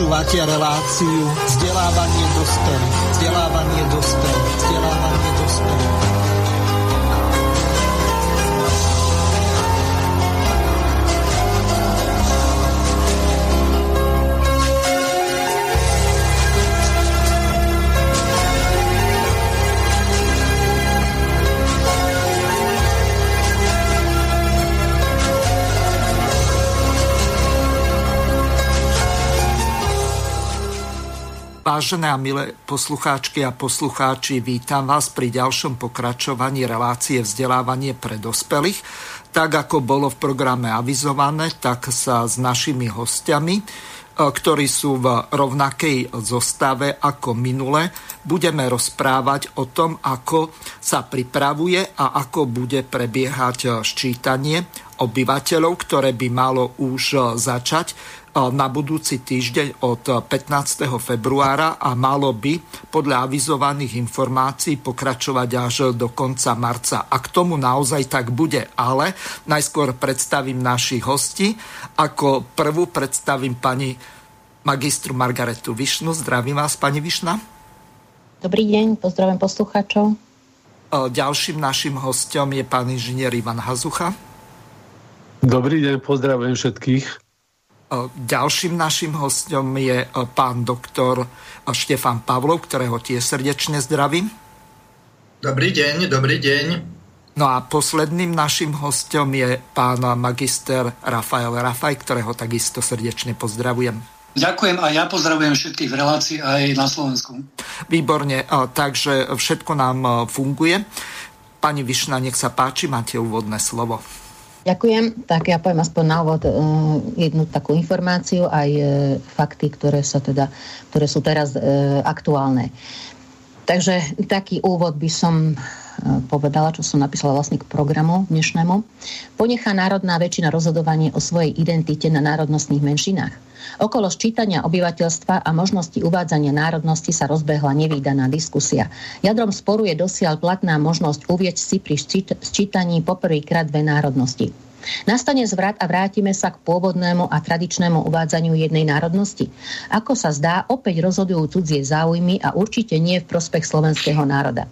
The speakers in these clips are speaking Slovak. Počúvate reláciu Vzdelávanie dospelých. Vzdelávanie dospelých. Vzdelávanie dospelých. Vážené a milé poslucháčky a poslucháči, vítam vás pri ďalšom pokračovaní relácie Vzdelávanie pre dospelých. Tak ako bolo v programe avizované, tak sa s našimi hostiami, ktorí sú v rovnakej zostave ako minule, budeme rozprávať o tom, ako sa pripravuje a ako bude prebiehať ščítanie obyvateľov, ktoré by malo už začať na budúci týždeň od 15. februára a malo by podľa avizovaných informácií pokračovať až do konca marca. A k tomu naozaj tak bude, ale najskôr predstavím našich hostí. Ako prvú predstavím pani magistru Margaretu Višnu. Zdravím vás, pani Višna. Dobrý deň, pozdravím poslucháčov. Ďalším našim hostom je pán inžinier Ivan Hazucha. Dobrý deň, pozdravujem všetkých. Ďalším našim hostom je pán doktor Štefan Paulov, ktorého tiež srdečne zdravím. Dobrý deň, dobrý deň. No a posledným našim hostom je pán magister Rafael Rafaj, ktorého takisto srdečne pozdravujem. Ďakujem a ja pozdravujem všetkých v relácii aj na Slovensku. Výborne, takže všetko nám funguje. Pani Višna, nech sa páči, máte úvodné slovo. Ďakujem. Tak ja poviem aspoň na úvod jednu takú informáciu aj fakty, ktoré sú teraz aktuálne. Takže taký úvod by som povedala, čo som napísala vlastne k programu dnešnému. Ponechá národná väčšina rozhodovanie o svojej identite na národnostných menšinách. Okolo sčítania obyvateľstva a možnosti uvádzania národnosti sa rozbehla nevýdaná diskusia. Jadrom sporu je dosiaľ platná možnosť uviesť si pri sčítaní poprvýkrát dve národnosti. Nastane zvrat a vrátime sa k pôvodnému a tradičnému uvádzaniu jednej národnosti. Ako sa zdá, opäť rozhodujú cudzie záujmy a určite nie v prospech slovenského národa.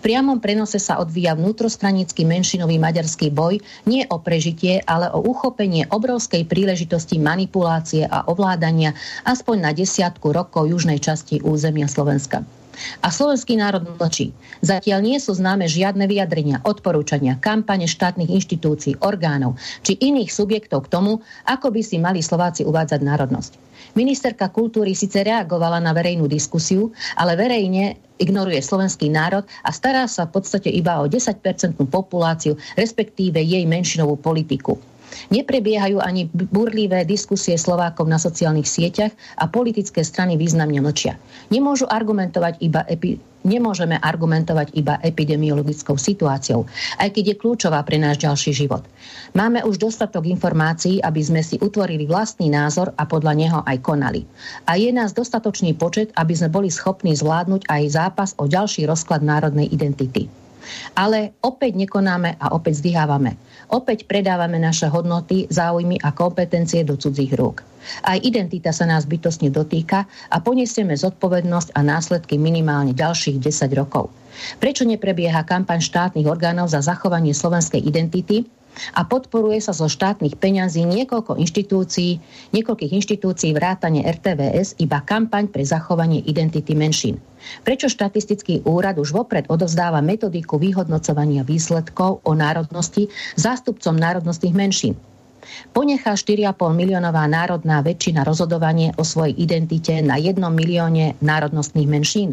V priamom prenose sa odvíja vnútrostranický menšinový maďarský boj, nie o prežitie, ale o uchopenie obrovskej príležitosti manipulácie a ovládania aspoň na 10 rokov južnej časti územia Slovenska. A slovenský národ mlčí. Zatiaľ nie sú známe žiadne vyjadrenia, odporúčania, kampane štátnych inštitúcií, orgánov či iných subjektov k tomu, ako by si mali Slováci uvádzať národnosť. Ministerka kultúry síce reagovala na verejnú diskusiu, ale verejne ignoruje slovenský národ a stará sa v podstate iba o 10-percentnú populáciu, respektíve jej menšinovú politiku. Neprebiehajú ani burlivé diskusie Slovákov na sociálnych sieťach a politické strany významne mlčia. Nemôžeme argumentovať iba epidemiologickou situáciou, aj keď je kľúčová pre náš ďalší život. Máme už dostatok informácií, aby sme si utvorili vlastný názor a podľa neho aj konali. A je nás dostatočný počet, aby sme boli schopní zvládnuť aj zápas o ďalší rozklad národnej identity. Ale opäť nekonáme a opäť zlyhávame. Opäť predávame naše hodnoty, záujmy a kompetencie do cudzích rúk. Aj identita sa nás bytostne dotýka a poniesieme zodpovednosť a následky minimálne ďalších 10 rokov. Prečo neprebieha kampaň štátnych orgánov za zachovanie slovenskej identity a podporuje sa zo štátnych peňazí niekoľkých inštitúcií vrátane RTVS iba kampaň pre zachovanie identity menšín? Prečo štatistický úrad už vopred odovzdáva metodiku vyhodnocovania výsledkov o národnosti zástupcom národnostných menšín? Ponechá 4,5 miliónová národná väčšina rozhodovanie o svojej identite na 1 milióne národnostných menšín?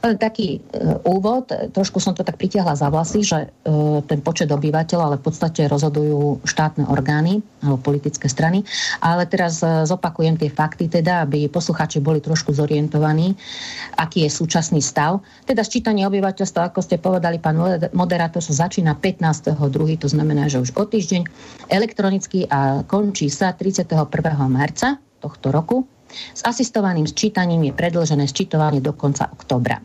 Taký úvod, trošku som to tak pritiahla za vlasy, že ten počet obyvateľov, ale v podstate rozhodujú štátne orgány alebo politické strany. Ale teraz zopakujem tie fakty, teda, aby poslucháči boli trošku zorientovaní, aký je súčasný stav. Teda sčítanie obyvateľstva, ako ste povedali, pán moderátor, sa začína 15.2., to znamená, že už o týždeň elektronicky a končí sa 31. marca tohto roku. S asistovaným sčítaním je predĺžené sčítovanie do konca októbra.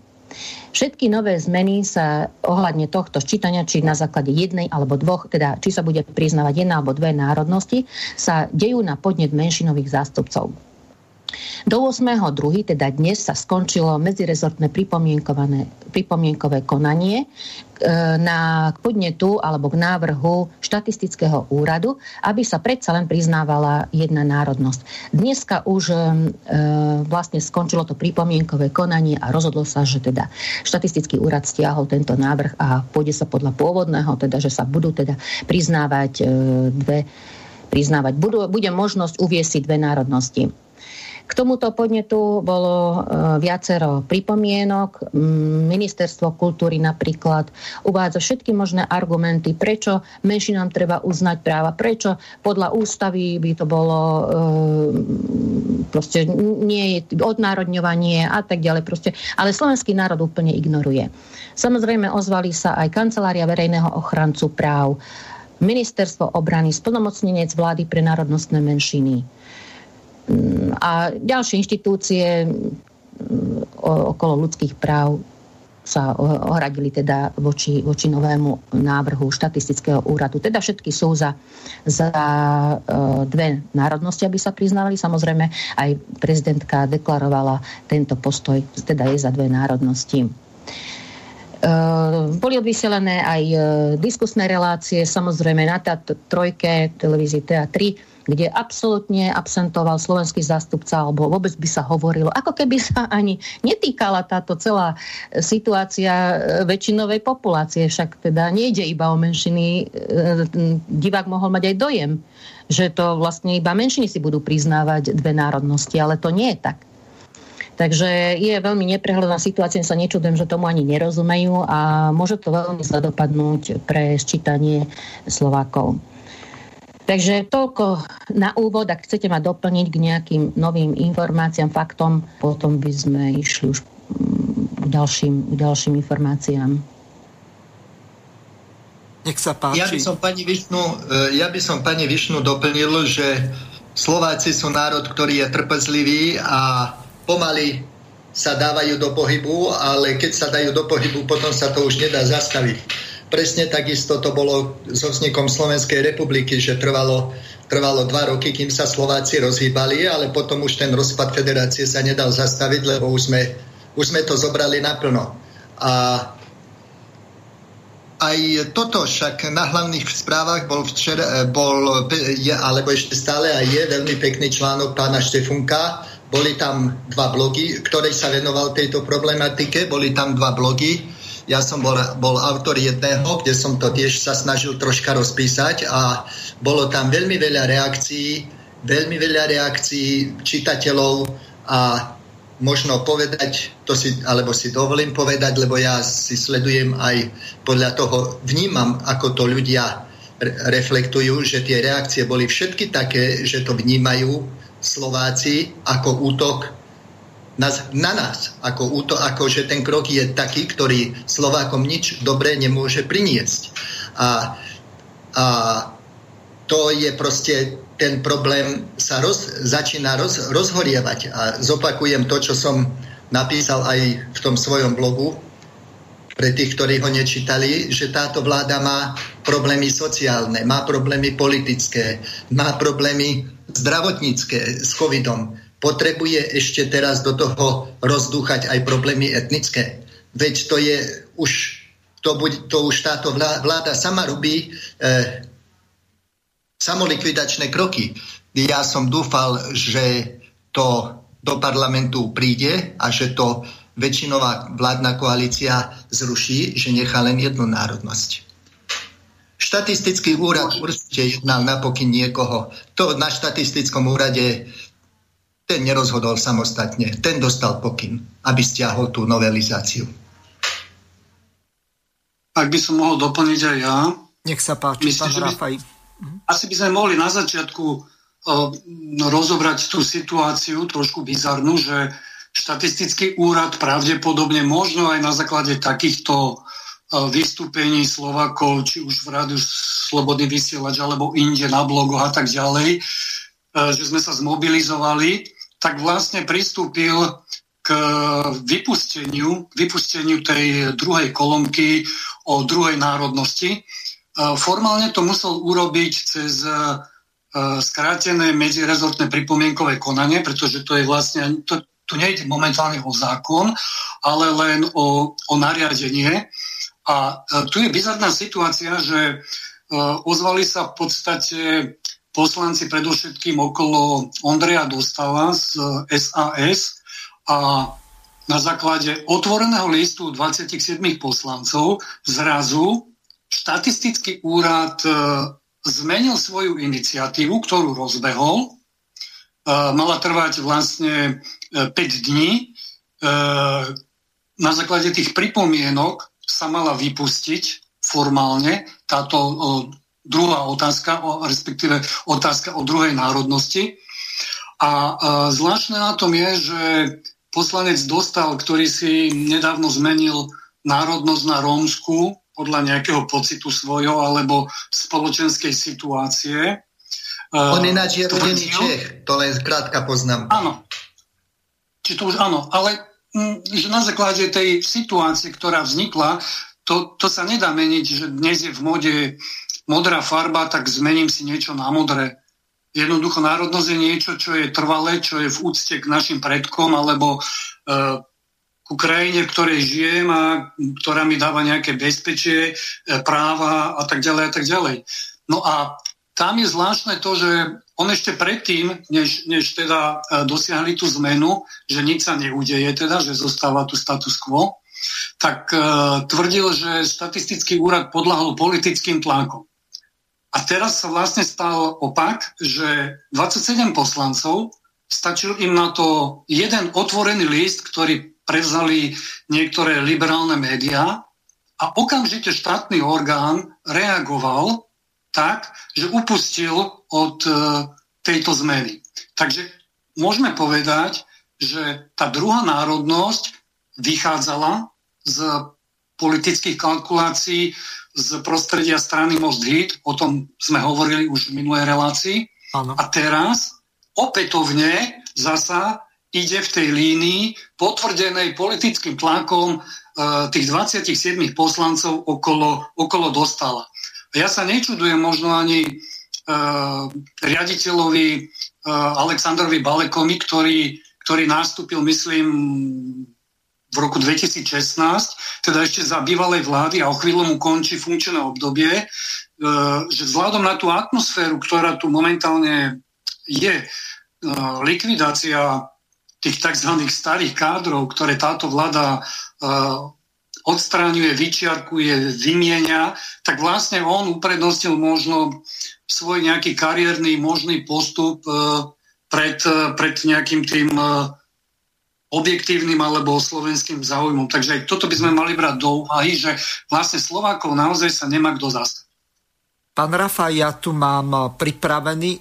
Všetky nové zmeny sa ohľadne tohto sčítania, či na základe jednej alebo dvoch, teda či sa bude priznávať jedna alebo dve národnosti, sa dejú na podnet menšinových zástupcov. Do 8.2., teda dnes, sa skončilo medzirezortné pripomienkové konanie na podnetu alebo k návrhu štatistického úradu, aby sa predsa len priznávala jedna národnosť. Dneska už vlastne skončilo to pripomienkové konanie a rozhodlo sa, že teda štatistický úrad stiahol tento návrh a pôjde sa podľa pôvodného, teda že sa budú teda priznávať bude možnosť uviesť si dve národnosti. K tomuto podnetu bolo viacero pripomienok. Ministerstvo kultúry napríklad uvádza všetky možné argumenty, prečo menšinám treba uznať práva, prečo podľa ústavy by to bolo proste nie odnárodňovanie a tak ďalej. Proste, ale slovenský národ úplne ignoruje. Samozrejme ozvali sa aj Kancelária verejného ochrancu práv, Ministerstvo obrany, splnomocnenec vlády pre národnostné menšiny a ďalšie inštitúcie okolo ľudských práv sa ohradili teda voči novému návrhu štatistického úradu. Teda všetky sú za dve národnosti, aby sa priznávali. Samozrejme aj prezidentka deklarovala tento postoj, teda je za dve národnosti. Boli odvysielané aj diskusné relácie, samozrejme na trojke televízii TA3, kde absolútne absentoval slovenský zástupca, alebo vôbec by sa hovorilo, ako keby sa ani netýkala táto celá situácia väčšinovej populácie. Však teda nejde iba o menšiny. Divák mohol mať aj dojem, že to vlastne iba menšiny si budú priznávať dve národnosti, ale to nie je tak. Takže je veľmi neprehľadná situácia, sa nečudujem, že tomu ani nerozumejú a môže to veľmi zle dopadnúť pre sčítanie Slovákov. Takže toľko na úvod, ak chcete ma doplniť k nejakým novým informáciám, faktom, potom by sme išli už k ďalším informáciám. Nech sa páči. Ja by som pani Višnu doplnil, že Slováci sú národ, ktorý je trpezlivý a pomaly sa dávajú do pohybu, ale keď sa dajú do pohybu, potom sa to už nedá zastaviť. Presne takisto to bolo so vznikom Slovenskej republiky, že trvalo 2 roky, kým sa Slováci rozhýbali, ale potom už ten rozpad federácie sa nedal zastaviť, lebo už sme to zobrali naplno. A aj toto však na hlavných správach alebo ešte stále aj je veľmi pekný článok pána Štefunka. Boli tam 2 blogy, ktoré sa venoval tejto problematike. Ja som bol autor jedného, kde som to tiež sa snažil troška rozpísať a bolo tam veľmi veľa reakcií čitateľov a možno povedať, si dovolím povedať, lebo ja si sledujem aj podľa toho, vnímam, ako to ľudia reflektujú, že tie reakcie boli všetky také, že to vnímajú Slováci ako útok na nás, že ten krok je taký, ktorý Slovákom nič dobré nemôže priniesť. A to je proste, ten problém sa začína rozhorievať. A zopakujem to, čo som napísal aj v tom svojom blogu, pre tých, ktorí ho nečítali, že táto vláda má problémy sociálne, má problémy politické, má problémy zdravotnícke s covidom. Potrebuje ešte teraz do toho rozdúchať aj problémy etnické. Veď to je už, to už táto vláda sama robí samolikvidačné kroky. Ja som dúfal, že to do parlamentu príde a že to väčšinová vládna koalícia zruší, že nechá len jednu národnosť. Štatistický úrad určite jednal napokyn niekoho. To na štatistickom úrade... Ten nerozhodol samostatne. Ten dostal pokyn, aby stiahol tú novelizáciu. Ak by som mohol doplniť aj ja. Nech sa páči, asi by sme mohli na začiatku rozobrať tú situáciu trošku bizarnú, že štatistický úrad pravdepodobne možno aj na základe takýchto vystúpení Slovákov, či už v rádiu Slobodný vysielač, alebo inde na blogoch a tak ďalej, že sme sa zmobilizovali, tak vlastne pristúpil k vypusteniu tej druhej kolónky o druhej národnosti. Formálne to musel urobiť cez skrátené medzirezortné pripomienkové konanie, pretože to je vlastne, tu nejde momentálne o zákon, ale len o nariadenie. A tu je bizarná situácia, že ozvali sa v podstate poslanci predovšetkým okolo Ondreja Dostala z SAS a na základe otvoreného listu 27 poslancov zrazu štatistický úrad zmenil svoju iniciatívu, ktorú rozbehol. Mala trvať vlastne 5 dní. Na základe tých pripomienok sa mala vypustiť formálne táto druhá otázka, respektíve otázka o druhej národnosti. A zvláštne na tom je, že poslanec Dostal, ktorý si nedávno zmenil národnosť na rómsku podľa nejakého pocitu svojho alebo spoločenskej situácie. On ináč je rodený Čech, to len krátka poznámka. Áno. Či to už áno, ale že na základe tej situácie, ktorá vznikla, to sa nedá meniť, že dnes je v mode modrá farba, tak zmením si niečo na modré. Jednoducho národnosť je niečo, čo je trvalé, čo je v úcte k našim predkom alebo ku krajine, v ktorej žijem a ktorá mi dáva nejaké bezpečie, práva a tak ďalej a tak ďalej. No a tam je zvláštne to, že on ešte predtým, než teda dosiahli tú zmenu, že nič sa neudeje, teda, že zostáva tu status quo, tak tvrdil, že štatistický úrad podľahol politickým tlakom. A teraz sa vlastne stal opak, že 27 poslancov, stačil im na to jeden otvorený list, ktorý prevzali niektoré liberálne médiá a okamžite štátny orgán reagoval tak, že upustil od tejto zmeny. Takže môžeme povedať, že tá druhá národnosť vychádzala z politických kalkulácií z prostredia strany Most Hit, o tom sme hovorili už v minulej relácii. Áno. A teraz opätovne zasa ide v tej línii potvrdenej politickým tlakom tých 27 poslancov okolo Dostala. A ja sa nečudujem možno ani riaditeľovi Alexandrovi Balekovi, ktorý nastúpil, myslím, v roku 2016, teda ešte za bývalej vlády a o chvíľu mu končí funkčné obdobie, že vzhľadom na tú atmosféru, ktorá tu momentálne je, likvidácia tých tzv. Starých kádrov, ktoré táto vláda odstráňuje, vyčiarkuje, vymieňa, tak vlastne on uprednostnil možno svoj nejaký kariérny možný postup pred nejakým tým objektívnym alebo slovenským záujmom. Takže aj toto by sme mali brať do úvahy, že vlastne Slovákov naozaj sa nemá kto zastať. Pán Rafa, ja tu mám pripravený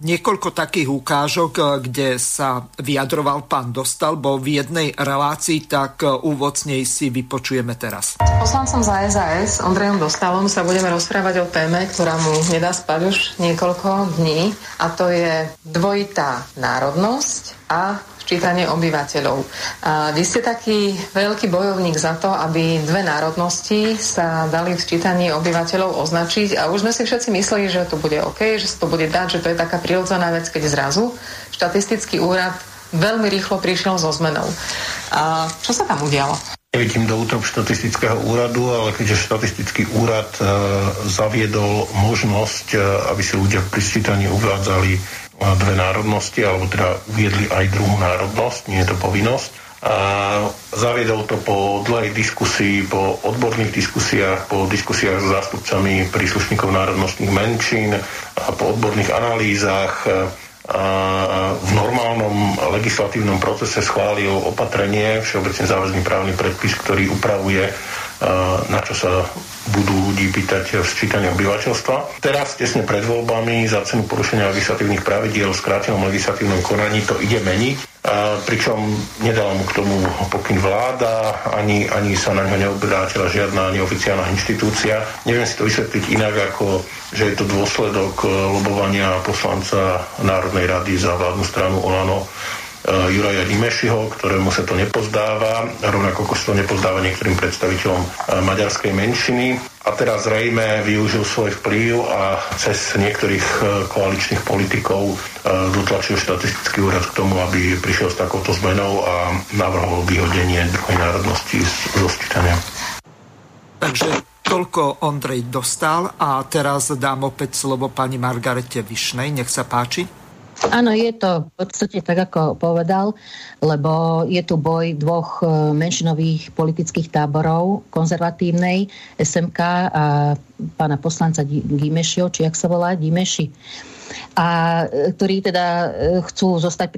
niekoľko takých ukážok, kde sa vyjadroval pán Dostal, bo v jednej relácii, tak úvodnej si vypočujeme teraz. S poslancom za SAS Ondrejom Dostalom sa budeme rozprávať o téme, ktorá mu nedá spať už niekoľko dní, a to je dvojitá národnosť a čítanie obyvateľov. A vy ste taký veľký bojovník za to, aby dve národnosti sa dali v čítaní obyvateľov označiť, a už sme si všetci mysleli, že to bude OK, že sa to bude dať, že to je taká prirodzená vec, keď zrazu štatistický úrad veľmi rýchlo prišiel so zmenou. A čo sa tam udialo? Nevidím do útrop štatistického úradu, ale keďže štatistický úrad zaviedol možnosť, aby si ľudia pri sčítaní uvádzali dve národnosti, alebo teda uviedli aj druhú národnosť, nie je to povinnosť. A zaviedol to po dlhej diskusii, po odborných diskusiách, po diskusiách s zástupcami príslušníkov národnostných menšín, a po odborných analýzach. A v normálnom legislatívnom procese schválil opatrenie, všeobecne záväzný právny predpis, ktorý upravuje, na čo sa budú ľudí pýtať v sčítaní obyvateľstva. Teraz tesne pred voľbami za cenu porušenia legislatívnych pravidiel v skrátenom legislatívnom konaní to ide meniť, pričom nedala mu k tomu pokyn vláda, ani sa na ňo neobrátila žiadna ani oficiálna inštitúcia. Neviem si to vysvetliť inak, ako že je to dôsledok lobovania poslanca Národnej rady za vládnu stranu Olano Juraja Dímešiho, ktorému sa to nepozdáva, rovnako ako sa to nepozdáva niektorým predstaviteľom maďarskej menšiny. A teraz zrejme využil svoj vplyv a cez niektorých koaličných politikov dotlačil štatistický úrad k tomu, aby prišiel s takouto zmenou a navrhol vyhodenie druhej národnosti zo sčítania. Takže toľko Ondrej Dostal a teraz dám opäť slovo pani Margarete Višnej. Nech sa páči. Áno, je to v podstate tak, ako povedal, lebo je tu boj dvoch menšinových politických táborov, konzervatívnej SMK a pána poslanca Gyimesiho, či jak sa volá, Dímeši, a ktorí teda chcú zostať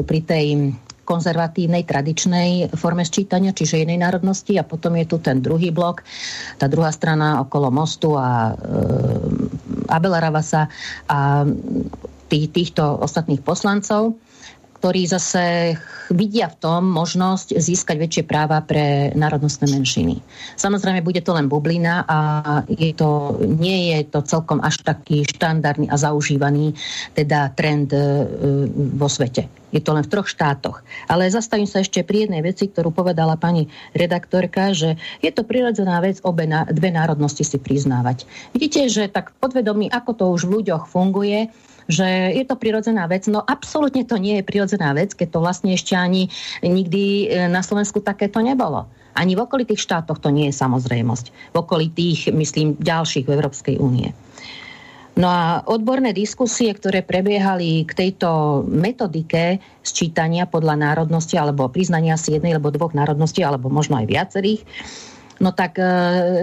pri tej konzervatívnej, tradičnej forme sčítania, čiže jednej národnosti, a potom je tu ten druhý blok, tá druhá strana okolo mostu a Abela Ravasa a týchto ostatných poslancov, ktorí zase vidia v tom možnosť získať väčšie práva pre národnostné menšiny. Samozrejme, bude to len bublina a nie je to celkom až taký štandardný a zaužívaný teda trend vo svete. Je to len v 3 štátoch. Ale zastavím sa ešte pri jednej veci, ktorú povedala pani redaktorka, že je to prirodzená vec dve národnosti si priznávať. Vidíte, že tak podvedomí, ako to už v ľuďoch funguje, že je to prirodzená vec. No absolútne to nie je prirodzená vec, keď to vlastne ešte ani nikdy na Slovensku takéto nebolo. Ani v okolitých štátoch to nie je samozrejmosť. V okolitých, myslím, ďalších v Európskej únie. No a odborné diskusie, ktoré prebiehali k tejto metodike sčítania podľa národnosti alebo priznania si jednej alebo dvoch národností alebo možno aj viacerých, no tak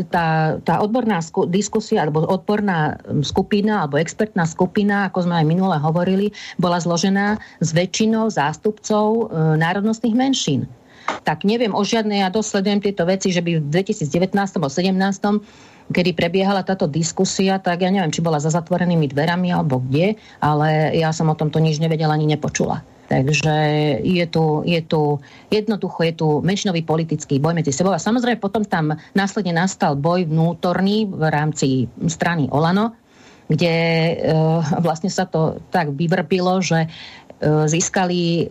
tá odborná diskusia alebo odborná skupina alebo expertná skupina, ako sme aj minule hovorili, bola zložená z väčšinou zástupcov národnostných menšín. Tak neviem o žiadnej, ja dosledujem tieto veci, že by v 2019 alebo 2017, kedy prebiehala táto diskusia, tak ja neviem, či bola za zatvorenými dverami alebo kde, ale ja som o tomto nič nevedela ani nepočula. Takže je tu menšinový politický boj medzi sebou. A samozrejme potom tam následne nastal boj vnútorný v rámci strany Olano, kde vlastne sa to tak vyvrbilo, že získali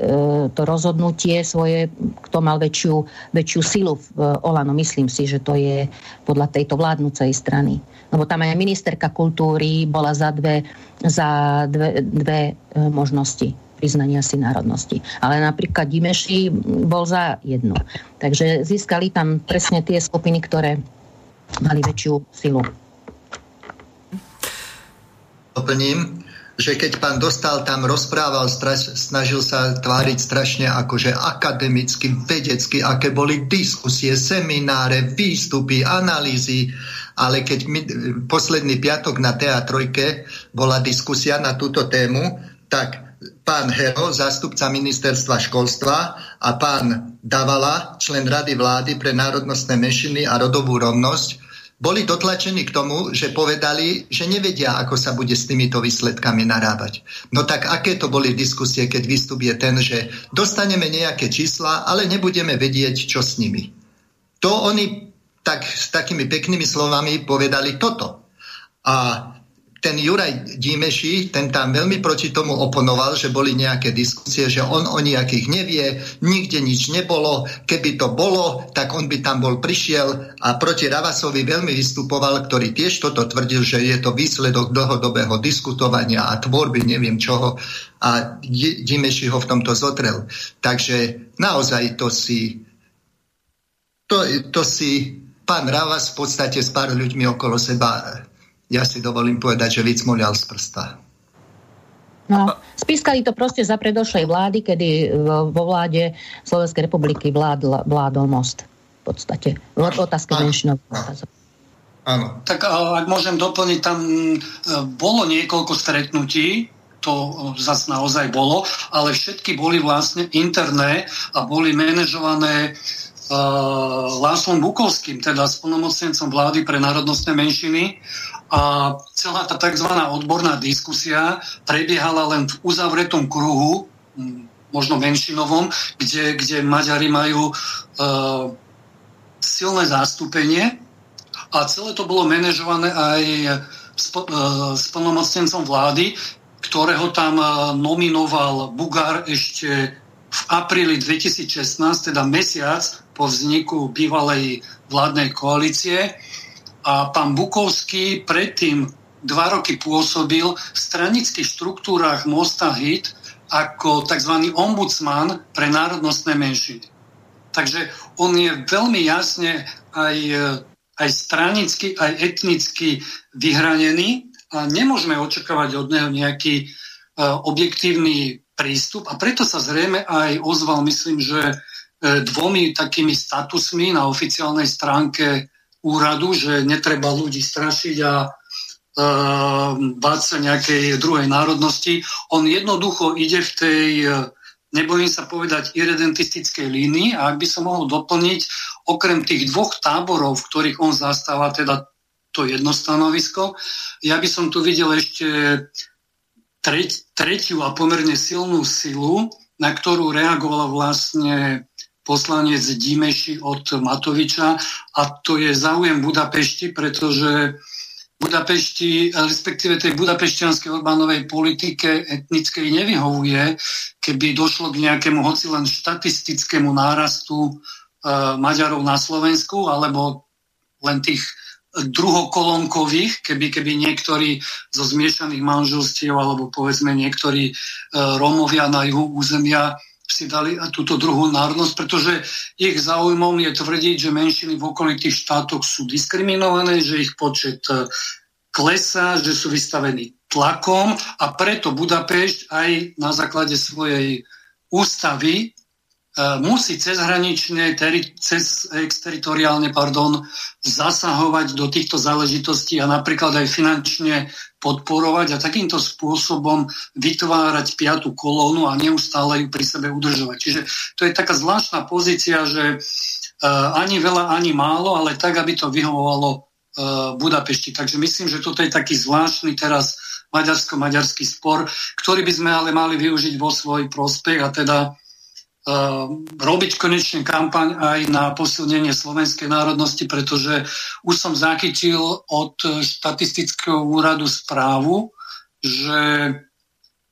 to rozhodnutie svoje, kto mal väčšiu silu v Olano. Myslím si, že to je podľa tejto vládnúcej strany. Lebo tam aj ministerka kultúry bola za dve možnosti priznania si národnosti. Ale napríklad Dímeši bol za jednu. Takže získali tam presne tie skupiny, ktoré mali väčšiu silu. Doplním, že keď pán Dostal tam rozprával, snažil sa tváriť strašne akože akademicky, vedecky, aké boli diskusie, semináre, výstupy, analýzy, ale keď posledný piatok na TA3 bola diskusia na túto tému, tak pán Hero, zástupca ministerstva školstva, a pán Davala, člen Rady vlády pre národnostné menšiny a rodovú rovnosť, boli dotlačení k tomu, že povedali, že nevedia, ako sa bude s týmito výsledkami narábať. No tak aké to boli diskusie, keď výstup je ten, že dostaneme nejaké čísla, ale nebudeme vedieť, čo s nimi. To oni tak s takými peknými slovami povedali toto. A ten Juraj Dímeši, ten tam veľmi proti tomu oponoval, že boli nejaké diskusie, že on o nejakých nevie, nikde nič nebolo, keby to bolo, tak on by tam bol prišiel, a proti Ravasovi veľmi vystupoval, ktorý tiež toto tvrdil, že je to výsledok dlhodobého diskutovania a tvorby neviem čoho, a Dímeši ho v tomto zotrel. Takže naozaj to si pán Ravas v podstate s pár ľuďmi okolo seba, ja si dovolím povedať, že vycmuľal z prsta. No, spískali to proste za predošlej vlády, kedy vo vláde Slovenskej republiky vládol Most. V podstate. Otázky menšinových otázok. Áno. Tak ak môžem doplniť, tam bolo niekoľko stretnutí, to zase naozaj bolo, ale všetky boli vlastne interné a boli manažované Lacom Bukovským, teda splnomocnencom vlády pre národnostné menšiny, a celá tá tzv. Odborná diskusia prebiehala len v uzavretom kruhu, možno menšinovom, kde Maďari majú silné zastúpenie, a celé to bolo manažované aj splnomocnencom vlády, ktorého tam nominoval Bugár ešte v apríli 2016, teda mesiac po vzniku bývalej vládnej koalície. A pán Bukovský predtým 2 roky pôsobil v stranických štruktúrách Mosta HIT ako tzv. Ombudsman pre národnostné menšiny. Takže on je veľmi jasne aj stranicky, aj etnicky vyhranený a nemôžeme očakávať od neho nejaký objektívny prístup a preto sa zrejme aj ozval, myslím, že 2 takými statusmi na oficiálnej stránke úradu, že netreba ľudí strašiť a báť sa nejakej druhej národnosti. On jednoducho ide v tej, nebojím sa povedať, irredentistickej línii a ak by som mohol doplniť, okrem tých 2 táborov, v ktorých on zastáva teda to jedno stanovisko, ja by som tu videl ešte tretiu a pomerne silnú silu, na ktorú reagovala vlastne poslanec Dímeši od Matoviča a to je záujem Budapešti, pretože Budapešti, respektíve tej budapešťanskej Orbánovej politike etnickej nevyhovuje, keby došlo k nejakému hoci len štatistickému nárastu Maďarov na Slovensku, alebo len tých druhokolónkových, keby niektorí zo zmiešaných manželstiev, alebo povedzme niektorí Rómovia na juhu územia si dali túto druhú národnosť, pretože ich záujmom je tvrdiť, že menšiny v okolitých štátoch sú diskriminované, že ich počet klesá, že sú vystavení tlakom a preto Budapešť aj na základe svojej ústavy musí cezhranične, exteritoriálne, zasahovať do týchto záležitostí a napríklad aj finančne podporovať a takýmto spôsobom vytvárať 5. kolónu a neustále ju pri sebe udržovať. Čiže to je taká zvláštna pozícia, že ani veľa, ani málo, ale tak, aby to vyhovovalo Budapešti. Takže myslím, že toto je taký zvláštny teraz maďarsko-maďarský spor, ktorý by sme ale mali využiť vo svoj prospech a teda robiť konečne kampaň aj na posilnenie slovenskej národnosti, pretože už som zachytil od štatistického úradu správu, že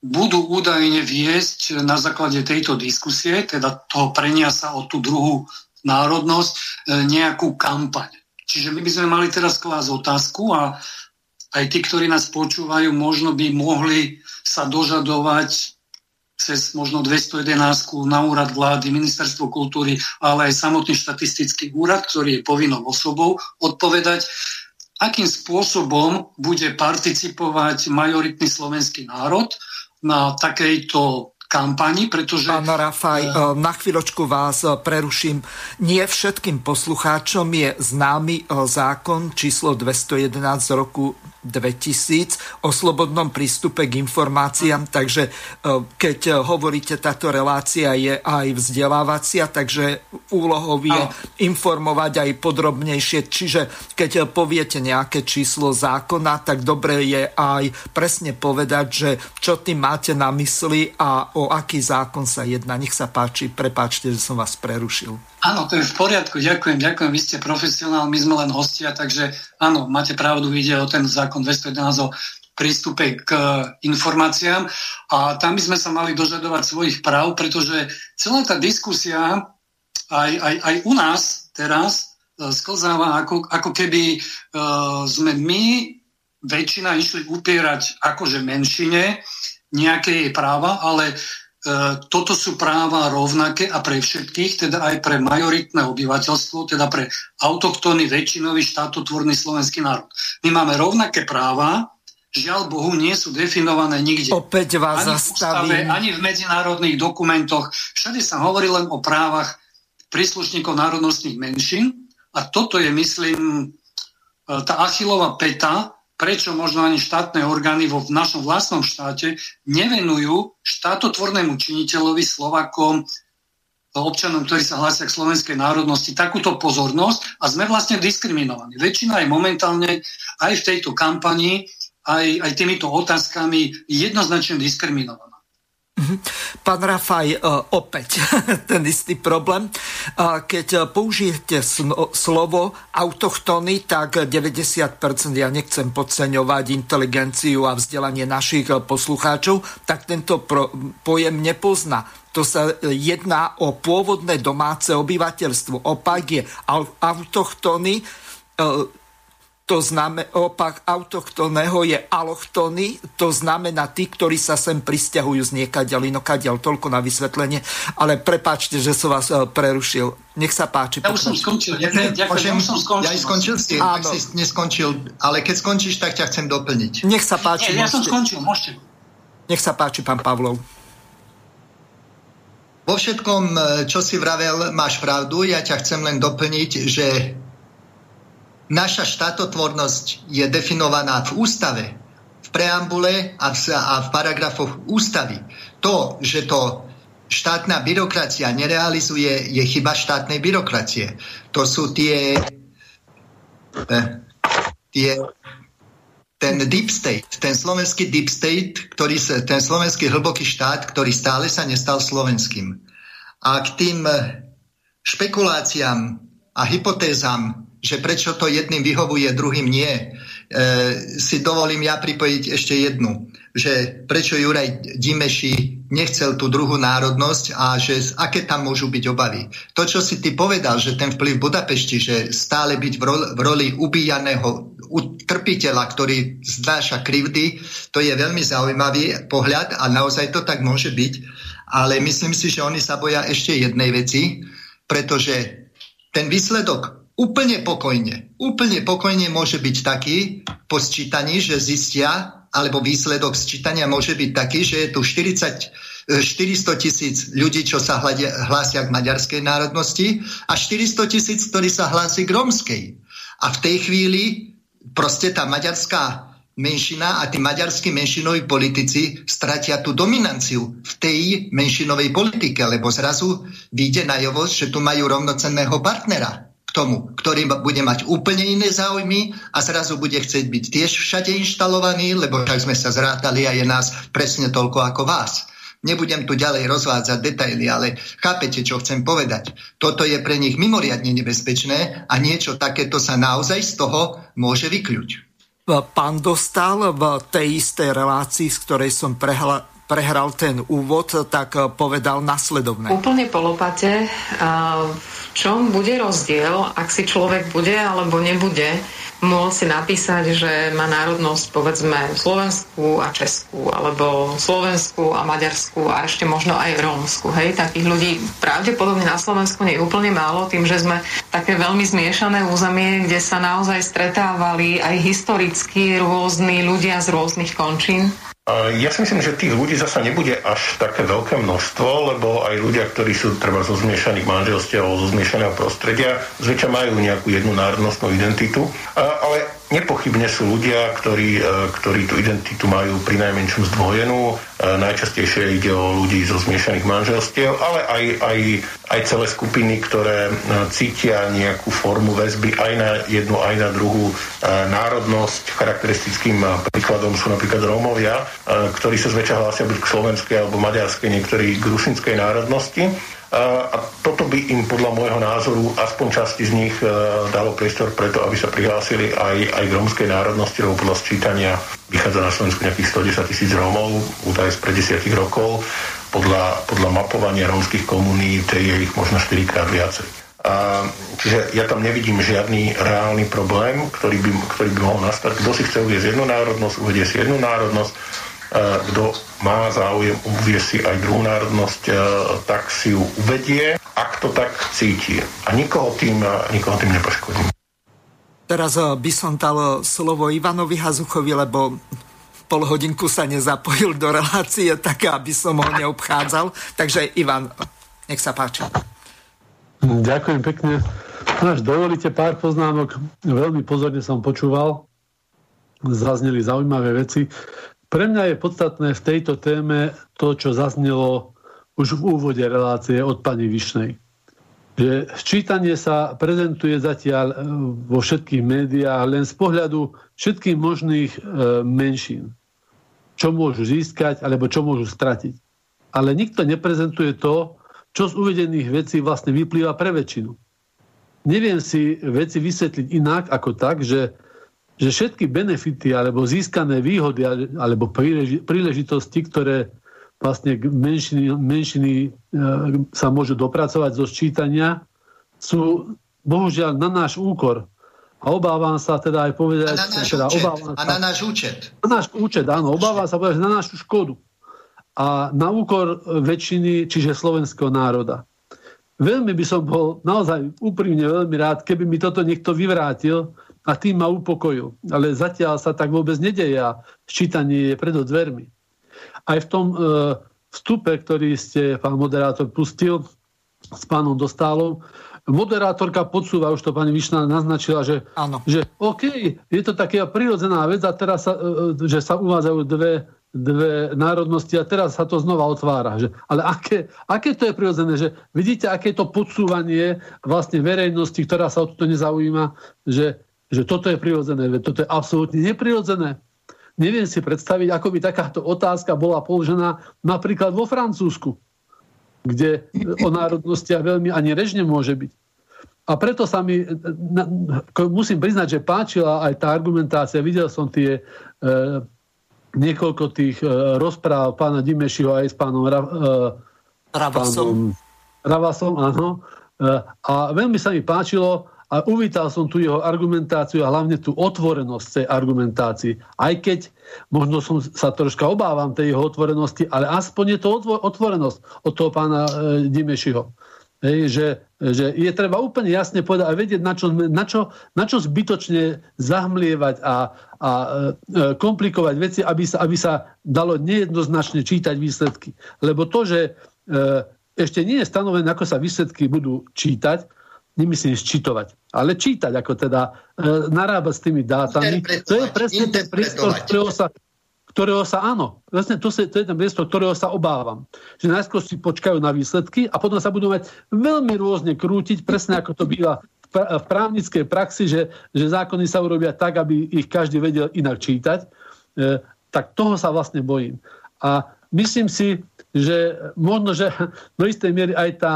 budú údajne viesť na základe tejto diskusie, teda toho preniasa o tú druhú národnosť, nejakú kampaň. Čiže my by sme mali teraz klásť otázku a aj tí, ktorí nás počúvajú, možno by mohli sa dožadovať cez možno 211 na úrad vlády, ministerstvo kultúry, ale aj samotný štatistický úrad, ktorý je povinnou osobou odpovedať, akým spôsobom bude participovať majoritný slovenský národ na takejto kampani, pretože... Pán Rafaj, na chvíľočku vás preruším. Nie všetkým poslucháčom je známy zákon číslo 211 z roku 2000 o slobodnom prístupe k informáciám, takže keď hovoríte, táto relácia je aj vzdelávacia, takže úlohou je informovať aj podrobnejšie. Čiže keď poviete nejaké číslo zákona, tak dobre je aj presne povedať, že čo tým máte na mysli a o aký zákon sa jedná. Nech sa páči, prepáčte, že som vás prerušil. Áno, to je v poriadku, ďakujem, vy ste profesionál, my sme len hostia, takže áno, máte pravdu, ide o ten zákon 211 o prístupe k informáciám a tam by sme sa mali dožadovať svojich práv, pretože celá tá diskusia aj u nás teraz sklzáva ako keby sme my väčšina išli upierať akože menšine nejaké jej práva, ale toto sú práva rovnaké a pre všetkých, teda aj pre majoritné obyvateľstvo, teda pre autochtónny, väčšinový, štátotvorný slovenský národ. My máme rovnaké práva, žiaľ Bohu, nie sú definované nikde. Opäť vás zastavím. Ani v ústave, ani v medzinárodných dokumentoch. Všade sa hovorí len o právach príslušníkov národnostných menšín a toto je, myslím, tá Achillova päta, prečo možno ani štátne orgány v našom vlastnom štáte nevenujú štátotvornému činiteľovi, Slovákom, občanom, ktorí sa hlásia k slovenskej národnosti, takúto pozornosť a sme vlastne diskriminovaní. Väčšina je momentálne aj v tejto kampanii, aj týmito otázkami jednoznačne diskriminovaná. Pán Rafaj, opäť ten istý problém. Keď použijete slovo autochtóny, tak 90%, ja nechcem podceňovať inteligenciu a vzdelanie našich poslucháčov, tak tento pojem nepozná. to sa jedná o pôvodné domáce obyvateľstvo. Opak je autochtóny, to znamená, opak autochtónneho je alochtóny, to znamená tí, ktorí sa sem prisťahujú z niekaďal, inokadiaľ. Toľko na vysvetlenie, ale prepáčte, že som vás prerušil. Nech sa páči. Ja už som skončil. Ja skončil s tým, tak si neskončil, ale keď skončíš, tak ťa chcem doplniť. Nech sa páči. Nie, ja som skončil, môžete. Nech sa páči, pán Pavlov. Vo všetkom, čo si vravel, máš pravdu. Ja ťa chcem len doplniť, že naša štátotvornosť je definovaná v ústave, v preambule a v paragrafoch ústavy. To, že to štátna byrokracia nerealizuje, je chyba štátnej byrokracie. To sú ten deep state, ten slovenský deep state, ten slovenský hlboký štát, ktorý stále sa nestal slovenským. A k tým špekuláciám a hypotézám, že prečo to jedným vyhovuje, druhým nie, si dovolím ja pripojiť ešte jednu, že prečo Juraj Dímeši nechcel tú druhú národnosť a že aké tam môžu byť obavy. To, čo si ty povedal, že ten vplyv Budapešti, že stále byť v roli ubíjaného trpiteľa, ktorý znáša krivdy, to je veľmi zaujímavý pohľad a naozaj to tak môže byť, ale myslím si, že oni sa boja ešte jednej veci, pretože ten výsledok úplne pokojne môže byť taký po sčítaní, že zistia, alebo výsledok sčítania môže byť taký, že je tu 400 tisíc ľudí, čo sa hlásia k maďarskej národnosti a 400 000, ktorí sa hlási k rómskej. A v tej chvíli proste tá maďarská menšina a tí maďarskí menšinoví politici stratia tú dominanciu v tej menšinovej politike, lebo zrazu vyjde najavo, že tu majú rovnocenného partnera k tomu, ktorý bude mať úplne iné záujmy a zrazu bude chcieť byť tiež všade inštalovaný, lebo tak sme sa zrátali a je nás presne toľko ako vás. Nebudem tu ďalej rozvádzať detaily, ale chápete, čo chcem povedať. Toto je pre nich mimoriadne nebezpečné a niečo takéto sa naozaj z toho môže vykľuť. Pán Dostal, v tej istej relácii, z ktorej som prehral ten úvod, tak povedal nasledovné. Úplne polopate. V čom bude rozdiel, ak si človek bude alebo nebude môcť si napísať, že má národnosť povedzme slovenskú a českú, alebo slovenskú a maďarskú a ešte možno aj rómsku. Hej? Takých ľudí pravdepodobne na Slovensku nie je úplne málo, tým, že sme také veľmi zmiešané územie, kde sa naozaj stretávali aj historicky rôzni ľudia z rôznych končín. Ja si myslím, že tých ľudí zasa nebude až také veľké množstvo, lebo aj ľudia, ktorí sú treba zo zmiešaných manželstiev, zo zmiešaného prostredia, zväčša majú nejakú jednu národnostnú identitu, ale nepochybne sú ľudia, ktorí tú identitu majú prinajmenšom zdvojenú. Najčastejšie ide o ľudí zo zmiešaných manželstiev, ale aj celé skupiny, ktoré cítia nejakú formu väzby aj na jednu, aj na druhú národnosť. Charakteristickým príkladom sú napríklad Rómovia, ktorí sa zväčša hlásia byť k slovenskej alebo maďarskej, niektorí k rusinskej národnosti. A toto by im podľa môjho názoru aspoň časti z nich dalo priestor preto, aby sa prihlásili aj k rómskej národnosti, lebo podľa sčítania vychádza na Slovensku nejakých 110 000 Rómov, údaj z pred 10 rokov, podľa mapovania rómskych komunít je ich možno 4-krát viacej. Čiže ja tam nevidím žiadny reálny problém, ktorý by mohol nastať. Kto si chce uvieť jednu národnosť, uvedie si jednu národnosť. Kto má záujem uvieť si aj druhú národnosť, tak si ju uvedie, ak to tak cíti. A nikoho tým nepoškodí. Teraz by som dal slovo Ivanovi Hazuchovi, lebo pol hodinku sa nezapojil do relácie, tak aby som ho neobchádzal. Takže Ivan, nech sa páči. Ďakujem pekne. Až dovolíte pár poznámok. Veľmi pozorne som počúval. Zazneli zaujímavé veci. Pre mňa je podstatné v tejto téme to, čo zaznelo už v úvode relácie od pani Višnej. Že sčítanie sa prezentuje zatiaľ vo všetkých médiách len z pohľadu všetkých možných menšín. Čo môžu získať, alebo čo môžu stratiť. Ale nikto neprezentuje to, čo z uvedených vecí vlastne vyplýva pre väčšinu. Neviem si veci vysvetliť inak ako tak, že všetky benefity alebo získané výhody alebo príležitosti, ktoré vlastne menšiny sa môžu dopracovať zo sčítania, sú bohužiaľ na náš úkor. A obávam sa teda aj povedať... A na náš účet, áno. Obávam sa povedať, že na našu škodu. A na úkor väčšiny, čiže slovenského národa. Veľmi by som bol, naozaj úprimne veľmi rád, keby mi toto niekto vyvrátil a tým ma upokojil. Ale zatiaľ sa tak vôbec nedeje a sčítanie je predo dvermi. Aj v tom vstupe, ktorý ste, pán moderátor, pustil s pánom Dostálom, moderátorka podsúva, už to pani Višna naznačila, že OK, je to taká prirodzená vec a teraz sa, že sa uvádzajú dve národnosti a teraz sa to znova otvára. Ale aké to je prirodzené? Že vidíte, aké to podsúvanie vlastne verejnosti, ktorá sa o toto nezaujíma, že toto je prirodzené, toto je absolútne neprirodzené. Neviem si predstaviť, ako by takáto otázka bola položená napríklad vo Francúzsku, kde o národnostiach veľmi ani reč nemôže byť. A preto sa mi, musím priznať, že páčila aj tá argumentácia. Videl som tie niekoľko tých rozpráv pána Dímešiho aj s pánom Ravasom, áno. A veľmi sa mi páčilo a uvítal som tu jeho argumentáciu a hlavne tú otvorenosť tej argumentácii. Aj keď možno som sa troška obávam tej jeho otvorenosti, ale aspoň je to otvorenosť od toho pána Dímešiho. Hej, že je treba úplne jasne povedať a vedieť, na čo zbytočne zahmlievať a komplikovať veci, aby sa dalo nejednoznačne čítať výsledky. Lebo to, že ešte nie je stanovené, ako sa výsledky budú čítať, nemyslím sčítovať, ale čítať, ako teda narábať s tými dátami. To je presne ten prístup, ktorého sa, to je ten priestor, ktorého sa obávam. Že najskôr si počkajú na výsledky a potom sa budú mať veľmi rôzne krútiť, presne ako to býva v právnickej praxi, že zákony sa urobia tak, aby ich každý vedel inak čítať. Tak toho sa vlastne bojím. A myslím si, že možno, že do istej miery aj tá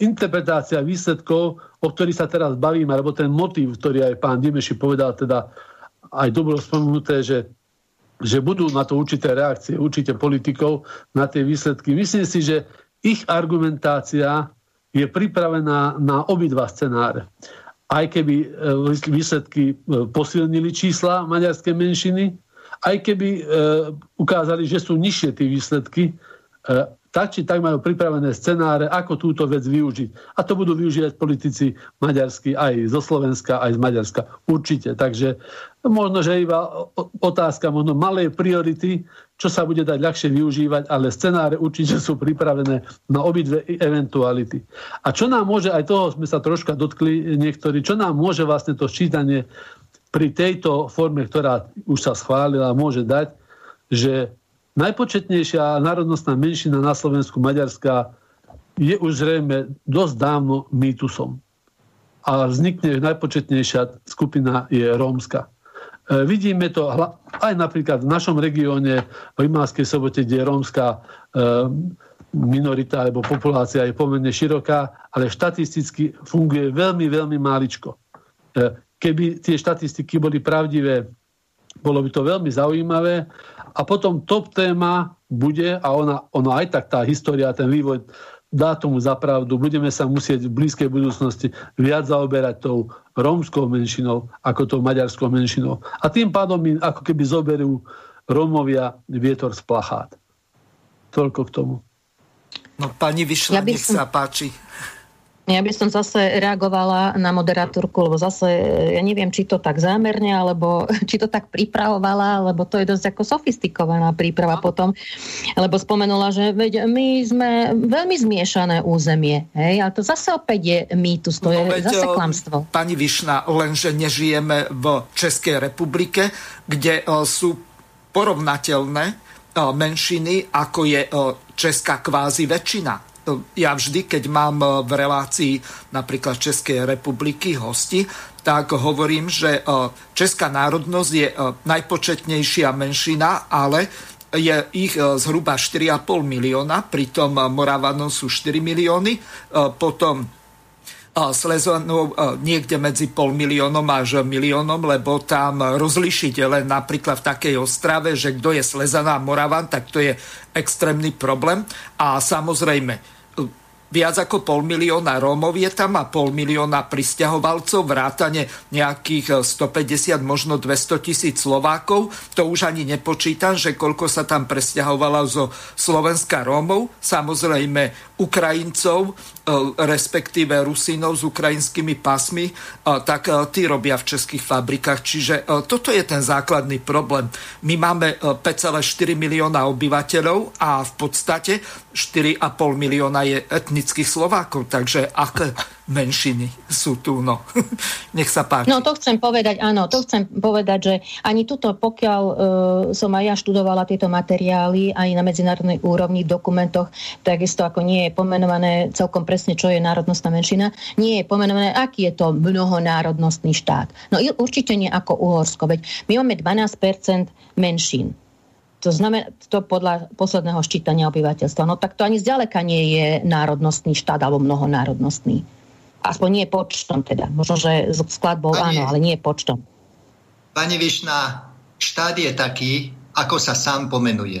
interpretácia výsledkov, o ktorých sa teraz bavíme, alebo ten motív, ktorý aj pán Dímeši povedal, teda aj dobro spomenuté, že budú na to určité reakcie, určite politikov na tie výsledky. Myslím si, že ich argumentácia je pripravená na obidva scenáre. Aj keby výsledky posilnili čísla maďarskej menšiny, aj keby ukázali, že sú nižšie tie výsledky, tak či tak majú pripravené scenáre, ako túto vec využiť. A to budú využívať politici maďarskí aj zo Slovenska, aj z Maďarska. Určite. Takže možno, že iba otázka možno malej priority, čo sa bude dať ľahšie využívať, ale scenáre určite sú pripravené na obidve eventuality. A čo nám môže, aj toho sme sa troška dotkli niektorí, čo nám môže vlastne to sčítanie pri tejto forme, ktorá už sa schválila, môže dať, že najpočetnejšia národnostná menšina na Slovensku, Maďarská, je už zrejme dosť dávno mýtusom. A vznikne najpočetnejšia skupina je rómska. Vidíme to aj napríklad v našom regióne, v Rimavskej Sobote, kde je rómska minorita alebo populácia je pomerne široká, ale štatisticky funguje veľmi, veľmi máličko. Keby tie štatistiky boli pravdivé, bolo by to veľmi zaujímavé. A potom top téma bude, a ona aj tak tá história, ten vývoj dá tomu zapravdu, budeme sa musieť v blízkej budúcnosti viac zaoberať tou rómskou menšinou ako tou maďarskou menšinou. A tým pádom ako keby zoberú Rómovia vietor z plachát. Toľko k tomu. No pani Višna, nech sa páči. Ja by som zase reagovala na moderátorku, lebo zase ja neviem, či to tak zámerne, alebo či to tak pripravovala, lebo to je dosť ako sofistikovaná príprava potom. Lebo spomenula, že veď my sme veľmi zmiešané územie. Hej? Ale to zase opäť je mýtus, to je zase klamstvo. Pani Višna, lenže nežijeme v Českej republike, kde sú porovnateľné menšiny, ako je česká kvázi väčšina. Ja vždy, keď mám v relácii napríklad Českej republiky hosti, tak hovorím, že česká národnosť je najpočetnejšia menšina, ale je ich zhruba 4,5 milióna, pritom Moravanov sú 4 milióny, potom Slezanov niekde medzi 500,000 až 1,000,000, lebo tam rozlišíte len napríklad v takej Ostrave, že kto je Slezaná a Moravan, tak to je extrémny problém. A samozrejme, viac ako 500,000 Rómov je tam a 500,000 prisťahovalcov, vrátane nejakých 150, možno 200,000 Slovákov. To už ani nepočítam, že koľko sa tam presťahovalo zo Slovenska Rómov, samozrejme Ukrajincov, respektíve Rusínov s ukrajinskými pasmi, tak tí robia v českých fabrikách. Čiže toto je ten základný problém. My máme 5,4 milióna obyvateľov a v podstate 4,5 milióna je etnických Slovákov, takže aké menšiny sú tu, no. Nech sa páči. No to chcem povedať, áno, to chcem povedať, že ani tuto, pokiaľ som aj ja študovala tieto materiály aj na medzinárodnej úrovni v dokumentoch, takisto ako nie je pomenované celkom presne, čo je národnostná menšina, nie je pomenované, aký je to mnohonárodnostný štát. No určite nie ako Uhorsko, veď my máme 12% menšín. To znamená, to podľa posledného ščítania obyvateľstva. No tak to ani zďaleka nie je národnostný štát alebo mnohonárodnostný. Aspoň nie počtom teda. Možno, že sklad bol áno, ale nie počtom. Pani Višna, štát je taký, ako sa sám pomenuje.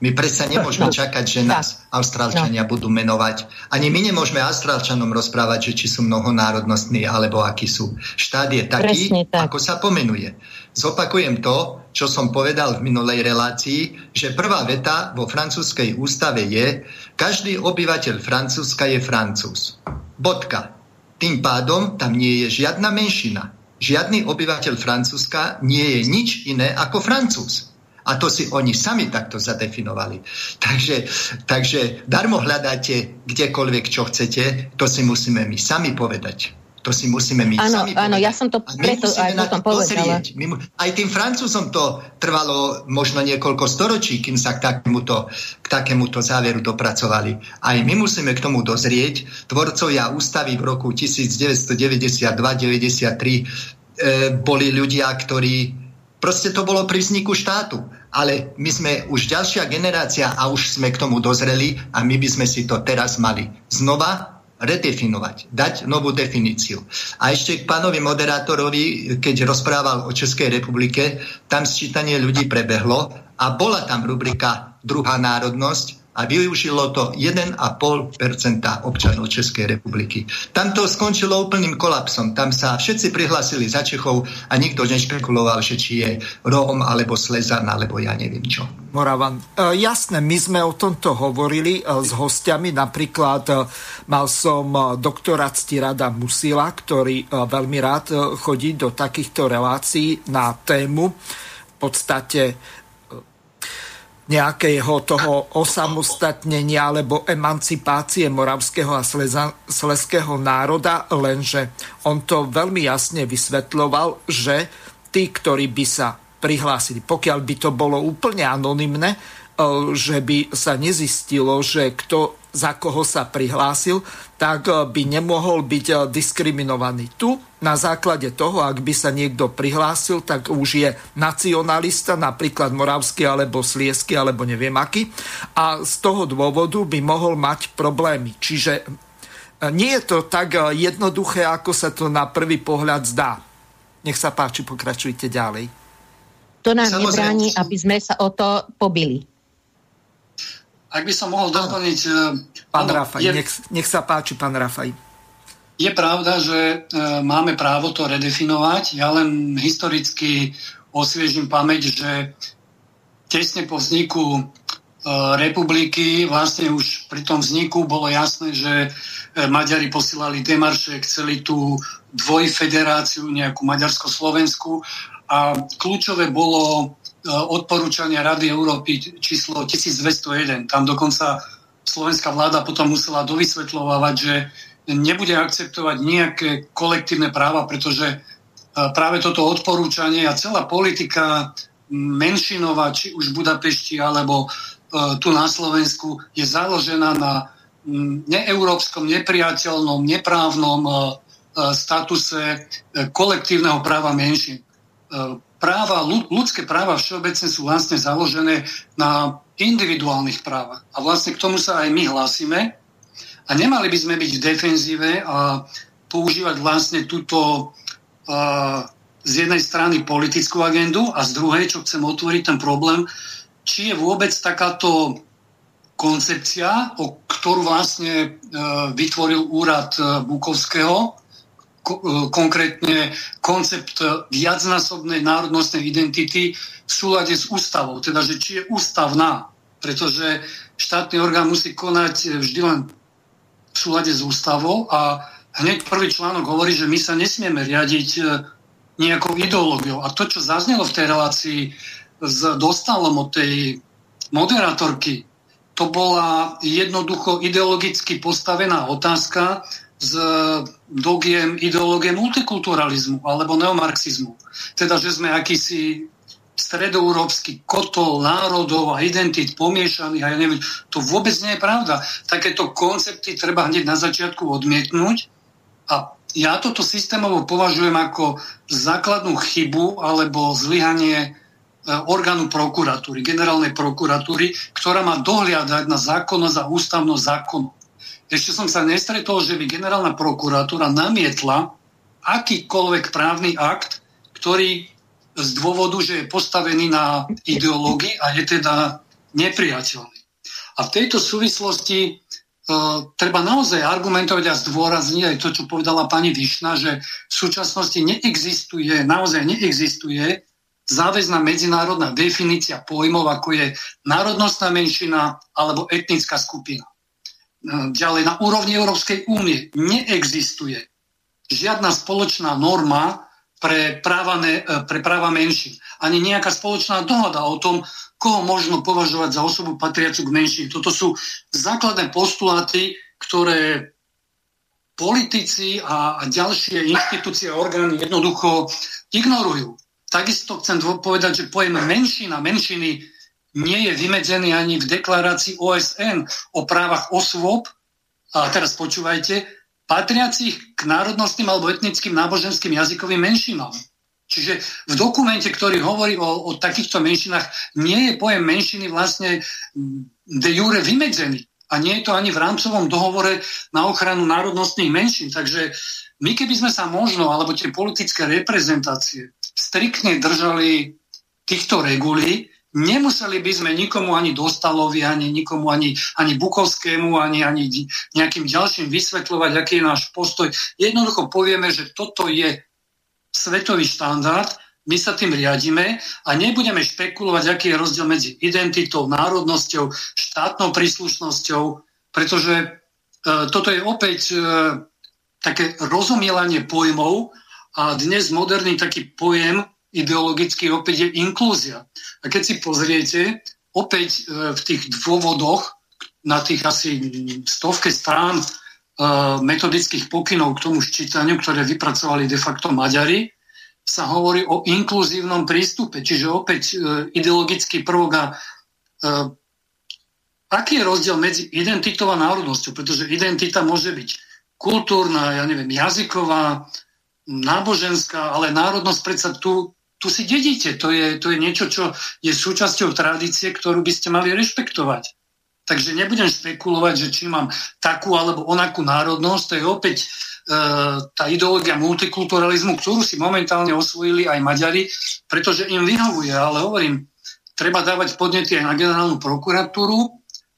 My predsa nemôžeme čakať, že nás Austrálčania budú menovať. Ani my nemôžeme Austrálčanom rozprávať, že či sú mnohonárodnostní, alebo akí sú. Štát je taký, ako sa pomenuje. Zopakujem to, čo som povedal v minulej relácii, že prvá veta vo francúzskej ústave je: každý obyvateľ Francúzska je Francúz. Bodka. Tým pádom tam nie je žiadna menšina. Žiadny obyvateľ Francúzska nie je nič iné ako Francúz. A to si oni sami takto zadefinovali. Takže darmo hľadáte kdekoľvek, čo chcete, to si musíme my sami povedať. To si musíme my sami povedať. Áno, ja som to preto aj potom povedala. Aj tým Francúzom to trvalo možno niekoľko storočí, kým sa k takémuto záveru dopracovali. Aj my musíme k tomu dozrieť. Tvorcovia ústavy v roku 1992-93 boli ľudia, ktorí... Proste to bolo pri vzniku štátu. Ale my sme už ďalšia generácia a už sme k tomu dozreli a my by sme si to teraz mali znova redefinovať, dať novú definíciu. A ešte k pánovi moderátorovi, keď rozprával o Českej republike, tam sčítanie ľudí prebehlo a bola tam rubrika druhá národnosť a využilo to 1,5% občanov Českej republiky. Tam to skončilo úplným kolapsom. Tam sa všetci prihlásili za Čechov a nikto nešpekuloval, že či je Róm, alebo Slezan, alebo ja neviem čo. Moravan, jasné, my sme o tomto hovorili s hostiami. Napríklad mal som doktora Ctirada Musila, ktorý veľmi rád chodí do takýchto relácií na tému v podstate nejakého toho osamostatnenia alebo emancipácie moravského a slezského národa, lenže on to veľmi jasne vysvetľoval, že tí, ktorí by sa prihlásili, pokiaľ by to bolo úplne anonymné, že by sa nezistilo, že kto za koho sa prihlásil, tak by nemohol byť diskriminovaný. Tu na základe toho, ak by sa niekto prihlásil, tak už je nacionalista, napríklad moravský alebo sliezsky, alebo neviem aký. A z toho dôvodu by mohol mať problémy. Čiže nie je to tak jednoduché, ako sa to na prvý pohľad zdá. Nech sa páči, pokračujte ďalej. To nám nebráni, aby sme sa o to pobili. Ak by som mohol doplniť... Pán Rafaj, nech sa páči, pán Rafaj. Je pravda, že máme právo to redefinovať. Ja len historicky osviežím pamäť, že tesne po vzniku republiky, vlastne už pri tom vzniku bolo jasné, že Maďari posielali demarše, chceli tú dvojfederáciu, nejakú Maďarsko-Slovensku. A kľúčové bolo... odporúčania Rady Európy číslo 1201. Tam dokonca slovenská vláda potom musela dovysvetľovať, že nebude akceptovať nejaké kolektívne práva, pretože práve toto odporúčanie a celá politika menšinová, či už v Budapešti alebo tu na Slovensku, je založená na neeurópskom, nepriateľnom, neprávnom statuse kolektívneho práva menšín. Práva, ľudské práva všeobecne sú vlastne založené na individuálnych právach. A vlastne k tomu sa aj my hlásime. A nemali by sme byť v defenzíve a používať vlastne túto z jednej strany politickú agendu a z druhej, čo chcem otvoriť ten problém, či je vôbec takáto koncepcia, ktorú vlastne vytvoril úrad Bukovského, konkrétne koncept viacnásobnej národnostnej identity v súlade s ústavou, teda že či je ústavná, pretože štátny orgán musí konať vždy len v súlade s ústavou a hneď prvý článok hovorí, že my sa nesmieme riadiť nejakou ideológiou. A to, čo zaznelo v tej relácii s Dostalom od tej moderátorky, to bola jednoducho ideologicky postavená otázka s dogiem ideológie multikulturalizmu alebo neomarxizmu. Teda, že sme akýsi stredoeurópsky kotol národov a identít pomiešaných a ja neviem, to vôbec nie je pravda. Takéto koncepty treba hneď na začiatku odmietnúť a ja toto systémovo považujem ako základnú chybu alebo zlyhanie orgánu prokuratúry, generálnej prokuratúry, ktorá má dohliadať na zákonnosť a ústavnosť zákonu. Ešte som sa nestretol, že by generálna prokuratúra namietla akýkoľvek právny akt, ktorý z dôvodu, že je postavený na ideológii a je teda nepriateľný. A v tejto súvislosti treba naozaj argumentovať a zdôrazniť aj to, čo povedala pani Višna, že v súčasnosti neexistuje, naozaj neexistuje záväzná medzinárodná definícia pojmov, ako je národnostná menšina alebo etnická skupina. Ďalej, na úrovni Európskej únie neexistuje žiadna spoločná norma pre práva menšín. Ani nejaká spoločná dohoda o tom, koho možno považovať za osobu patriacu k menšín. Toto sú základné postuláty, ktoré politici a ďalšie inštitúcie a orgány jednoducho ignorujú. Takisto chcem povedať, že pojem menšina, menšiny nie je vymedzený ani v deklarácii OSN o právach osôb, a teraz počúvajte, patriacich k národnostným alebo etnickým, náboženským, jazykovým menšinám. Čiže v dokumente, ktorý hovorí o takýchto menšinách, nie je pojem menšiny vlastne de jure vymedzený. A nie je to ani v rámcovom dohovore na ochranu národnostných menšín. Takže my keby sme sa možno, alebo tie politické reprezentácie striktne držali týchto regulí, nemuseli by sme nikomu, ani Dostalovi, ani nikomu, ani Bukovskému, ani nejakým ďalším vysvetľovať, aký je náš postoj. Jednoducho povieme, že toto je svetový štandard, my sa tým riadime a nebudeme špekulovať, aký je rozdiel medzi identitou, národnosťou, štátnou príslušnosťou, pretože toto je opäť také rozumielanie pojmov a dnes moderný taký pojem ideologicky opäť je inklúzia. A keď si pozriete, opäť v tých dôvodoch, na tých asi stovke strán metodických pokynov k tomu ščítaniu, ktoré vypracovali de facto Maďari, sa hovorí o inkluzívnom prístupe. Čiže opäť ideologický prvok a aký je rozdiel medzi identitou a národnosťou? Pretože identita môže byť kultúrna, ja neviem, jazyková, náboženská, ale národnosť predsa tu si dedíte, to je niečo, čo je súčasťou tradície, ktorú by ste mali rešpektovať. Takže nebudem špekulovať, že či mám takú alebo onakú národnosť, to je opäť tá ideológia multikulturalizmu, ktorú si momentálne osvojili aj Maďari, pretože im vyhovuje, ale hovorím, treba dávať podnety aj na generálnu prokuratúru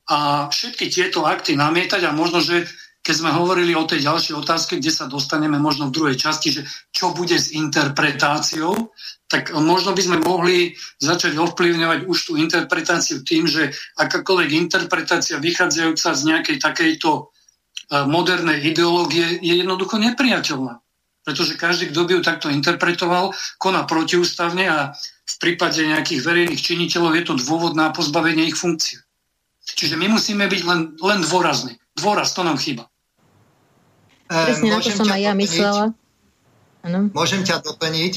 a všetky tieto akty namietať a možno, že keď sme hovorili o tej ďalšej otázke, kde sa dostaneme možno v druhej časti, že čo bude s interpretáciou, tak možno by sme mohli začať ovplyvňovať už tú interpretáciu tým, že akákoľvek interpretácia vychádzajúca z nejakej takejto modernej ideológie je jednoducho nepriateľná. Pretože každý, kto by ju takto interpretoval, koná protiústavne a v prípade nejakých verejných činiteľov je to dôvod na pozbavenie ich funkcie. Čiže my musíme byť len dôrazní. Dôraz, to nám chýba. Presne na to som aj ja myslela. Ano. Môžem ťa doplniť.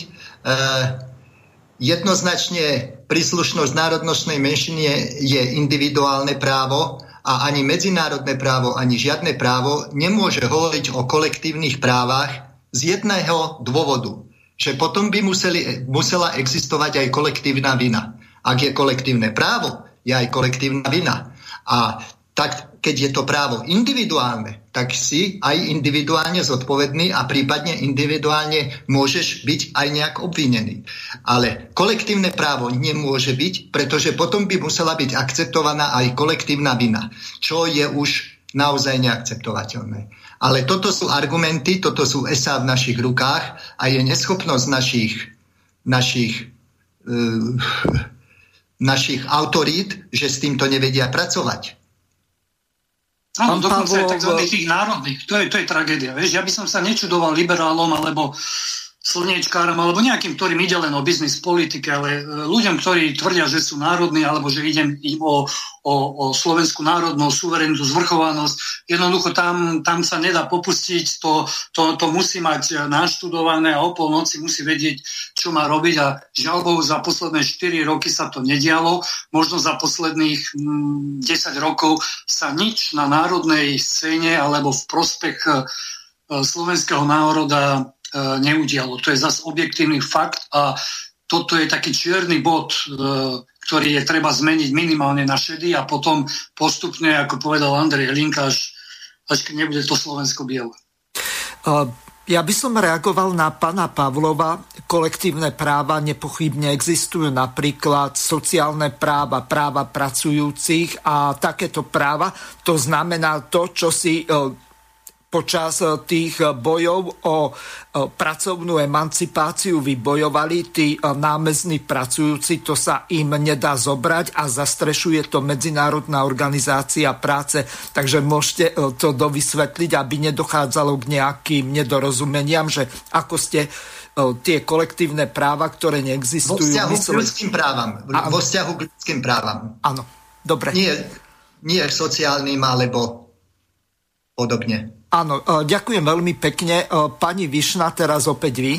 Jednoznačne príslušnosť národnostnej menšiny je individuálne právo a ani medzinárodné právo, ani žiadne právo nemôže hovoriť o kolektívnych právach z jedného dôvodu. Že potom by musela existovať aj kolektívna vina. Ak je kolektívne právo, je aj kolektívna vina. A tak keď je to právo individuálne, tak si aj individuálne zodpovedný a prípadne individuálne môžeš byť aj nejak obvinený. Ale kolektívne právo nemôže byť, pretože potom by musela byť akceptovaná aj kolektívna vina, čo je už naozaj neakceptovateľné. Ale toto sú argumenty, toto sú esá v našich rukách a je neschopnosť našich autorít, že s týmto nevedia pracovať. Áno, dokonca aj tzv. Tých národných. To je tragédia. Vieš? Ja by som sa nečudoval liberálom alebo slniečkárom alebo nejakým, ktorým ide len o biznis v politike, ale ľuďom, ktorí tvrdia, že sú národní alebo že idem o slovenskú národnú suverenitu, zvrchovanosť. Jednoducho tam sa nedá popustiť. To musí mať naštudované a o polnoci musí vedieť, čo má robiť. A žiaľbou za posledné 4 roky sa to nedialo. Možno za posledných 10 rokov sa nič na národnej scéne alebo v prospech slovenského národa neudialo. To je zase objektívny fakt a toto je taký čierny bod, ktorý je treba zmeniť minimálne na šedý a potom postupne, ako povedal Andrej Hlinka, až keď nebude to Slovensko biele. Ja by som reagoval na pána Pavlova. Kolektívne práva nepochybne existujú, napríklad sociálne práva, práva pracujúcich a takéto práva. To znamená to, čo si počas tých bojov o pracovnú emancipáciu vybojovali tí námezní pracujúci, to sa im nedá zobrať a zastrešuje to Medzinárodná organizácia práce. Takže môžete to dovysvetliť, aby nedochádzalo k nejakým nedorozumeniam, že ako ste tie kolektívne práva, ktoré neexistujú... Vo vzťahu k ľudským právam. Áno, dobre. Nie sociálnym alebo podobne. Áno, ďakujem veľmi pekne. Pani Višna, teraz opäť vy.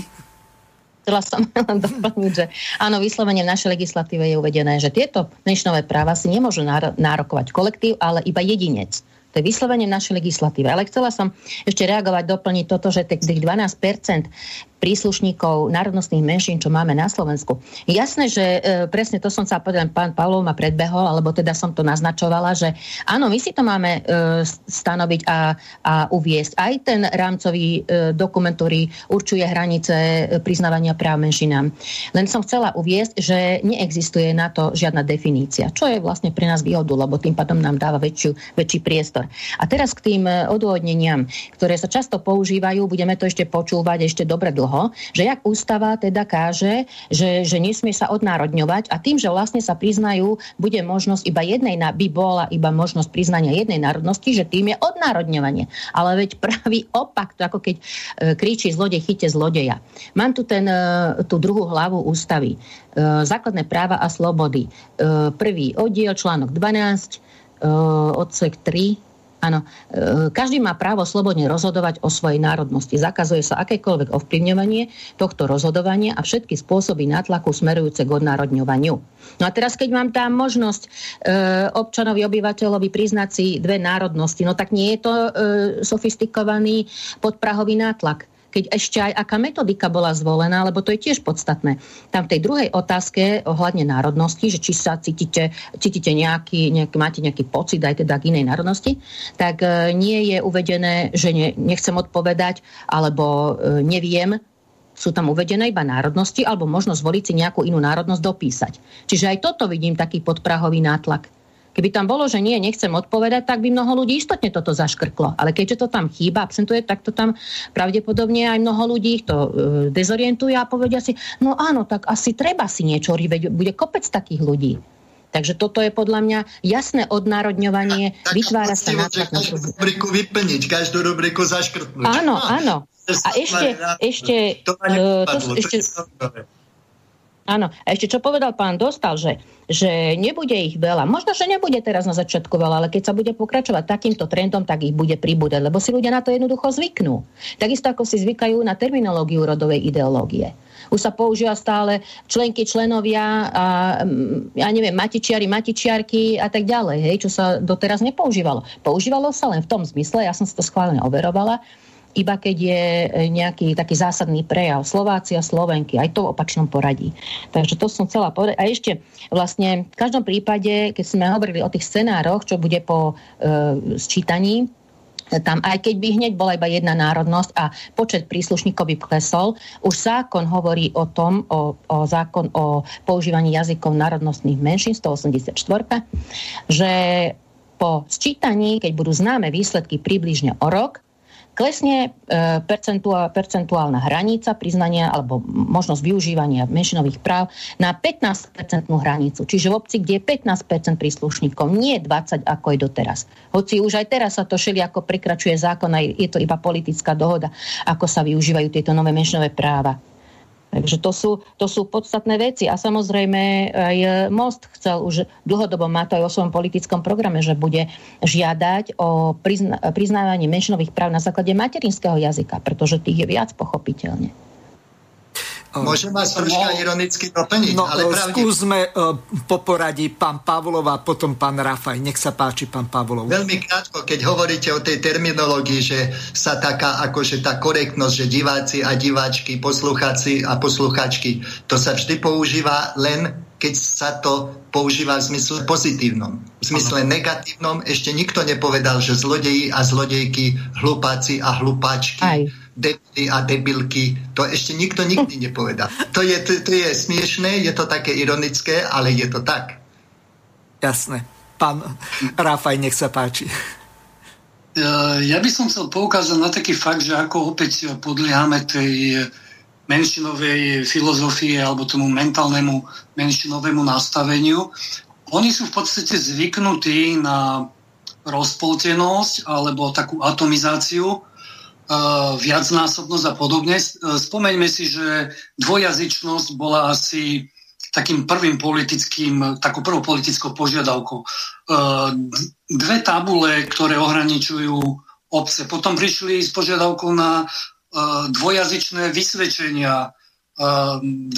Chcela som len doplniť, že áno, vyslovene v našej legislatíve je uvedené, že tieto menšinové práva si nemôžu nárokovať kolektív, ale iba jedinec. To je vyslovene v našej legislatíve. Ale chcela som ešte reagovať, doplniť toto, že tých 12% príslušníkov národnostných menšín, čo máme na Slovensku. Jasné, že presne to som sa povedal, pán Paulov ma predbehol, alebo teda som to naznačovala, že áno, my si to máme stanoviť a uviesť. Aj ten rámcový dokument, ktorý určuje hranice priznávania práv menšinám. Len som chcela uviesť, že neexistuje na to žiadna definícia, čo je vlastne pre nás výhodu, lebo tým pádom nám dáva väčší priestor. A teraz k tým odôvodneniam, ktoré sa často používajú, budeme to ešte počúvať ešte dobre dlho, že jak ústava teda káže, že nesmie sa odnárodňovať a tým, že vlastne sa priznajú, bude možnosť iba možnosť priznania jednej národnosti, že tým je odnárodňovanie. Ale veď pravý opak, to ako keď kričí zlodej, chyte zlodeja. Mám tu tú druhú hlavu ústavy. Základné práva a slobody. Prvý oddiel, článok 12, odsek 3. Áno, každý má právo slobodne rozhodovať o svojej národnosti. Zakazuje sa akékoľvek ovplyvňovanie tohto rozhodovania a všetky spôsoby nátlaku smerujúce k odnárodňovaniu. No a teraz, keď mám tam možnosť občanovi, obyvateľovi priznať si dve národnosti, no tak nie je to sofistikovaný podprahový nátlak. Keď ešte aj aká metodika bola zvolená, lebo to je tiež podstatné. Tam v tej druhej otázke ohľadne národnosti, že či sa cítite máte nejaký pocit aj teda k inej národnosti, tak nie je uvedené, že nechcem odpovedať, alebo neviem, sú tam uvedené iba národnosti, alebo možno zvoliť si nejakú inú národnosť dopísať. Čiže aj toto vidím taký podprahový nátlak. Keby tam bolo, že nie, nechcem odpovedať, tak by mnoho ľudí istotne toto zaškrklo. Ale keďže to tam chýba, absentuje, tak to tam pravdepodobne aj mnoho ľudí to dezorientuje a povedia si, no áno, tak asi treba si niečo riveť, bude kopec takých ľudí. Takže toto je podľa mňa jasné odnárodňovanie, vytvára sa nátlak. Každú rubriku vyplniť, každú rubriku zaškrtnúť. Áno, áno. A ešte... Áno, a ešte čo povedal pán Dostal, že nebude ich veľa. Možno, že nebude teraz na začiatku veľa, ale keď sa bude pokračovať takýmto trendom, tak ich bude pribúdať, lebo si ľudia na to jednoducho zvyknú. Takisto ako si zvykajú na terminológiu rodovej ideológie. Už sa používa stále členky, členovia a ja neviem, matičiari, matičiarky a tak ďalej, hej, čo sa doteraz nepoužívalo. Používalo sa len v tom zmysle, ja som si to schválne overovala, iba keď je nejaký taký zásadný prejav. Slováci a Slovenky, aj to v opačnom poradí. Takže to som chcela povedať. A ešte vlastne v každom prípade, keď sme hovorili o tých scenároch, čo bude po sčítaní, tam, aj keď by hneď bola iba jedna národnosť a počet príslušníkov by klesol, už zákon hovorí o tom, o zákon o používaní jazykov národnostných menšín 184, že po sčítaní, keď budú známe výsledky približne o rok, klesne percentuálna hranica priznania alebo možnosť využívania menšinových práv na 15-percentnú hranicu. Čiže v obci, kde je 15% príslušníkov, nie 20, ako je doteraz. Hoci už aj teraz sa to všelijako prekračuje zákon a je to iba politická dohoda, ako sa využívajú tieto nové menšinové práva. Takže to sú podstatné veci. A samozrejme aj Most chcel už dlhodobo, má to aj o svojom politickom programe, že bude žiadať o priznávanie menšinových práv na základe materinského jazyka, pretože tých je viac, pochopiteľne. Môžem vás troška ironicky doplniť, ale pravde. Skúsme po poradí pán Pavlov a potom pán Rafaj. Nech sa páči, pán Pavlov. Veľmi krátko, keď hovoríte o tej terminológii, že sa taká, akože tá korektnosť, že diváci a diváčky, poslucháci a posluchačky, to sa vždy používa len, keď sa to používa v zmysle pozitívnom. V zmysle negatívnom ešte nikto nepovedal, že zlodeji a zlodejky, hlupáci a hlupáčky, debili a debilky, to ešte nikto nikdy nepovedal. To je smiešné, je to také ironické, ale je to tak. Jasné. Pán Rafaj, nech sa páči. Ja by som chcel poukázať na taký fakt, že ako opäť podliehame tej menšinovej filozofie alebo tomu mentálnemu menšinovému nastaveniu. Oni sú v podstate zvyknutí na rozpoltenosť alebo takú atomizáciu, viacnásobnosť a podobne. Spomeňme si, že dvojazyčnosť bola asi takým prvou politickou požiadavkou. Dve tabule, ktoré ohraničujú obce. Potom prišli s požiadavkou na dvojazyčné vysvedčenia,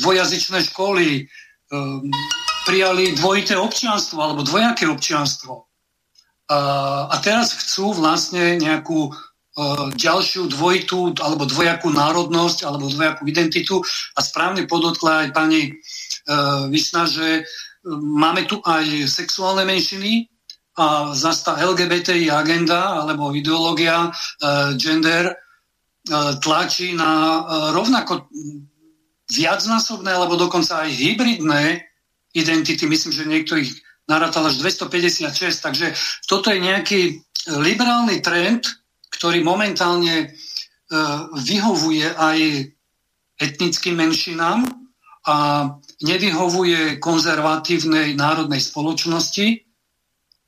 dvojazyčné školy, prijali dvojité občianstvo alebo dvojaké občianstvo. A teraz chcú vlastne nejakú ďalšiu dvojitú alebo dvojakú národnosť alebo dvojakú identitu a správne podotkla aj pani Višna, že máme tu aj sexuálne menšiny a zase tá LGBTI agenda alebo ideológia gender tlačí na rovnako viacnásobné alebo dokonca aj hybridné identity. Myslím, že niekto ich narátal až 256. Takže toto je nejaký liberálny trend, ktorý momentálne vyhovuje aj etnickým menšinám a nevyhovuje konzervatívnej národnej spoločnosti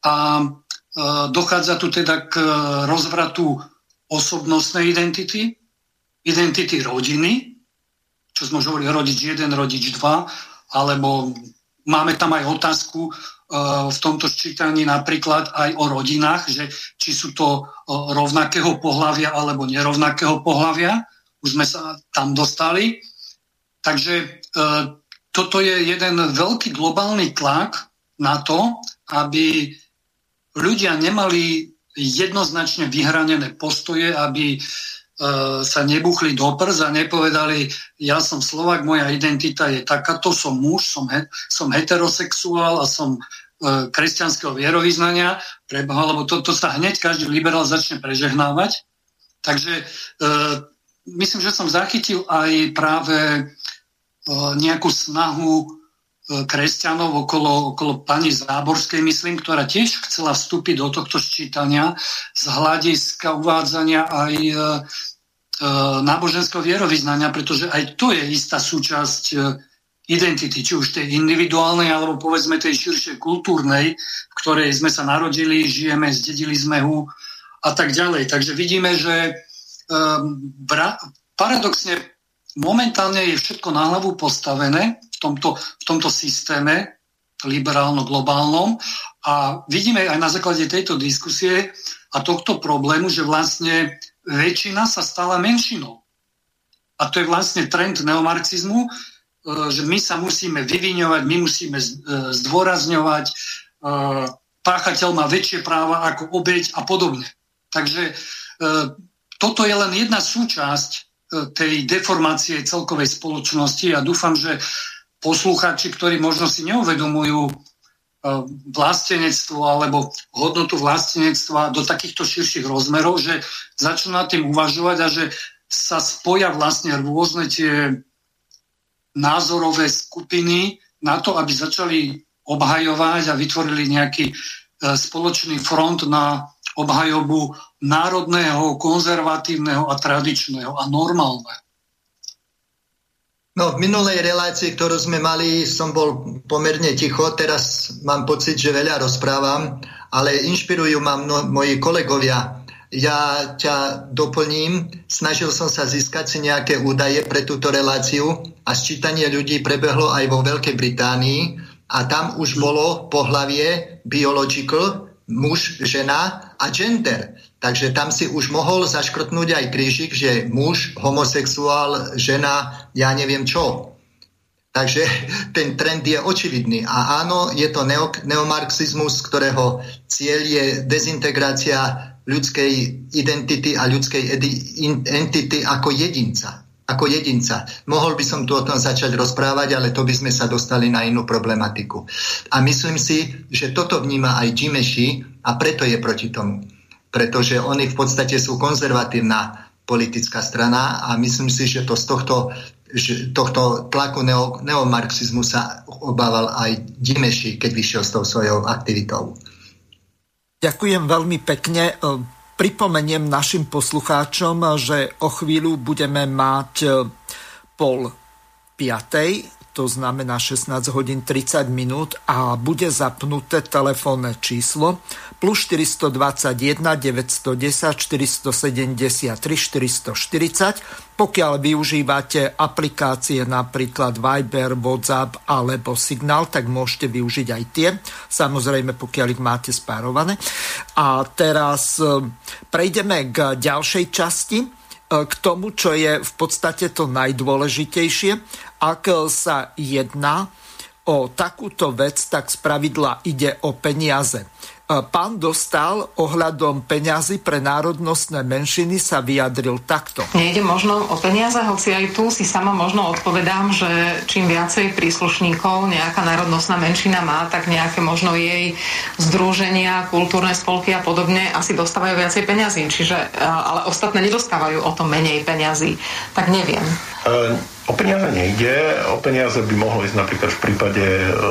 a dochádza tu teda k rozvratu osobnostnej identity, identity rodiny, čo sme už hovorili, rodič 1, rodič 2, alebo máme tam aj otázku v tomto sčítaní napríklad aj o rodinách, že či sú to rovnakého pohlavia alebo nerovnakého pohlavia. Už sme sa tam dostali. Takže toto je jeden veľký globálny tlak na to, aby ľudia nemali jednoznačne vyhranené postoje, aby sa nebuchli do prs a nepovedali, ja som Slovák, moja identita je takáto, som muž, som heterosexuál a som kresťanského vierovyznania, lebo to sa hneď každý liberál začne prežehnávať. Takže myslím, že som zachytil aj práve nejakú snahu kresťanov okolo pani Záborskej, myslím, ktorá tiež chcela vstúpiť do tohto sčítania z hľadiska uvádzania aj náboženského vierovyznania, pretože aj to je istá súčasť identity, či už tej individuálnej, alebo povedzme tej širšej kultúrnej, v ktorej sme sa narodili, žijeme, zdedili sme ju a tak ďalej. Takže vidíme, že paradoxne momentálne je všetko na hlavu postavené v tomto systéme liberálno-globálnom a vidíme aj na základe tejto diskusie a tohto problému, že vlastne väčšina sa stala menšinou. A to je vlastne trend neomarxizmu, že my sa musíme vyviňovať, my musíme zdôrazňovať, páchateľ má väčšie práva ako obeť a podobne. Takže toto je len jedna súčasť tej deformácie celkovej spoločnosti a dúfam, že poslucháči, ktorí možno si neuvedomujú vlastenectvo alebo hodnotu vlastenectva do takýchto širších rozmerov, že začnú nad tým uvažovať a že sa spoja vlastne rôzne tie názorové skupiny na to, aby začali obhajovať a vytvorili nejaký spoločný front na obhajobu národného, konzervatívneho a tradičného a normálneho. No, v minulej relácii, ktorú sme mali, som bol pomerne ticho, teraz mám pocit, že veľa rozprávam, ale inšpirujú ma moji kolegovia. Ja ťa doplním, snažil som sa získať si nejaké údaje pre túto reláciu a sčítanie ľudí prebehlo aj vo Veľkej Británii a tam už bolo pohlavie biological, muž, žena a gender. Takže tam si už mohol zaškrtnúť aj krížik, že muž, homosexuál, žena, ja neviem čo. Takže ten trend je očividný. A áno, je to neomarxizmus, ktorého cieľ je dezintegrácia ľudskej identity a ľudskej entity ako jedinca. Mohol by som tu o tom začať rozprávať, ale to by sme sa dostali na inú problematiku. A myslím si, že toto vníma aj Gyimesi a preto je proti tomu. Pretože oni v podstate sú konzervatívna politická strana a myslím si, že to z tohto tlaku neomarxizmu sa obával aj Gyimesi, keď vyšiel s tou svojou aktivitou. Ďakujem veľmi pekne. Pripomeniem našim poslucháčom, že o chvíľu budeme mať 4:30, to znamená 16:30 a bude zapnuté telefónne číslo +421 910 473 440, pokiaľ využívate aplikácie napríklad Viber, WhatsApp alebo Signál, tak môžete využiť aj tie, samozrejme pokiaľ ich máte spárované. A teraz prejdeme k ďalšej časti, k tomu, čo je v podstate to najdôležitejšie. Ak sa jedná o takúto vec, tak spravidla ide o peniaze. Pán Dostal ohľadom peňazí pre národnostné menšiny sa vyjadril takto. Nejde možno o peniaze, hoci aj tu si sama možno odpovedám, že čím viacej príslušníkov nejaká národnostná menšina má, tak nejaké možno jej združenia, kultúrne spolky a podobne asi dostávajú viacej peňazí, čiže, ale ostatné nedostávajú o to menej peňazí. Tak neviem. O peniaze nejde, o peniaze by mohlo ísť napríklad v prípade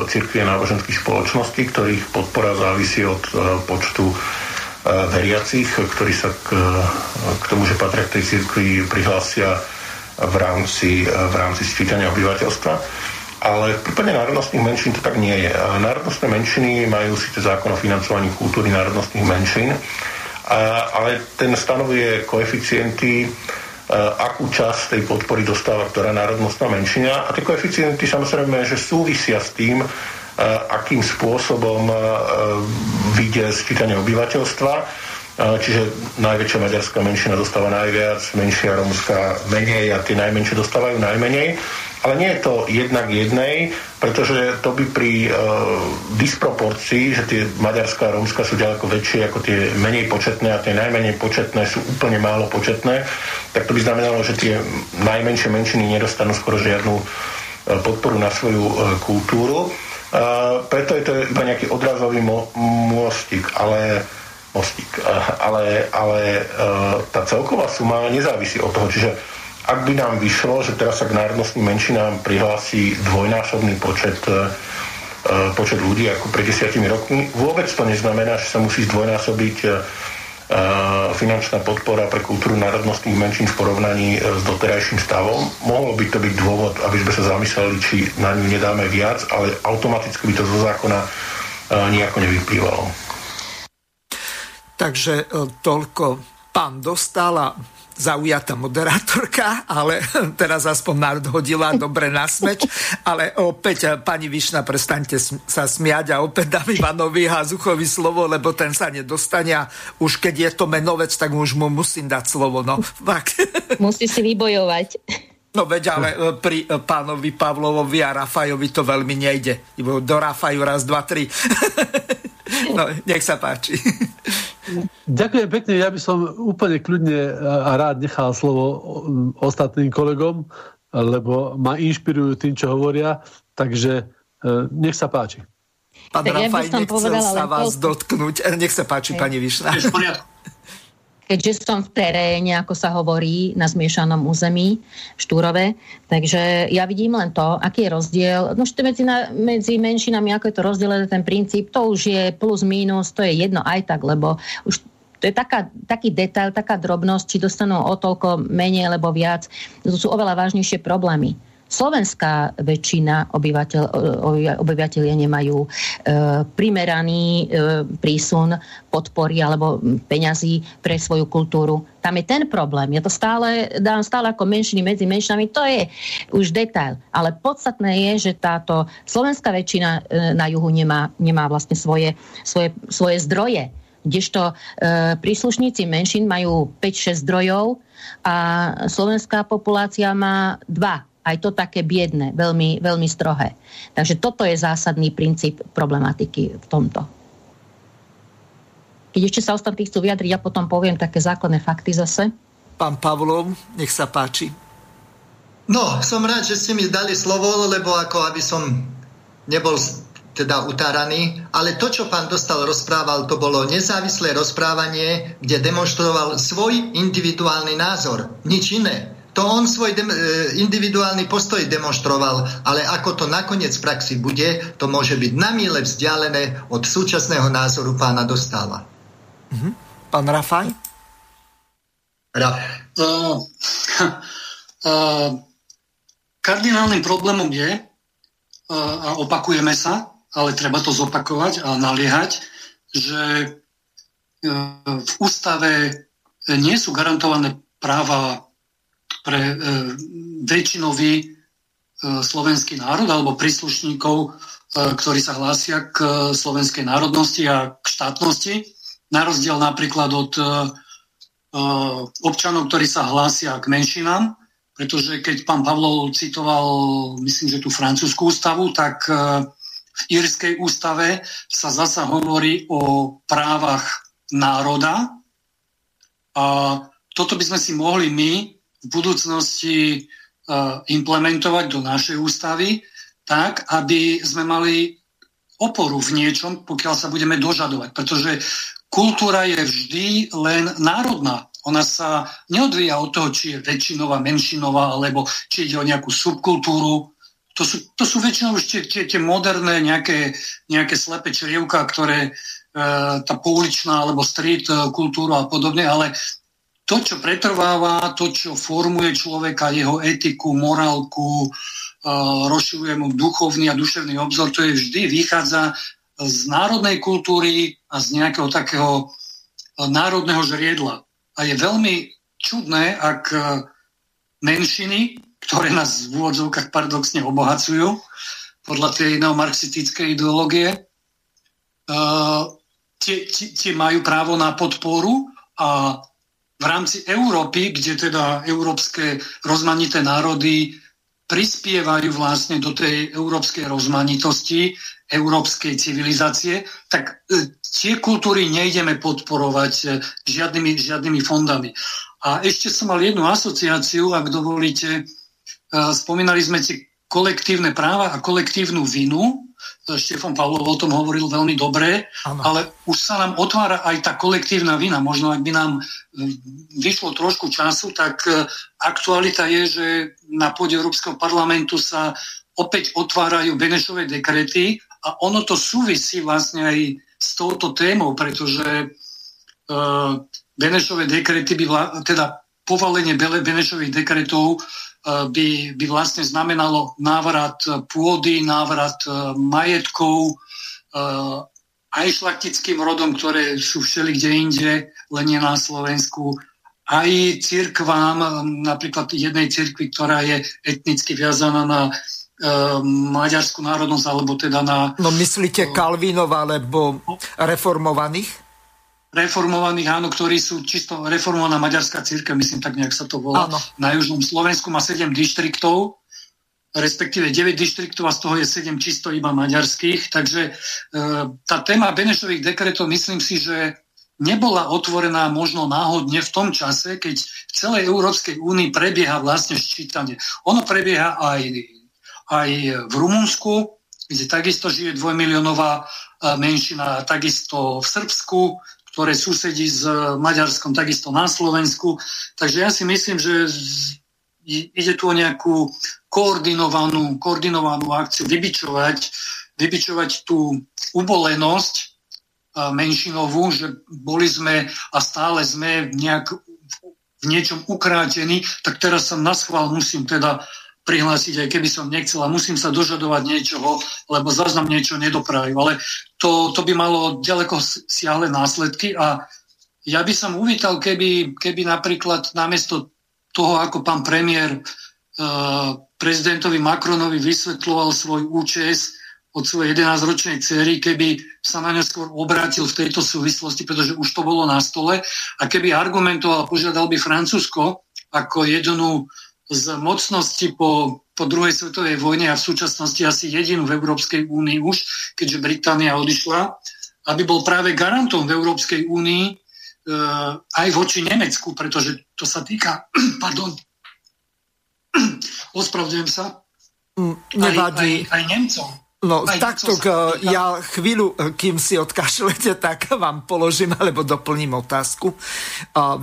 cirkvi a náboženských spoločností, ktorých podpora závisí od počtu veriacich, ktorí sa k tomu, že patria k tej cirkvi, prihlásia v rámci sčítania obyvateľstva. Ale v prípade národnostných menšín to tak nie je. Národnostné menšiny majú síce zákon o financovaní kultúry národnostných menšín, ale ten stanovuje koeficienty, akú časť tej podpory dostáva ktorá národnostná menšina. A tie koeficienty samozrejme, že súvisia s tým, akým spôsobom vyjde sčítanie obyvateľstva. Čiže najväčšia maďarská menšina dostáva najviac, menšia rómska menej a tie najmenšie dostávajú najmenej. Ale nie je to jednak jednej, pretože to by pri disproporcii, že tie maďarská a rómska sú ďaleko väčšie ako tie menej početné a tie najmenej početné sú úplne málo početné, tak to by znamenalo, že tie najmenšie menšiny nedostanú skoro žiadnu podporu na svoju kultúru. Preto je to iba nejaký odrazový mostík, ale tá celková suma nezávisí od toho, čiže ak by nám vyšlo, že teraz sa k národnostným menšinám prihlási dvojnásobný počet ľudí ako pred 10 rokmi, vôbec to neznamená, že sa musí zdvojnásobiť finančná podpora pre kultúru národnostných menšín v porovnaní s doterajším stavom. Mohol by to byť dôvod, aby sme sa zamysleli, či na ňu nedáme viac, ale automaticky by to zo zákona nejako nevyplývalo. Takže toľko pán Dostala, zaujatá moderátorka, ale teraz aspoň nadhodila dobre na smeč. Ale opäť, pani Višna, prestaňte sa smiať a opäť dám Ivanovi Hazuchovi slovo, lebo ten sa nedostane a už keď je to menovec, tak už mu musím dať slovo. No, fakt. Musí si vybojovať. No veď, ale pri pánovi Pavlovovi a Rafajovi to veľmi nejde. Do Rafaju 1, 2, 3. No, nech sa páči. Ďakujem pekne. Ja by som úplne kľudne a rád nechal slovo ostatným kolegom, lebo ma inšpirujú tým, čo hovoria. Takže nech sa páči. Pán Rafaj, nechcel sa vás dotknúť. Nech sa páči, pani Višna. Keďže som v teréne, ako sa hovorí, na zmiešanom území Štúrove, takže ja vidím len to, aký je rozdiel. No, medzi menšinami, ako je to rozdelené, ten princíp, to už je plus, mínus, to je jedno aj tak, lebo už to je taký detail, taká drobnosť, či dostanú o toľko menej, alebo viac. To sú oveľa vážnejšie problémy. Slovenská väčšina obyvateľia nemajú primeraný prísun podpory alebo peňazí pre svoju kultúru. Tam je ten problém. Ja to stále dám ako menšiny medzi menšinami. To je už detail. Ale podstatné je, že táto slovenská väčšina na juhu nemá vlastne svoje zdroje. Kdežto príslušníci menšín majú 5-6 zdrojov a slovenská populácia má 2. Aj to také biedne, veľmi, veľmi strohé. Takže toto je zásadný princíp problematiky v tomto. Keď ešte sa ostatní chcú vyjadriť, ja potom poviem také základné fakty zase. Pán Paulov, nech sa páči. No, som rád, že ste mi dali slovo, lebo ako aby som nebol teda utáraný, ale to, čo pán Dostal rozprával, to bolo nezávislé rozprávanie, kde demonstroval svoj individuálny názor, nič iné. To on svoj individuálny postoj demonstroval, ale ako to nakoniec v praxi bude, to môže byť na míle vzdialené od súčasného názoru pána Dostala. Mm-hmm. Pán Rafaj? Kardinálnym problémom je, a opakujeme sa, ale treba to zopakovať a naliehať, že v ústave nie sú garantované práva pre väčšinový slovenský národ alebo príslušníkov, ktorí sa hlásia k slovenskej národnosti a k štátnosti. Na rozdiel napríklad od občanov, ktorí sa hlásia k menšinám, pretože keď pán Paulov citoval, myslím, že tú francúzskú ústavu, tak v írskej ústave sa zasa hovorí o právach národa. A toto by sme si mohli my v budúcnosti implementovať do našej ústavy tak, aby sme mali oporu v niečom, pokiaľ sa budeme dožadovať. Pretože kultúra je vždy len národná. Ona sa neodvíja od toho, či je väčšinová, menšinová, alebo či ide o nejakú subkultúru. To sú väčšinou už tie moderné, nejaké slepé črievka, ktoré tá pouličná alebo street kultúra a podobne, ale to, čo pretrváva, to, čo formuje človeka, jeho etiku, morálku, rozširuje mu duchovný a duševný obzor, to je vždy vychádza z národnej kultúry a z nejakého takého národného žriedla. A je veľmi čudné, ak menšiny, ktoré nás v úvodzovkách paradoxne obohacujú, podľa tej neomarxistickej ideológie, tie majú právo na podporu a v rámci Európy, kde teda európske rozmanité národy prispievajú vlastne do tej európskej rozmanitosti, európskej civilizácie, tak tie kultúry nejdeme podporovať žiadnymi fondami. A ešte som mal jednu asociáciu, ak dovolíte. Spomínali sme tie kolektívne práva a kolektívnu vinu. Štefan Paulov o tom hovoril veľmi dobre, ano. Ale už sa nám otvára aj tá kolektívna vina. Možno, ak by nám vyšlo trošku času, tak aktualita je, že na pôde Európskeho parlamentu sa opäť otvárajú Benešové dekrety a ono to súvisí vlastne aj s touto témou, pretože Benešové dekrety by teda povalenie Benešových dekretov by vlastne znamenalo návrat pôdy, návrat majetkov aj šlachtickým rodom, ktoré sú všelikde inde, len nie na Slovensku, aj cirkvám, napríklad jednej cirkvi, ktorá je etnicky viazaná na maďarskú národnosť, alebo teda na... No myslíte Kalvinov alebo reformovaných? Reformovaných, áno, ktorí sú čisto reformovaná maďarská cirkev, myslím, tak nejak sa to volá. Áno. Na južnom Slovensku má 7 dištriktov, respektíve 9 dištriktov a z toho je 7 čisto iba maďarských. Takže tá téma Benešových dekretov, myslím si, že nebola otvorená možno náhodne v tom čase, keď v celej Európskej únii prebieha vlastne ščítanie. Ono prebieha aj v Rumunsku, kde takisto žije 2-miliónová menšina, takisto v Srbsku, ktoré susedí s Maďarskom, takisto na Slovensku. Takže ja si myslím, že ide tu o nejakú koordinovanú akciu vybičovať tú ubolenosť menšinovú, že boli sme a stále sme nejak v niečom ukrátení, tak teraz som naschvál musím teda prihlásiť, aj keby som nechcel, a musím sa dožadovať niečoho, lebo zaznám niečo nedopravil. Ale to by malo ďaleko siahle následky a ja by som uvítal, keby napríklad namiesto toho, ako pán premiér prezidentovi Macronovi vysvetľoval svoj účes od svojej 11-ročnej dcery, keby sa na ňa skôr obrátil v tejto súvislosti, pretože už to bolo na stole, a keby argumentoval, požiadal by Francúzsko ako jednu z mocnosti po druhej svetovej vojne a v súčasnosti asi jedinú v Európskej únii už, keďže Británia odišla, aby bol práve garantom v Európskej únii aj voči Nemecku, pretože to sa týka ospravedlňujem sa, aj Nemcom. No takto, ja chvíľu, kým si odkašlete, tak vám položím alebo doplním otázku.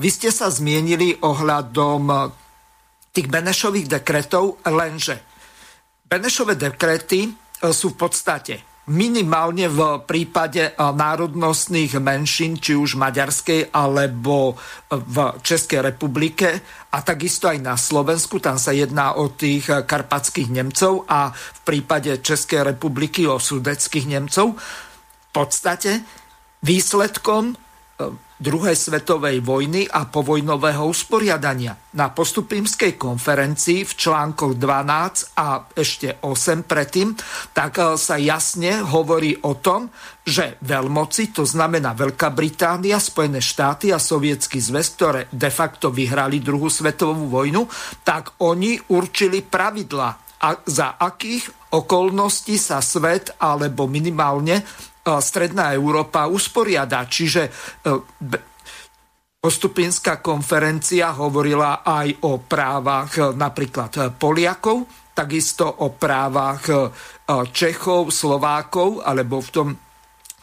Vy ste sa zmienili ohľadom tých Benešových dekretov, lenže Benešové dekrety sú v podstate minimálne v prípade národnostných menšín, či už maďarskej, alebo v Českej republike a takisto aj na Slovensku, tam sa jedná o tých karpatských Nemcov a v prípade Českej republiky o sudeckých Nemcov. V podstate výsledkom druhej svetovej vojny a povojnového usporiadania. Na postupimskej konferencii v článkoch 12 a ešte 8 predtým, tak sa jasne hovorí o tom, že veľmoci, to znamená Veľká Británia, Spojené štáty a Sovietský zväz, ktoré de facto vyhrali druhú svetovú vojnu, tak oni určili pravidlá, za akých okolností sa svet alebo minimálne Stredná Európa usporiada. Čiže postupinská konferencia hovorila aj o právach napríklad Poliakov, takisto o právach Čechov, Slovákov, alebo v tom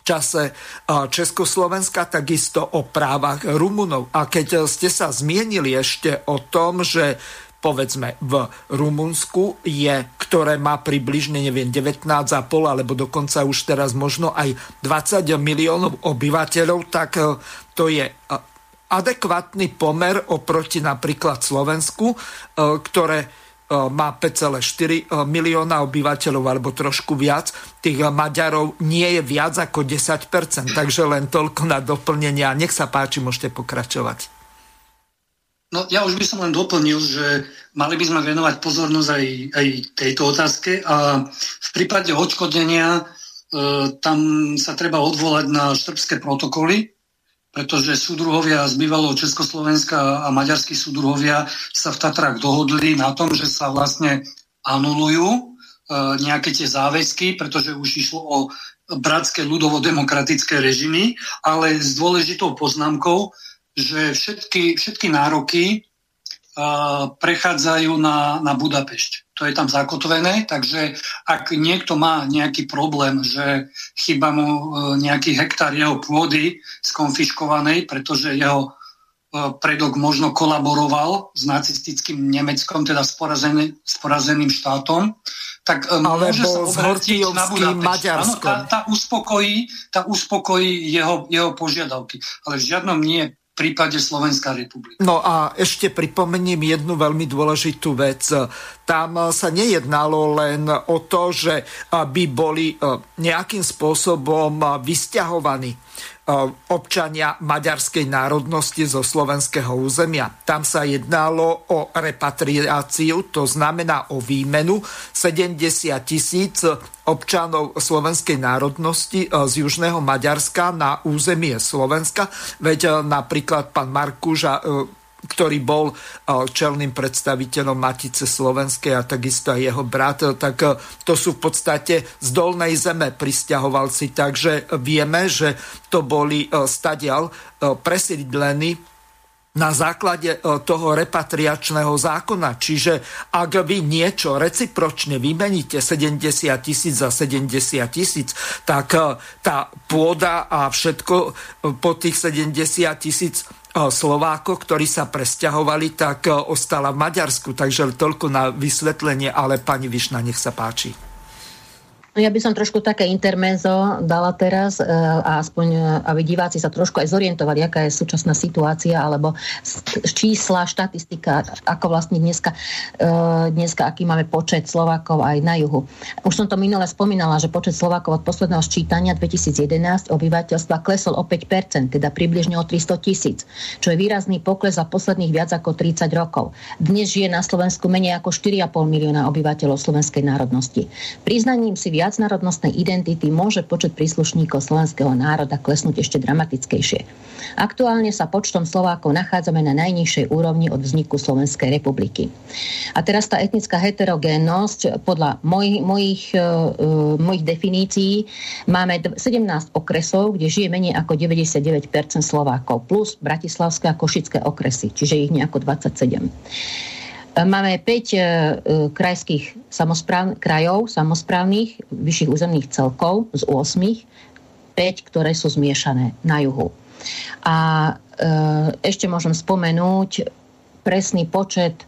čase Československa, takisto o právach Rumunov. A keď ste sa zmienili ešte o tom, že povedzme v Rumunsku ktoré má približne, 19,5 alebo dokonca už teraz možno aj 20 miliónov obyvateľov, tak to je adekvátny pomer oproti napríklad Slovensku, ktoré má 5,4 milióna obyvateľov alebo trošku viac. Tých Maďarov nie je viac ako 10%, takže len toľko na doplnenia. Nech sa páči, môžete pokračovať. No, ja už by som len doplnil, že mali by sme venovať pozornosť aj tejto otázke a v prípade odškodnenia tam sa treba odvolať na štrbské protokoly, pretože súdruhovia z bývalého Československa a maďarskí súdruhovia sa v Tatrách dohodli na tom, že sa vlastne anulujú nejaké tie záväzky, pretože už išlo o bratské ľudovo-demokratické režimy, ale s dôležitou poznámkou, že všetky nároky prechádzajú na Budapešť. To je tam zakotvené, takže ak niekto má nejaký problém, že chýba mu nejaký hektár jeho pôdy skonfiškovanej, pretože jeho predok možno kolaboroval s nacistickým Nemeckom, teda s porazeným štátom, tak môže sa obrátiť na Budapešť. Áno, tá uspokojí jeho požiadavky, ale v žiadnom nie v prípade Slovenská republika. No a ešte pripomením jednu veľmi dôležitú vec. Tam sa nejednalo len o to, že by boli nejakým spôsobom vysťahovaní občania maďarskej národnosti zo slovenského územia. Tam sa jednalo o repatriáciu, to znamená o výmenu 70,000 občanov slovenskej národnosti z južného Maďarska na územie Slovenska. Veď napríklad pán Markúža ktorý bol čelným predstaviteľom Matice slovenskej a takisto aj jeho brat, tak to sú v podstate z dolnej zeme prisťahovalci, takže vieme, že to boli stadiaľ presídlení na základe toho repatriačného zákona. Čiže ak vy niečo recipročne vymeníte 70 000 za 70 000, tak tá pôda a všetko po tých 70 000 Slovákov, ktorí sa presťahovali, tak ostala v Maďarsku. Takže toľko na vysvetlenie, ale pani Višna, nech sa páči. Ja by som trošku také intermezzo dala teraz, a aspoň aby diváci sa trošku aj zorientovali, aká je súčasná situácia, alebo čísla, štatistika, ako vlastne dneska, aký máme počet Slovákov aj na juhu. Už som to minule spomínala, že počet Slovákov od posledného sčítania 2011 obyvateľstva klesol o 5%, teda približne o 300 000, čo je výrazný pokles za posledných viac ako 30 rokov. Dnes žije na Slovensku menej ako 4,5 milióna obyvateľov slovenskej národnosti. Priznaním si viacnárodnostnej identity môže počet príslušníkov slovenského národa klesnúť ešte dramatickejšie. Aktuálne sa počtom Slovákov nachádzame na najnižšej úrovni od vzniku Slovenskej republiky. A teraz tá etnická heterogénnosť, podľa mojich definícií, máme 17 okresov, kde žije menej ako 99% Slovákov, plus bratislavské a košické okresy, čiže ich nejako 27. Máme 5 krajských krajov samosprávnych vyšších územných celkov z 8, 5, ktoré sú zmiešané na juhu. A ešte môžem spomenúť presný počet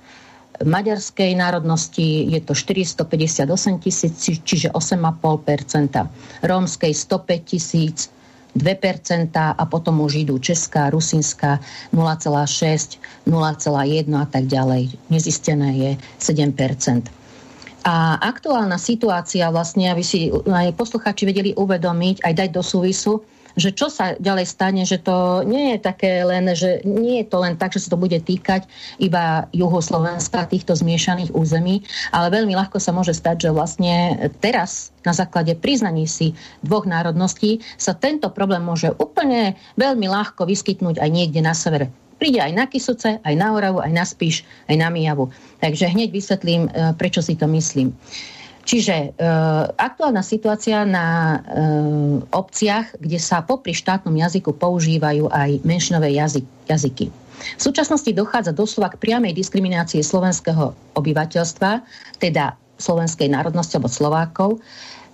maďarskej národnosti, je to 458 000, čiže 8,5%. Rómskej 105 000, 2%, a potom už idú česká, rusínska 0,6, 0,1 a tak ďalej. Nezistené je 7%. A aktuálna situácia vlastne, aby si aj poslucháči vedeli uvedomiť, aj dať do súvisu, že čo sa ďalej stane, že to nie je také len, že nie je to len tak, že sa to bude týkať iba Juhoslovenska, týchto zmiešaných území, ale veľmi ľahko sa môže stať, že vlastne teraz na základe priznaní si dvoch národností sa tento problém môže úplne veľmi ľahko vyskytnúť aj niekde na severe. Príde aj na Kysuce, aj na Oravu, aj na Spiš, aj na Myjavu. Takže hneď vysvetlím, prečo si to myslím. Čiže aktuálna situácia na obciach, kde sa popri štátnom jazyku používajú aj menšinové jazyky. V súčasnosti dochádza doslova k priamej diskriminácii slovenského obyvateľstva, teda slovenskej národnosti alebo Slovákov,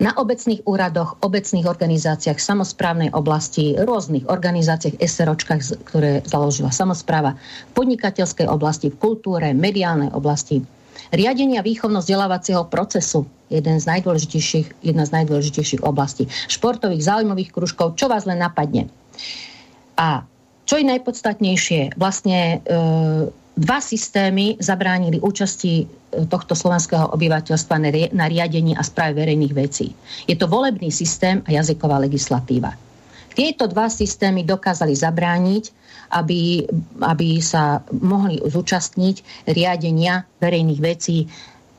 na obecných úradoch, obecných organizáciách, samosprávnej oblasti, rôznych organizáciách, SROčkách, ktoré založila samospráva, v podnikateľskej oblasti, v kultúre, mediálnej oblasti. Riadenie a výchovno-vzdelávacieho procesu, jedna z najdôležitejších oblastí, športových, záujmových kružkov, čo vás len napadne. A čo je najpodstatnejšie, vlastne dva systémy zabránili účasti tohto slovenského obyvateľstva na riadení a správe verejných vecí. Je to volebný systém a jazyková legislatíva. Tieto dva systémy dokázali zabrániť, aby sa mohli zúčastniť riadenia verejných vecí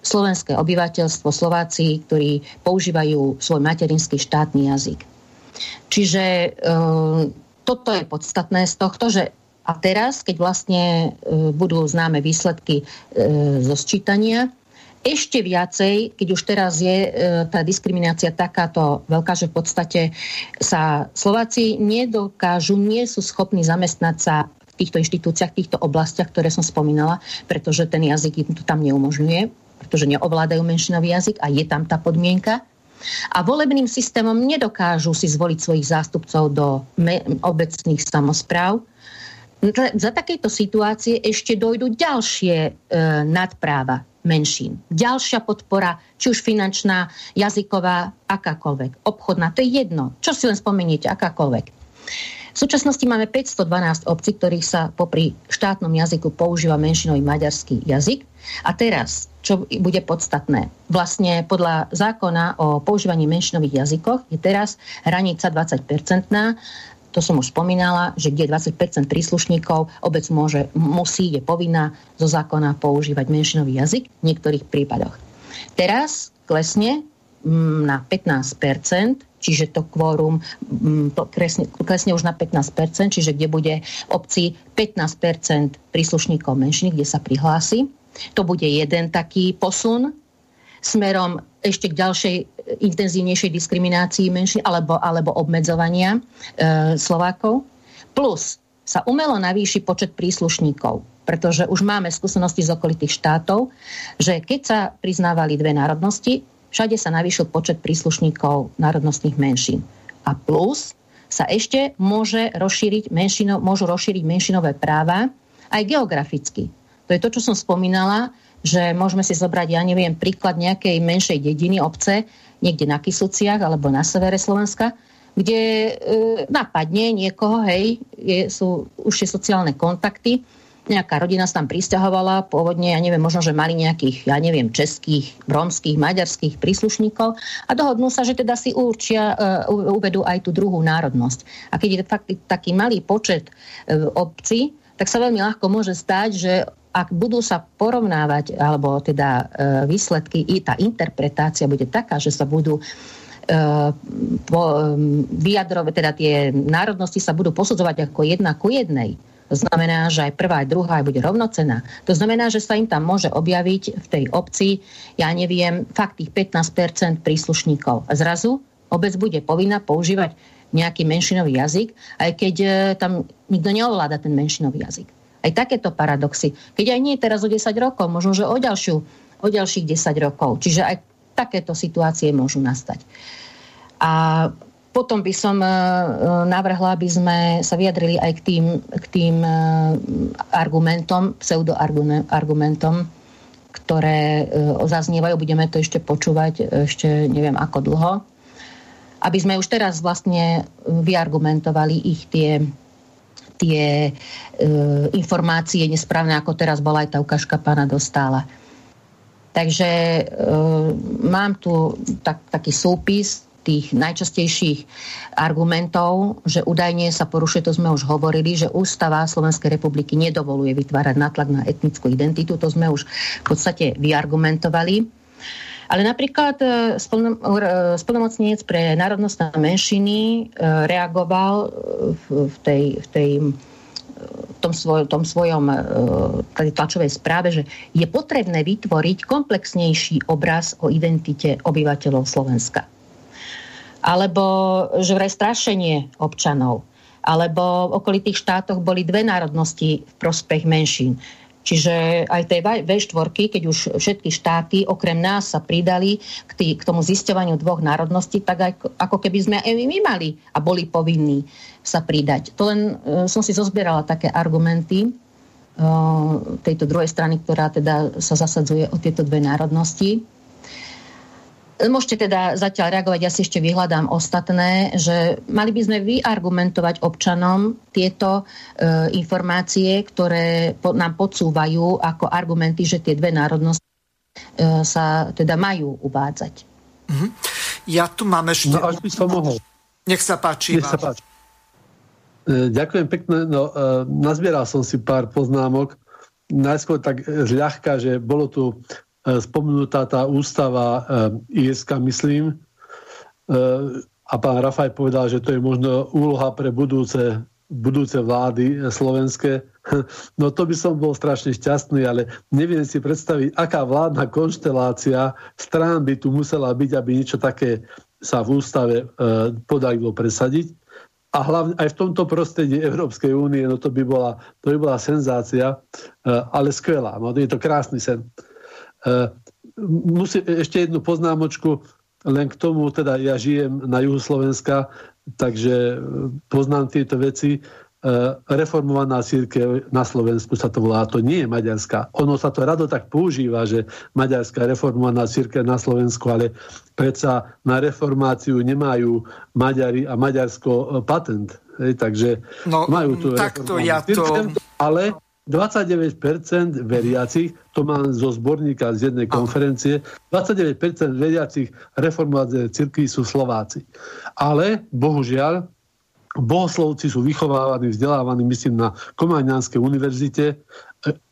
slovenské obyvateľstvo, Slováci, ktorí používajú svoj materinský štátny jazyk. Čiže toto je podstatné z tohto, že a teraz, keď vlastne budú známe výsledky zo sčítania, ešte viacej, keď už teraz je tá diskriminácia takáto veľká, že v podstate sa Slováci nie sú schopní zamestnať sa v týchto inštitúciách, v týchto oblastiach, ktoré som spomínala, pretože ten jazyk to tam neumožňuje, pretože neovládajú menšinový jazyk a je tam tá podmienka. A volebným systémom nedokážu si zvoliť svojich zástupcov do obecných samospráv. Za takejto situácie ešte dojdú ďalšie nadpráva menšín. Ďalšia podpora, či už finančná, jazyková, akákoľvek, obchodná, to je jedno. Čo si len spomeniete, akákoľvek. V súčasnosti máme 512 obcí, ktorých sa popri štátnom jazyku používa menšinový maďarský jazyk. A teraz, čo bude podstatné? Vlastne podľa zákona o používaní menšinových jazykoch je teraz hranica 20%, to som už spomínala, že kde 20% príslušníkov obec je povinná zo zákona používať menšinový jazyk v niektorých prípadoch. Teraz klesne na 15%, čiže to kvórum klesne už na 15%, čiže kde bude v obci 15% príslušníkov menšiny, kde sa prihlási. To bude jeden taký posun smerom ešte k ďalšej intenzívnejšej diskriminácii menšín alebo obmedzovania Slovákov. Plus sa umelo navýši počet príslušníkov, pretože už máme skúsenosti z okolitých štátov, že keď sa priznávali dve národnosti, všade sa navýšil počet príslušníkov národnostných menšín. A plus sa ešte môžu rozšíriť menšinové práva aj geograficky. To je to, čo som spomínala, že môžeme si zobrať, príklad nejakej menšej dediny, obce, niekde na Kysuciach alebo na severe Slovenska, kde napadne niekoho, sú už sociálne kontakty, nejaká rodina sa tam prisťahovala, pôvodne, možno, že mali nejakých, českých, rómskych, maďarských príslušníkov a dohodnú sa, že teda si uvedú aj tú druhú národnosť. A keď je fakt taký malý počet obcí, tak sa veľmi ľahko môže stať, že ak budú sa porovnávať, alebo teda výsledky, i tá interpretácia bude taká, že sa budú vyjadrovať, teda tie národnosti sa budú posudzovať ako jedna ku jednej. To znamená, že aj prvá, aj druhá aj bude rovnocená. To znamená, že sa im tam môže objaviť v tej obci, fakt tých 15% príslušníkov. A zrazu obec bude povinná používať nejaký menšinový jazyk, aj keď tam nikto neovláda ten menšinový jazyk. Aj takéto paradoxy. Keď aj nie teraz o 10 rokov, možno, že o ďalších 10 rokov. Čiže aj takéto situácie môžu nastať. A potom by som navrhla, aby sme sa vyjadrili aj k tým argumentom, pseudoargumentom, ktoré zaznievajú. Budeme to ešte počúvať, neviem ako dlho. Aby sme už teraz vlastne vyargumentovali ich tie informácie nesprávne, ako teraz bola aj tá ukážka pána Dostála. Takže mám tu taký súpis tých najčastejších argumentov, že údajne sa porušuje, to sme už hovorili, že ústava Slovenskej republiky nedovoluje vytvárať nátlak na etnickú identitu, to sme už v podstate vyargumentovali. Ale napríklad splnomocniec pre národnostné menšiny reagoval v tom svojom tlačovej správe, že je potrebné vytvoriť komplexnejší obraz o identite obyvateľov Slovenska. Alebo že vraj strašenie občanov, alebo v okolitých štátoch boli dve národnosti v prospech menšín. Čiže aj tej V4, keď už všetky štáty okrem nás sa pridali k tomu zisťovaniu dvoch národností, tak ako keby sme aj my mali a boli povinní sa pridať. To len som si zozbierala také argumenty tejto druhej strany, ktorá teda sa zasadzuje o tieto dve národnosti. Môžete teda zatiaľ reagovať, ja si ešte vyhľadám ostatné, že mali by sme vyargumentovať občanom tieto informácie, ktoré nám podsúvajú ako argumenty, že tie dve národnosti sa teda majú uvádzať. Mm-hmm. Ja tu mám ešte... No, až by som mohol. Nech sa páči. Nech sa páči. Ďakujem pekne. No, nazbieral som si pár poznámok. Najskôr tak zľahka, že bolo tu spomenutá tá ústava Írska, myslím. A pán Rafaj povedal, že to je možno úloha pre budúce vlády slovenské. No to by som bol strašne šťastný, ale neviem si predstaviť, aká vládna konštelácia strán by tu musela byť, aby niečo také sa v ústave podarilo presadiť. A hlavne aj v tomto prostredí Európskej únie, no to by bola senzácia, ale skvelá. No, je to krásny sen. Musím ešte jednu poznámočku len k tomu, teda ja žijem na juhu Slovenska, takže poznám tieto veci. Reformovaná cirkev na Slovensku sa to volá, to nie je maďarská. Ono sa to rado tak používa, že maďarská reformovaná cirkev na Slovensku, ale predsa na reformáciu nemajú Maďari a Maďarsko patent. Takže no, majú tu reformovanú cirkev, ale 29% veriacich, to mám zo zborníka z jednej konferencie, 29% veriacich reformovanej cirkvi sú Slováci. Ale, bohužiaľ, bohoslovci sú vychovávaní, vzdelávaní, myslím, na Komaňanskej univerzite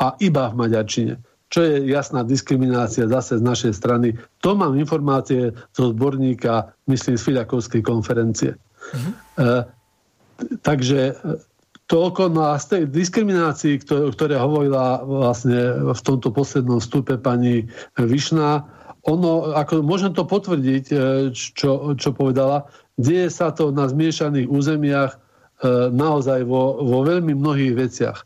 a iba v maďarčine. čo je jasná diskriminácia zase z našej strany. To mám informácie zo odborníka, myslím, z Filiakovskej konferencie. Mm-hmm. Takže toľko na tej diskriminácii, ktoré hovorila vlastne v tomto poslednom vstupe pani Višna, ono, ako môžem to potvrdiť, čo povedala, deje sa to na zmiešaných územiach naozaj vo veľmi mnohých veciach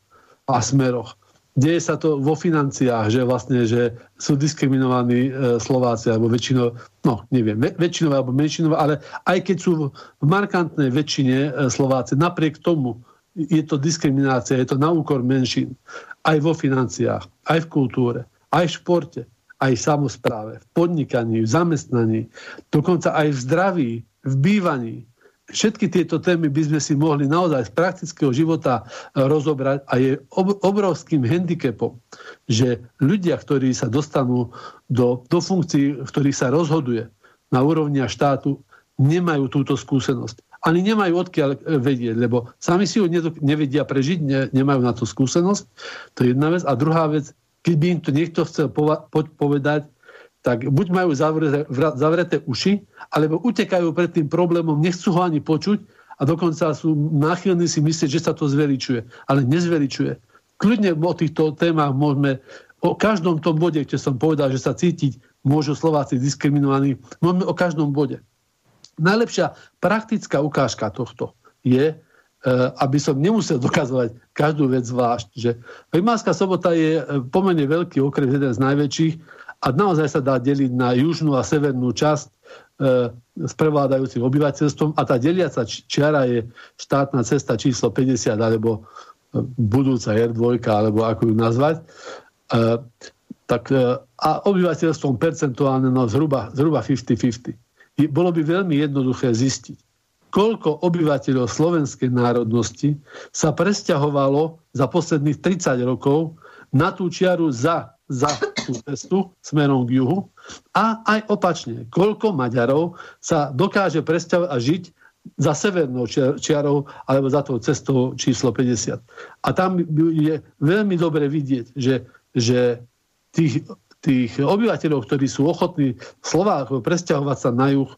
a smeroch. Deje sa to vo financiách, že vlastne že sú diskriminovaní Slováci alebo väčšinou, no neviem, väčšinové alebo menšinové, ale aj keď sú v markantnej väčšine Slováci, napriek tomu je to diskriminácia, je to na úkor menšín. Aj vo financiách, aj v kultúre, aj v športe, aj v samospráve, v podnikaní, v zamestnaní, dokonca aj v zdraví, v bývaní. Všetky tieto témy by sme si mohli naozaj z praktického života rozobrať a je obrovským handicapom, že ľudia, ktorí sa dostanú do funkcií, v ktorých sa rozhoduje na úrovni štátu, nemajú túto skúsenosť. Ani nemajú odkiaľ vedieť, lebo sami si ju nevedia prežiť, nemajú na to skúsenosť. To je jedna vec. A druhá vec, keby im to niekto chcel povedať, tak buď majú zavreté uši, alebo utekajú pred tým problémom, nechcú ho ani počuť a dokonca sú náchylní si myslieť, že sa to zveličuje. Ale nezveličuje. Kľudne o týchto témach môžeme, o každom tom bode, kde som povedal, že sa cítiť môžu Slováci diskriminovaní, môžeme o každom bode. Najlepšia praktická ukážka tohto je, aby som nemusel dokazovať každú vec zvlášť, že Rimavská Sobota je pomerne veľký okres, jeden z najväčších, a naozaj sa dá deliť na južnú a severnú časť s prevládajúcim obyvateľstvom a tá deliaca čiara je štátna cesta číslo 50 alebo budúca R2 alebo ako ju nazvať. A obyvateľstvom percentuálne no, zhruba 50-50. Bolo by veľmi jednoduché zistiť, koľko obyvateľov slovenskej národnosti sa presťahovalo za posledných 30 rokov na tú čiaru za tú cestu smerom k juhu a aj opačne, koľko Maďarov sa dokáže presťahovať a žiť za severnou čiarou alebo za tou cestou číslo 50. A tam je veľmi dobre vidieť, že tých obyvateľov, ktorí sú ochotní Slovákov presťahovať sa na juh,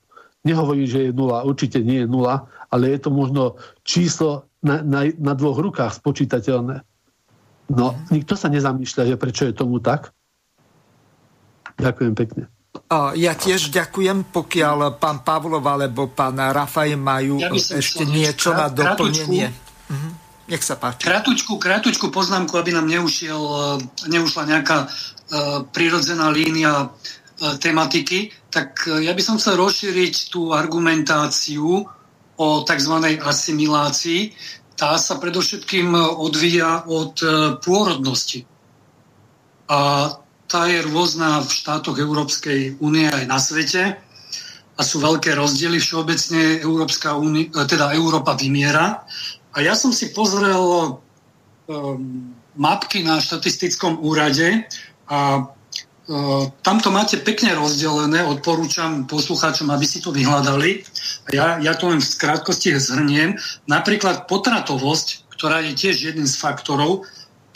nehovorím, že je nula, určite nie je nula, ale je to možno číslo na dvoch rukách spočítateľné. No, nikto sa nezamýšľa, že prečo je tomu tak. Ďakujem pekne. Ja tiež ďakujem, pokiaľ pán Pavlov alebo pán Rafaj majú ešte niečo na doplnenie. Nech sa páči. Kratučku poznámku, aby nám neušla nejaká prirodzená línia tematiky, tak ja by som chcel rozšíriť tú argumentáciu o tzv. Asimilácii. Tá sa predovšetkým odvíja od pôrodnosti. A tá je rôzna v štátoch Európskej únie aj na svete. A sú veľké rozdiely. Všeobecne Európa vymiera. A ja som si pozrel mapky na štatistickom úrade a tam to máte pekne rozdelené. Odporúčam poslucháčom, aby si to vyhľadali. Ja to len v krátkosti zhrniem. Napríklad potratovosť, ktorá je tiež jedným z faktorov,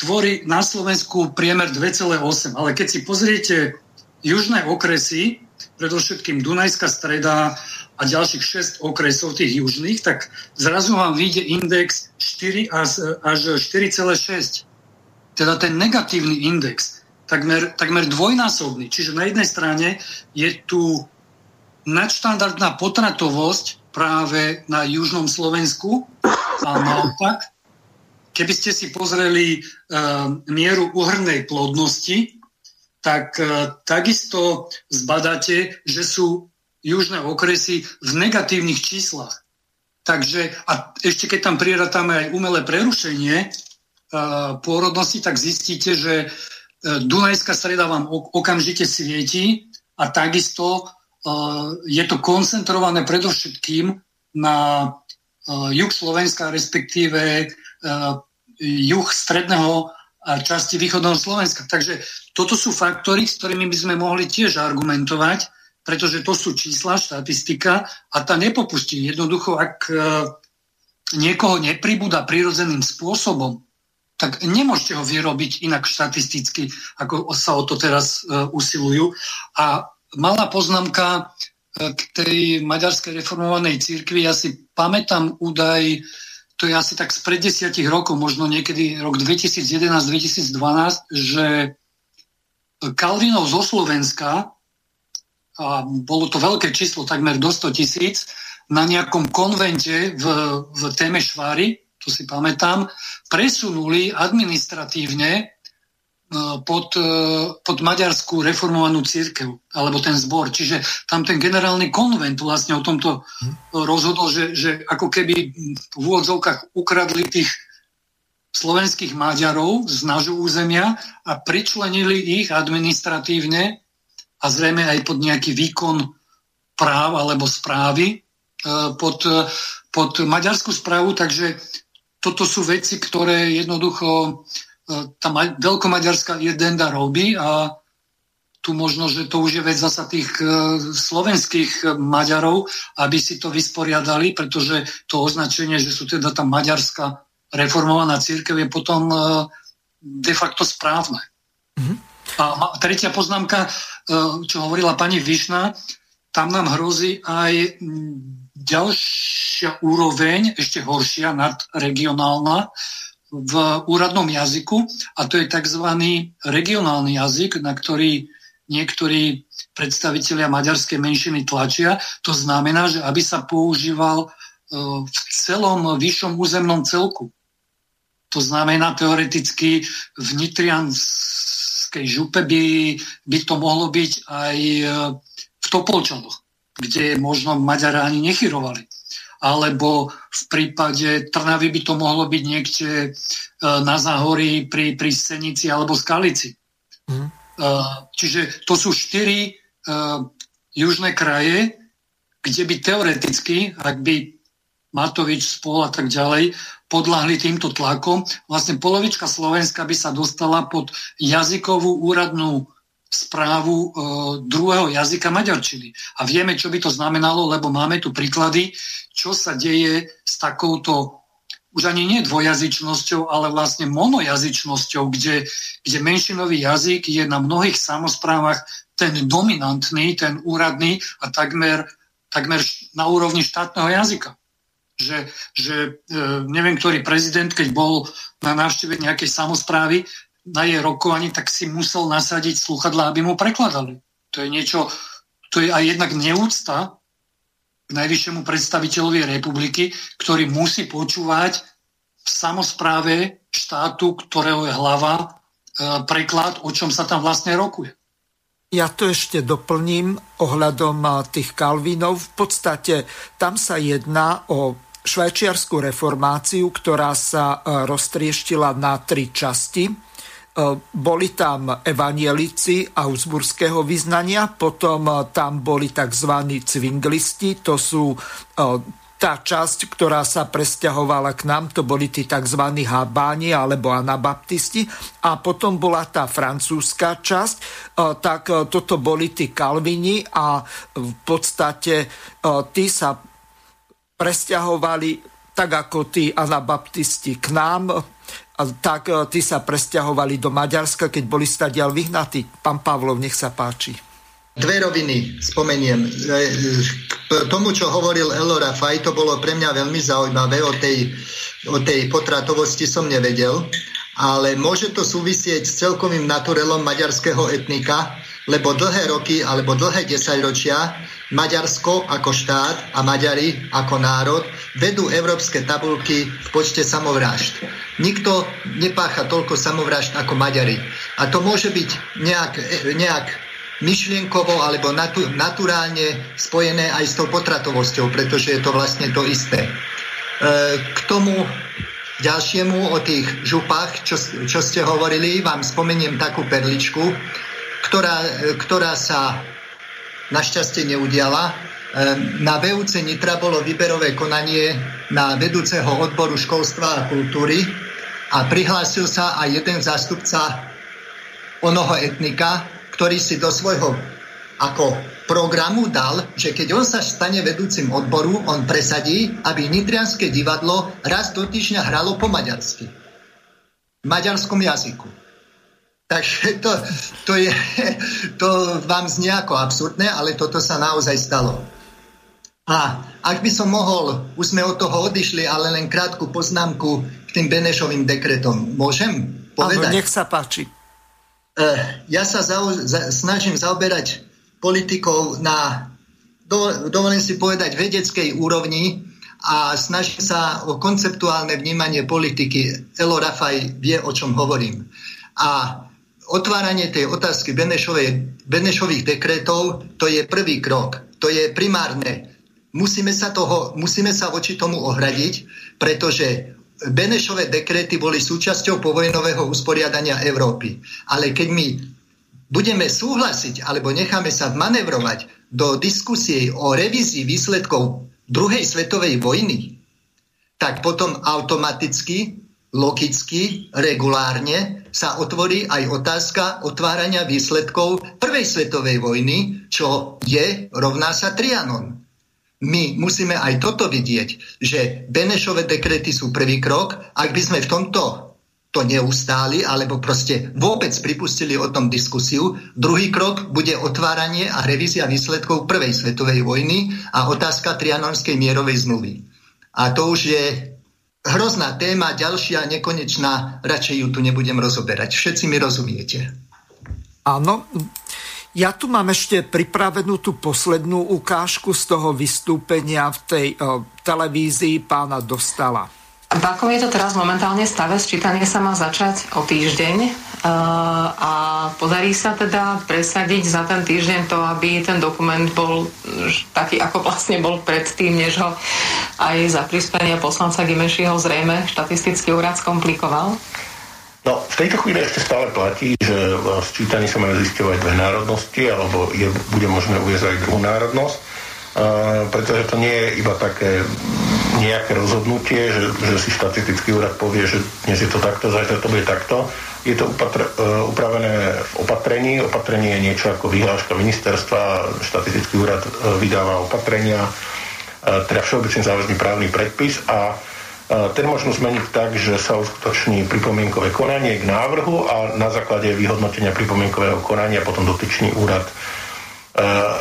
tvorí na Slovensku priemer 2,8. Ale keď si pozriete južné okresy, predovšetkým Dunajská Streda a ďalších 6 okresov tých južných, tak zrazu vám vyjde index 4 až 4,6. Teda ten negatívny index, takmer dvojnásobný. Čiže na jednej strane je tu nadštandardná potratovosť práve na južnom Slovensku a naopak, keby ste si pozreli mieru uhrnej plodnosti, tak takisto zbadáte, že sú južné okresy v negatívnych číslach. Takže, a ešte keď tam priratáme aj umelé prerušenie pôrodnosti, tak zistíte, že Dunajská Streda vám okamžite svieti a takisto je to koncentrované predovšetkým na juh Slovenska, respektíve juh stredného a časti východného Slovenska. Takže toto sú faktory, s ktorými by sme mohli tiež argumentovať, pretože to sú čísla, štatistika a tá nepopustí. Jednoducho, ak niekoho nepribúda prirodzeným spôsobom, tak nemôžete ho vyrobiť inak štatisticky, ako sa o to teraz usilujú. A malá poznámka k tej maďarskej reformovanej cirkvi. Ja si pamätám údaj, to je asi tak spred 10 rokov, možno niekedy rok 2011-2012, že Kalvinov zo Slovenska, a bolo to veľké číslo, takmer do 100 000, na nejakom konvente v Temešvári, to si pamätám, presunuli administratívne pod maďarskú reformovanú cirkev, alebo ten zbor. Čiže tam ten generálny konvent vlastne o tomto rozhodol, že ako keby v úvodzovkách ukradli tých slovenských Maďarov z nášho územia a pričlenili ich administratívne a zrejme aj pod nejaký výkon práv alebo správy pod maďarskú správu. Takže toto sú veci, ktoré jednoducho tá veľkomaďarská jedenda robí a tu možno, že to už je vec zasa tých slovenských Maďarov, aby si to vysporiadali, pretože to označenie, že sú teda tá maďarská reformovaná cirkev, je potom de facto správne. Mm-hmm. A tretia poznámka, čo hovorila pani Višna, tam nám hrozí aj ďalšia úroveň, ešte horšia, nadregionálna, v úradnom jazyku, a to je tzv. Regionálny jazyk, na ktorý niektorí predstavitelia maďarskej menšiny tlačia. To znamená, že aby sa používal v celom vyššom územnom celku. To znamená, teoreticky v nitrianskej župe by to mohlo byť aj v Topolčanoch, kde možno Maďari ani nechyrovali. Alebo v prípade Trnavy by to mohlo byť niekde na Záhorí pri Senici alebo Skalici. Mm. Čiže to sú 4 južné kraje, kde by teoreticky, ak by Matovič, Spol a tak ďalej podľahli týmto tlakom, vlastne polovička Slovenska by sa dostala pod jazykovú úradnú správu druhého jazyka maďarčiny. A vieme, čo by to znamenalo, lebo máme tu príklady, čo sa deje s takouto, už ani nie dvojazyčnosťou, ale vlastne monojazyčnosťou, kde menšinový jazyk je na mnohých samosprávach ten dominantný, ten úradný a takmer na úrovni štátneho jazyka. Že neviem, ktorý prezident, keď bol na návšteve nejakej samosprávy, na jej rokovaní, tak si musel nasadiť slúchadlá, aby mu prekladali. To je niečo, to je aj jednak neúcta k najvyššiemu predstaviteľovi republiky, ktorý musí počúvať v samospráve štátu, ktorého je hlava, preklad, o čom sa tam vlastne rokuje. Ja to ešte doplním ohľadom tých Kalvinov. V podstate tam sa jedná o švajčiarsku reformáciu, ktorá sa roztrieštila na 3 časti. Boli tam evanielici augsburského vyznania, potom tam boli tzv. Cvinglisti, to sú tá časť, ktorá sa presťahovala k nám, to boli tí tzv. Habáni alebo anabaptisti, a potom bola tá francúzska časť, tak toto boli tí Kalvini a v podstate tí sa presťahovali tak ako tí anabaptisti k nám, tak tí sa presťahovali do Maďarska, keď boli stadiaľ vyhnatí. Pán Pavlov, nech sa páči. 2 roviny spomeniem. K tomu, čo hovoril Elo Rafaj, to bolo pre mňa veľmi zaujímavé. O tej potratovosti som nevedel, ale môže to súvisieť s celkovým naturelom maďarského etnika, lebo dlhé roky alebo dlhé desaťročia Maďarsko ako štát a Maďari ako národ vedú európske tabulky v počte samovrážd. Nikto nepácha toľko samovrážd ako Maďari. A to môže byť nejak myšlienkovo alebo naturálne spojené aj s tou potratovosťou, pretože je to vlastne to isté. K tomu ďalšiemu o tých župách, čo ste hovorili, vám spomeniem takú perličku, ktorá sa našťastie neudiala. Na VUC Nitra bolo výberové konanie na vedúceho odboru školstva a kultúry a prihlásil sa aj jeden zástupca onoho etnika, ktorý si do svojho ako programu dal, že keď on sa stane vedúcim odboru, on presadí, aby nitrianske divadlo raz do týždňa hralo po maďarsky. maďarskom jazyku. Takže to vám znie ako absurdné, ale toto sa naozaj stalo. A ak by som mohol, už sme od toho odišli, ale len krátku poznámku k tým Benešovým dekretom. Môžem povedať? Áno, nech sa páči. Ja sa snažím zaoberať politikou na, dovolím si povedať, vedeckej úrovni a snažím sa o konceptuálne vnímanie politiky. Elo Rafaj vie, o čom hovorím. A otváranie tej otázky Benešových dekretov, to je prvý krok, to je primárne. Musíme sa voči tomu ohradiť, pretože Benešové dekrety boli súčasťou povojnového usporiadania Európy. Ale keď my budeme súhlasiť alebo necháme sa manevrovať do diskusie o revízii výsledkov druhej svetovej vojny, tak potom automaticky, logicky, regulárne sa otvorí aj otázka otvárania výsledkov prvej svetovej vojny, čo je rovná sa Trianon. My musíme aj toto vidieť, že Benešové dekrety sú prvý krok. Ak by sme v tomto to neustáli, alebo proste vôbec pripustili o tom diskusiu, druhý krok bude otváranie a revízia výsledkov prvej svetovej vojny a otázka Trianonskej mierovej zmluvy. A to už je hrozná téma, ďalšia, nekonečná, radšej ju tu nebudem rozoberať. Všetci mi rozumiete. Áno, ja tu mám ešte pripravenú tú poslednú ukážku z toho vystúpenia v tej televízii pána Dostala. V akom je to teraz momentálne stave? Sčítanie sa má začať o týždeň a podarí sa teda presadiť za ten týždeň to, aby ten dokument bol taký, ako vlastne bol predtým, než ho aj za prispenia poslanca Gyimesiho zrejme štatistický úrad skomplikoval? No, v tejto chvíli ešte stále platí, že sčítaní sa majú zisťovať dve národnosti, alebo bude možné uviesť aj druhú národnosť, pretože to nie je iba také nejaké rozhodnutie, že si štatistický úrad povie, že dnes je to takto, zajtra to bude takto. Je to upravené v opatrení. Opatrenie je niečo ako vyhláška ministerstva, štatistický úrad vydáva opatrenia, teda všeobecne záväzný právny predpis a ten možno zmeniť tak, že sa uskutoční pripomienkové konanie k návrhu a na základe vyhodnotenia pripomienkového konania potom dotyčný úrad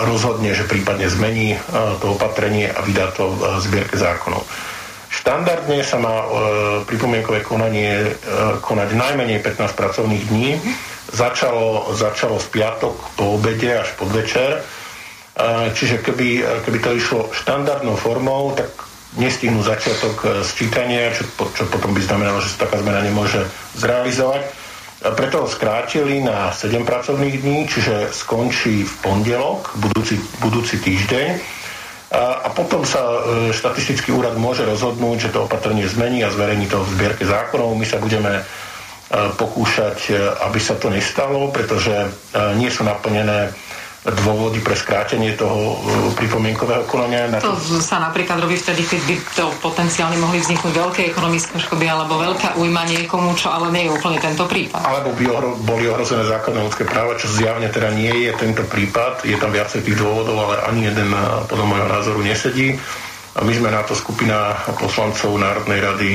rozhodne, že prípadne zmení to opatrenie a vydá to v zbierke zákonov. Štandardne sa má pripomienkové konanie konať najmenej 15 pracovných dní. Začalo v piatok po obede až podvečer. Čiže keby to išlo štandardnou formou, tak nestihnú začiatok sčítania, čo potom by znamenalo, že sa taká zmena nemôže zrealizovať. Preto ho skrátili na 7 pracovných dní, čiže skončí v pondelok, budúci týždeň. A potom sa štatistický úrad môže rozhodnúť, že to opatrenie zmení a zverejní to v zbierke zákonov. My sa budeme pokúšať, aby sa to nestalo, pretože nie sú naplnené dôvody pre skrátenie toho pripomienkového konania. To sa napríklad robí vtedy, keď by to potenciálne mohli vzniknúť veľké ekonomické škody alebo veľká újma niekomu, čo ale nie je úplne tento prípad. Alebo by boli ohrozené základné ľudské práva, čo zjavne teda nie je tento prípad. Je tam viacej tých dôvodov, ale ani jeden podľa môjho názoru nesedí. My sme na to skupina poslancov Národnej rady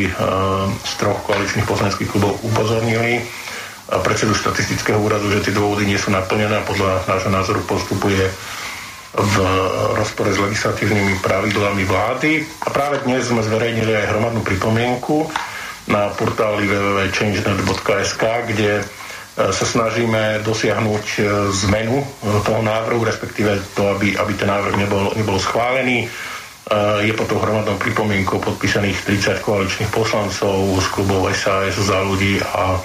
z troch koaličných poslaneckých klubov upozornili predsedu štatistického úradu, že tie dôvody nie sú naplnené a podľa nášho názoru postupuje v rozpore s legislatívnymi pravidlami vlády. A práve dnes sme zverejnili aj hromadnú pripomienku na portáli www.change.sk, kde sa snažíme dosiahnuť zmenu toho návrhu, respektíve to, aby ten návrh nebol schválený. Je pod tou hromadnou pripomienkou podpísaných 30 koaličných poslancov z klubov SAS, Za ľudí a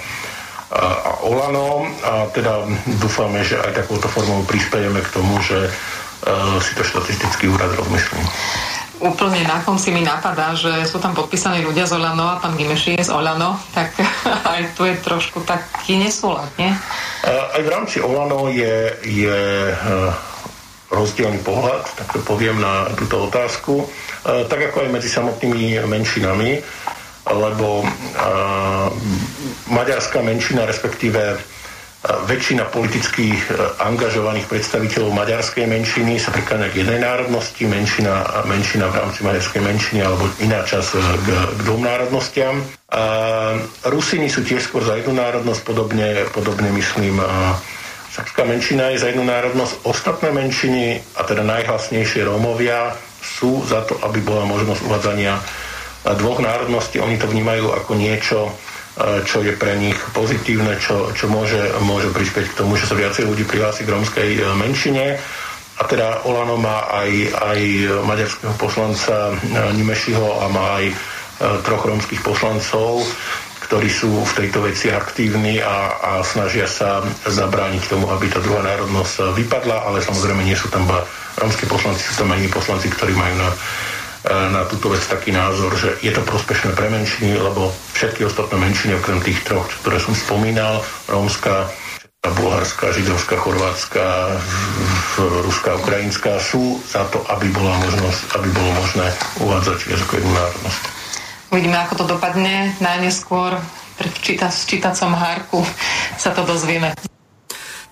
Olano a teda dúfame, že aj takouto formou prispiejeme k tomu, že si to štatistický úrad rozmyslí. Úplne na konci mi napadá, že sú tam podpísaní ľudia z Olano a pán Gyimesi je z Olano, tak aj tu je trošku taký nesúlad, nie? Aj v rámci Olano je rozdielny pohľad, tak to poviem na túto otázku, tak ako aj medzi samotnými menšinami, lebo maďarská menšina, respektíve Väčšina politicky angažovaných predstaviteľov maďarskej menšiny sa prikláňa k jednej národnosti, menšina v rámci maďarskej menšiny alebo iná časť k dvom národnostiam. Rusini sú tiež skôr za jednu národnosť, podobne myslím. Srbská menšina je za jednu národnosť. Ostatné menšiny, a teda najhlasnejšie Rómovia, sú za to, aby bola možnosť uvádzania dvoch národností. Oni to vnímajú ako niečo, čo je pre nich pozitívne, čo môže prispieť k tomu, že sa viacej ľudí prihlási k rómskej menšine. A teda Olano má aj maďarského poslanca Gyimesiho a má aj troch rómskych poslancov, ktorí sú v tejto veci aktívni a snažia sa zabrániť tomu, aby tá druhá národnosť vypadla, ale samozrejme nie sú tam iba rómski poslanci, sú tam aj iní poslanci, ktorí majú na túto vec taký názor, že je to prospešné pre menšiny, lebo všetky ostatné menšiny, okrem tých troch, ktoré som spomínal, rómska, bulharská, židovská, chorvátska, ruská, ukrajinská, sú za to, aby bolo možné uvádzať viac ako jednu národnosť. Uvidíme, ako to dopadne. Najneskôr v čítacom hárku sa to dozvieme.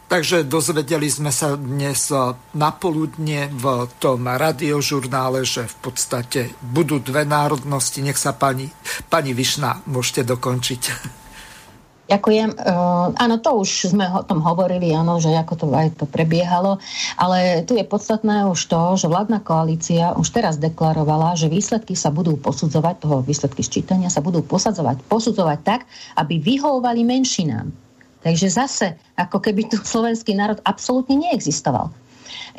Takže dozvedeli sme sa dnes napoludne v tom radiožurnále, že v podstate budú dve národnosti. Nech sa pani Višna, môžete dokončiť. Ďakujem. Áno, to už sme o tom hovorili, áno, že ako to aj to prebiehalo, ale tu je podstatné už to, že vládna koalícia už teraz deklarovala, že výsledky sa budú posudzovať, toho výsledky sčítania sa budú posudzovať tak, aby vyhovovali menšinám. Takže zase, ako keby tu slovenský národ absolútne neexistoval.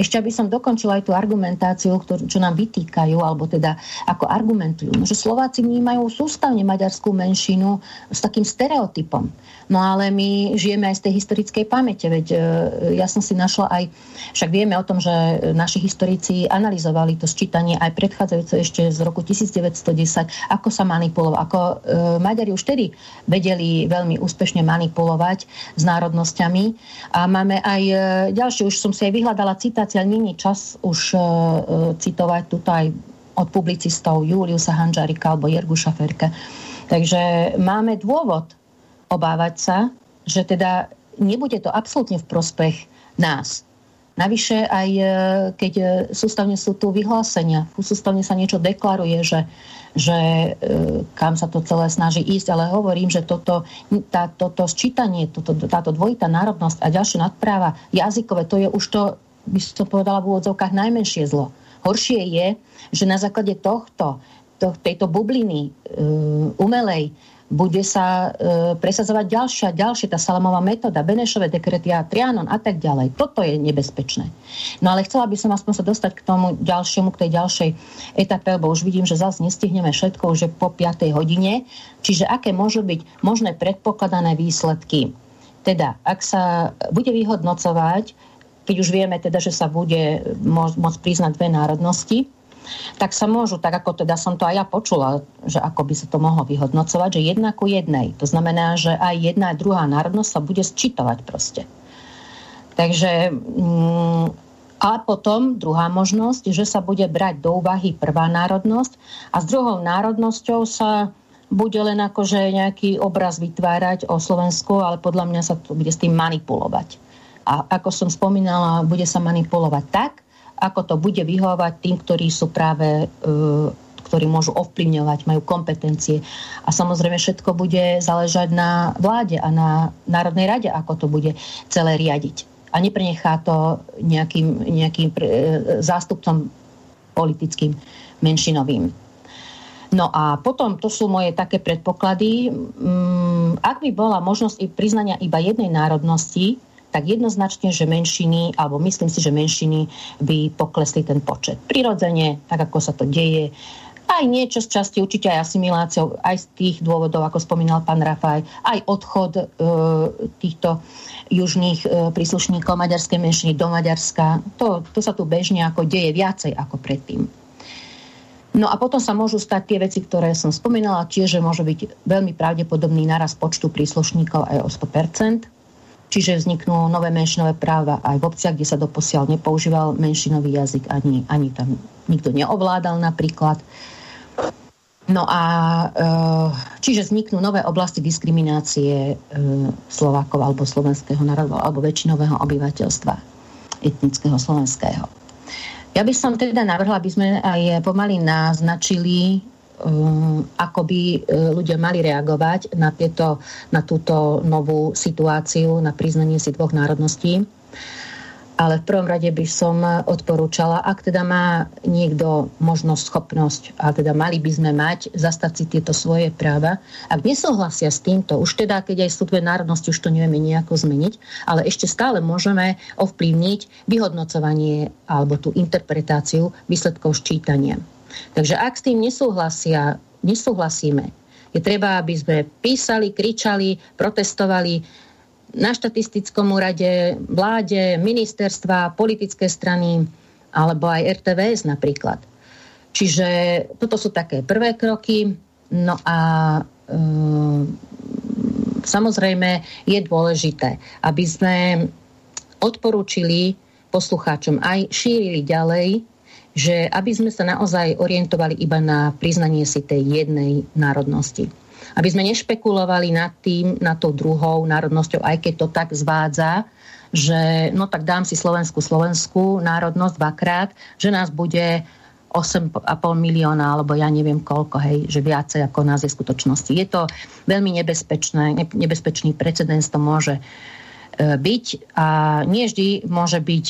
Ešte aby som dokončila aj tú argumentáciu, čo nám vytýkajú, alebo teda ako argumentujú, že Slováci vnímajú sústavne maďarskú menšinu s takým stereotypom. No ale my žijeme aj z tej historickej pamäte, veď ja som si našla aj, však vieme o tom, že naši historici analyzovali to sčítanie aj predchádzajúce ešte z roku 1910, ako sa manipulovalo, ako Maďari už tedy vedeli veľmi úspešne manipulovať s národnosťami. A máme aj ďalšie, už som si aj vyhľadala citácia, nie je čas už citovať tuto aj od publicistov Júliusa Hanžárika alebo Jirgu Šaferka. Takže máme dôvod obávať sa, že teda nebude to absolútne v prospech nás. Navyše aj keď sústavne sú tu vyhlásenia, sústavne sa niečo deklaruje, že kam sa to celé snaží ísť, ale hovorím, že toto sčítanie, táto dvojitá národnosť a ďalšia nadpráva jazykové, to je už to, by som povedala v úvodzovkách, najmenšie zlo. Horšie je, že na základe tejto bubliny umelej bude sa presadzovať ďalšia tá Salamová metóda, Benešové dekrety a Trianon a tak ďalej. Toto je nebezpečné. No ale chcela by som aspoň sa dostať k tomu ďalšiemu, k tej ďalšej etape, lebo už vidím, že zase nestihneme všetko, už je po 5. hodine. Čiže aké môžu byť možné predpokladané výsledky? Teda, ak sa bude vyhodnocovať, keď už vieme teda, že sa bude môcť priznať dve národnosti, tak sa môžu, tak ako teda som to aj ja počula, že ako by sa to mohlo vyhodnocovať, že 1:1. To znamená, že aj jedna, aj druhá národnosť sa bude sčítovať proste. Takže a potom druhá možnosť, že sa bude brať do úvahy prvá národnosť a s druhou národnosťou sa bude len akože nejaký obraz vytvárať o Slovensku, ale podľa mňa sa to bude s tým manipulovať. A ako som spomínala, bude sa manipulovať tak, ako to bude vyhovovať tým, ktorí sú práve, ktorí môžu ovplyvňovať, majú kompetencie. A samozrejme všetko bude záležať na vláde a na Národnej rade, ako to bude celé riadiť. A neprenechá to nejakým zástupcom politickým menšinovým. No a potom, to sú moje také predpoklady, ak by bola možnosť priznania iba jednej národnosti, tak jednoznačne, že menšiny, alebo myslím si, že menšiny by poklesli ten počet. Prirodzene, tak ako sa to deje, aj niečo z časti určite aj asimiláciou, aj z tých dôvodov, ako spomínal pán Rafaj, aj odchod týchto južných príslušníkov maďarskej menšiny do Maďarska. To sa tu bežne ako deje viacej ako predtým. No a potom sa môžu stať tie veci, ktoré som spomínala, tiež, že môže byť veľmi pravdepodobný narast počtu príslušníkov aj o 100%. Čiže vzniknú nové menšinové práva aj v obciach, kde sa doposiaľ nepoužíval menšinový jazyk, ani tam nikto neovládal napríklad. No a čiže vzniknú nové oblasti diskriminácie Slovákov alebo slovenského národa alebo väčšinového obyvateľstva etnického slovenského. Ja by som teda navrhla, aby sme aj pomaly naznačili, ako by ľudia mali reagovať na túto novú situáciu, na priznanie si dvoch národností. Ale v prvom rade by som odporúčala, ak teda má niekto možnosť, schopnosť, a teda mali by sme mať, zastať si tieto svoje práva. Ak nesúhlasia s týmto, už teda, keď aj sú dve národnosti, už to nevieme nejako zmeniť, ale ešte stále môžeme ovplyvniť vyhodnocovanie alebo tú interpretáciu výsledkov ščítania. Takže ak s tým nesúhlasíme, je treba, aby sme písali, kričali, protestovali, na štatistickom úrade, vláde, ministerstva, politické strany alebo aj RTVS napríklad. Čiže toto sú také prvé kroky. No a samozrejme je dôležité, aby sme odporúčili poslucháčom aj šírili ďalej, že aby sme sa naozaj orientovali iba na priznanie si tej jednej národnosti. Aby sme nešpekulovali nad tou druhou národnosťou, aj keď to tak zvádza, že no tak dám si slovenskú národnosť dvakrát, že nás bude 8,5 milióna, alebo ja neviem koľko, hej, že viacej ako nás je v skutočnosti. Je to veľmi nebezpečný precedens to môže byť a nie vždy môže byť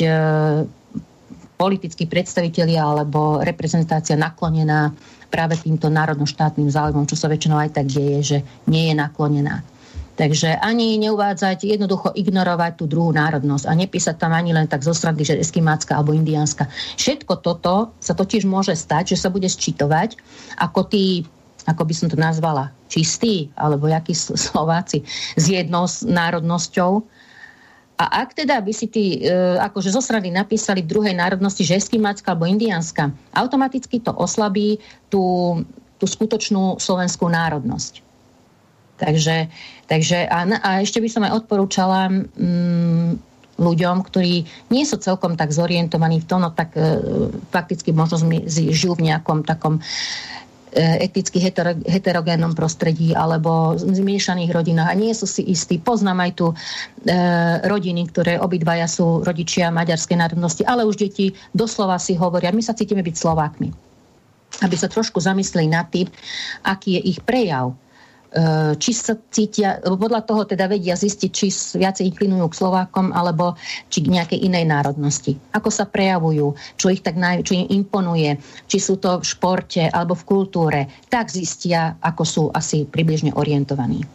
politickí predstavitelia alebo reprezentácia naklonená práve týmto národno-štátnym záujmom, čo sa väčšinou aj tak deje, že nie je naklonená. Takže ani neuvádzať, jednoducho ignorovať tú druhú národnosť a nepísať tam ani len tak zo srandy, že eskimácka alebo indiánska. Všetko toto sa totiž môže stať, že sa bude sčítovať ako tí, ako by som to nazvala, čistí alebo jakí Slováci s jednou národnosťou. A ak teda by si tí akože zo strany napísali v druhej národnosti, že eskimácka alebo indiánska, automaticky to oslabí tú skutočnú slovenskú národnosť. Takže ešte by som aj odporúčala ľuďom, ktorí nie sú celkom tak zorientovaní v tom, no tak fakticky možno žijú v nejakom takom eticky heterogénnom prostredí alebo zmiešaných rodinách a nie sú si istí. Poznám aj tu rodiny, ktoré obidvaja sú rodičia maďarskej národnosti, ale už deti doslova si hovoria, my sa cítime byť Slovákmi. Aby sa trošku zamysleli nad tým, aký je ich prejav. Či sa cítia, podľa toho teda vedia zistiť, či viacej inklinujú k Slovákom alebo či k nejakej inej národnosti. Ako sa prejavujú, čo im imponuje, či sú to v športe alebo v kultúre, tak zistia, ako sú asi približne orientovaní.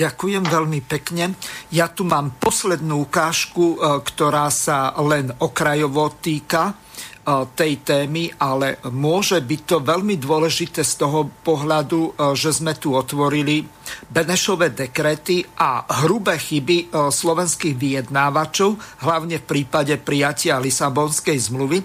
Ďakujem veľmi pekne. Ja tu mám poslednú ukážku, ktorá sa len okrajovo týka tej témy, ale môže byť to veľmi dôležité z toho pohľadu, že sme tu otvorili Benešové dekrety a hrubé chyby slovenských vyjednávačov, hlavne v prípade prijatia Lisabonskej zmluvy.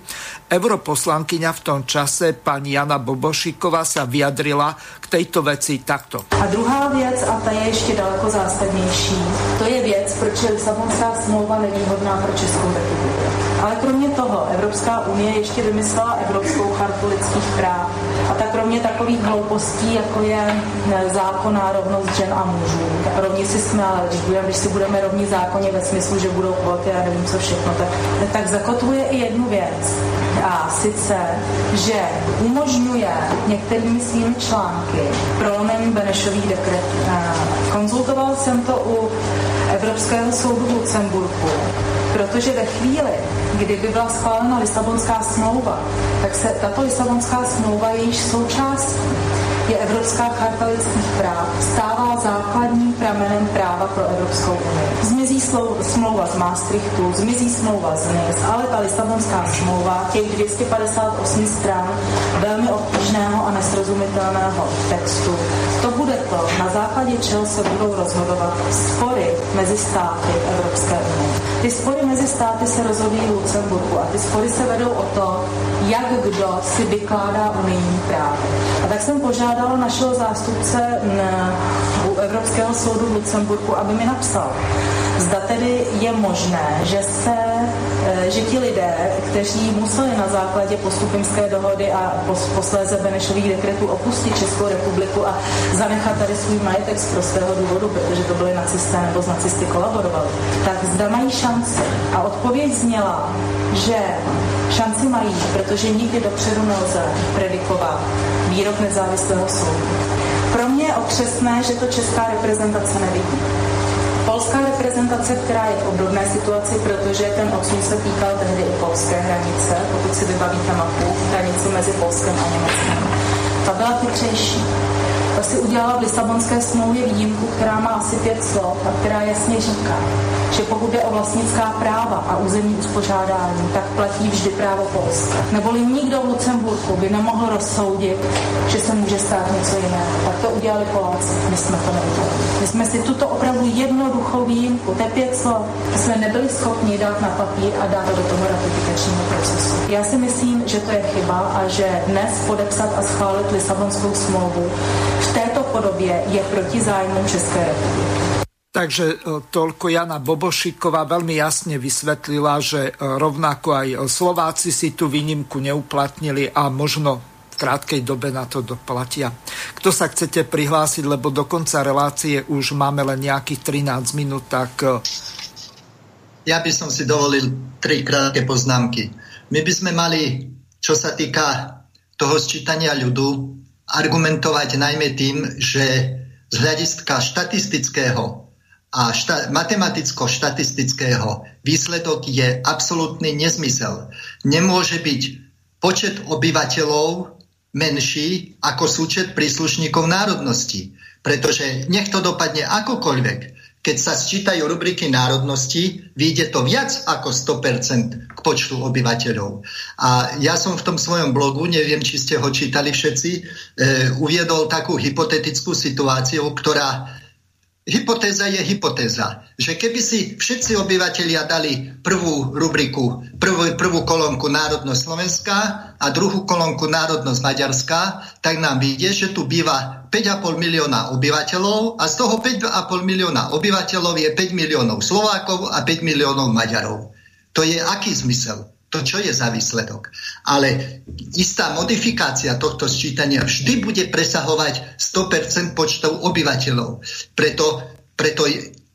Europoslankyňa v tom čase, pani Jana Bobošiková, sa vyjadrila k tejto veci takto. A druhá vec, a tá je ešte daleko zásadnejší, to je vec, prečo Lisabonská smlouva není hodná pro Českou republiku. Ale kromě toho, Evropská unie ještě vymyslela Evropskou chartu lidských práv. A tak kromě takových hloupostí, jako je zákonná rovnost žen a mužů. Rovni si jsme, ale když si budeme rovni zákoně ve smyslu, že budou kvóty a nevím co všechno, tak zakotvuje i jednu věc. A sice, že umožňuje některými svými články prolomem Benešových dekretů. Konzultoval jsem to u Evropského soudu v Lucemburku, protože ve chvíli, kdyby byla schválena Lisabonská smlouva, tak se tato Lisabonská smlouva, jejíž součástí je Evropská charta lidských práv, stává základním pramenem práva pro Evropskou unii. Zmizí smlouva z Maastrichtu, zmizí smlouva z Nice, ale ta Lisabonská smlouva, těch 258 stran velmi obtížného a nesrozumitelného textu, to bude to, na základě čeho se budou rozhodovat spory mezi státy Evropské unie. Ty spory mezi státy se rozhodují v Lucemburku a ty spory se vedou o to, jak kdo si vykládá unijní právo. A tak jsem požádala našeho zástupce u Evropského soudu v Lucemburku, aby mi napsal, zda tedy je možné, že ti lidé, kteří museli na základě postupimské dohody a posléze Benešových dekretů opustit Českou republiku a zanechat tady svůj majetek z prostého důvodu, protože to byli nacisté nebo s nacisty kolaborovali, tak zda mají šanci. A odpověď zněla, že šanci mají, protože nikdy dopředu nelze predikovat výrok nezávislého soudu. Pro mě je otřesné, že to česká reprezentace nevidí. Polská reprezentace, která je v obdobné situaci, protože ten odsun se týkal tehdy i polské hranice, pokud si vybavíte mapu, hranici mezi Polskem a Německem. Ta byla chytřejší. Ta si udělala v Lisabonské smlouvě výjimku, která má asi 5 slov a která jasně říká, že pokud je o vlastnická práva a územní uspořádání, tak platí vždy právo Polska. Neboli nikdo v Lucemburku by nemohl rozsoudit, že se může stát něco jiného. Tak to udělali Poláci, my jsme to neudělali. My jsme si tuto opravdu jednoduchou výjimku, to je 5 slov, jsme nebyli schopni dát na papír a dát do toho ratifikačního procesu. Já si myslím, že to je chyba a že dnes podepsat a schválit Lisabonskou smlouvu v této podobě je proti zájmům České republiky. Takže toľko Jana Bobošiková veľmi jasne vysvetlila, že rovnako aj Slováci si tú výnimku neuplatnili a možno v krátkej dobe na to doplatia. Kto sa chcete prihlásiť, lebo do konca relácie už máme len nejakých 13 minút, tak... Ja by som si dovolil 3 krátke poznámky. My by sme mali, čo sa týka toho sčítania ľudu, argumentovať najmä tým, že z hľadiska štatistického a matematicko-štatistického výsledok je absolútny nezmysel. Nemôže byť počet obyvateľov menší ako súčet príslušníkov národnosti, pretože nech to dopadne akokoľvek. Keď sa sčítajú rubriky národnosti, vyjde to viac ako 100% k počtu obyvateľov. A ja som v tom svojom blogu, neviem, či ste ho čítali všetci, uviedol takú hypotetickú situáciu, ktorá... Hypotéza je hypotéza, že keby si všetci obyvatelia dali prvú rubriku, prvú kolónku národnosť Slovenska a druhú kolónku národnosť Maďarska, tak nám vyjde, že tu býva 5,5 milióna obyvateľov a z toho 5,5 milióna obyvateľov je 5 miliónov Slovákov a 5 miliónov Maďarov. To je aký zmysel? To, čo je za výsledok. Ale istá modifikácia tohto sčítania vždy bude presahovať 100% počtov obyvateľov. Preto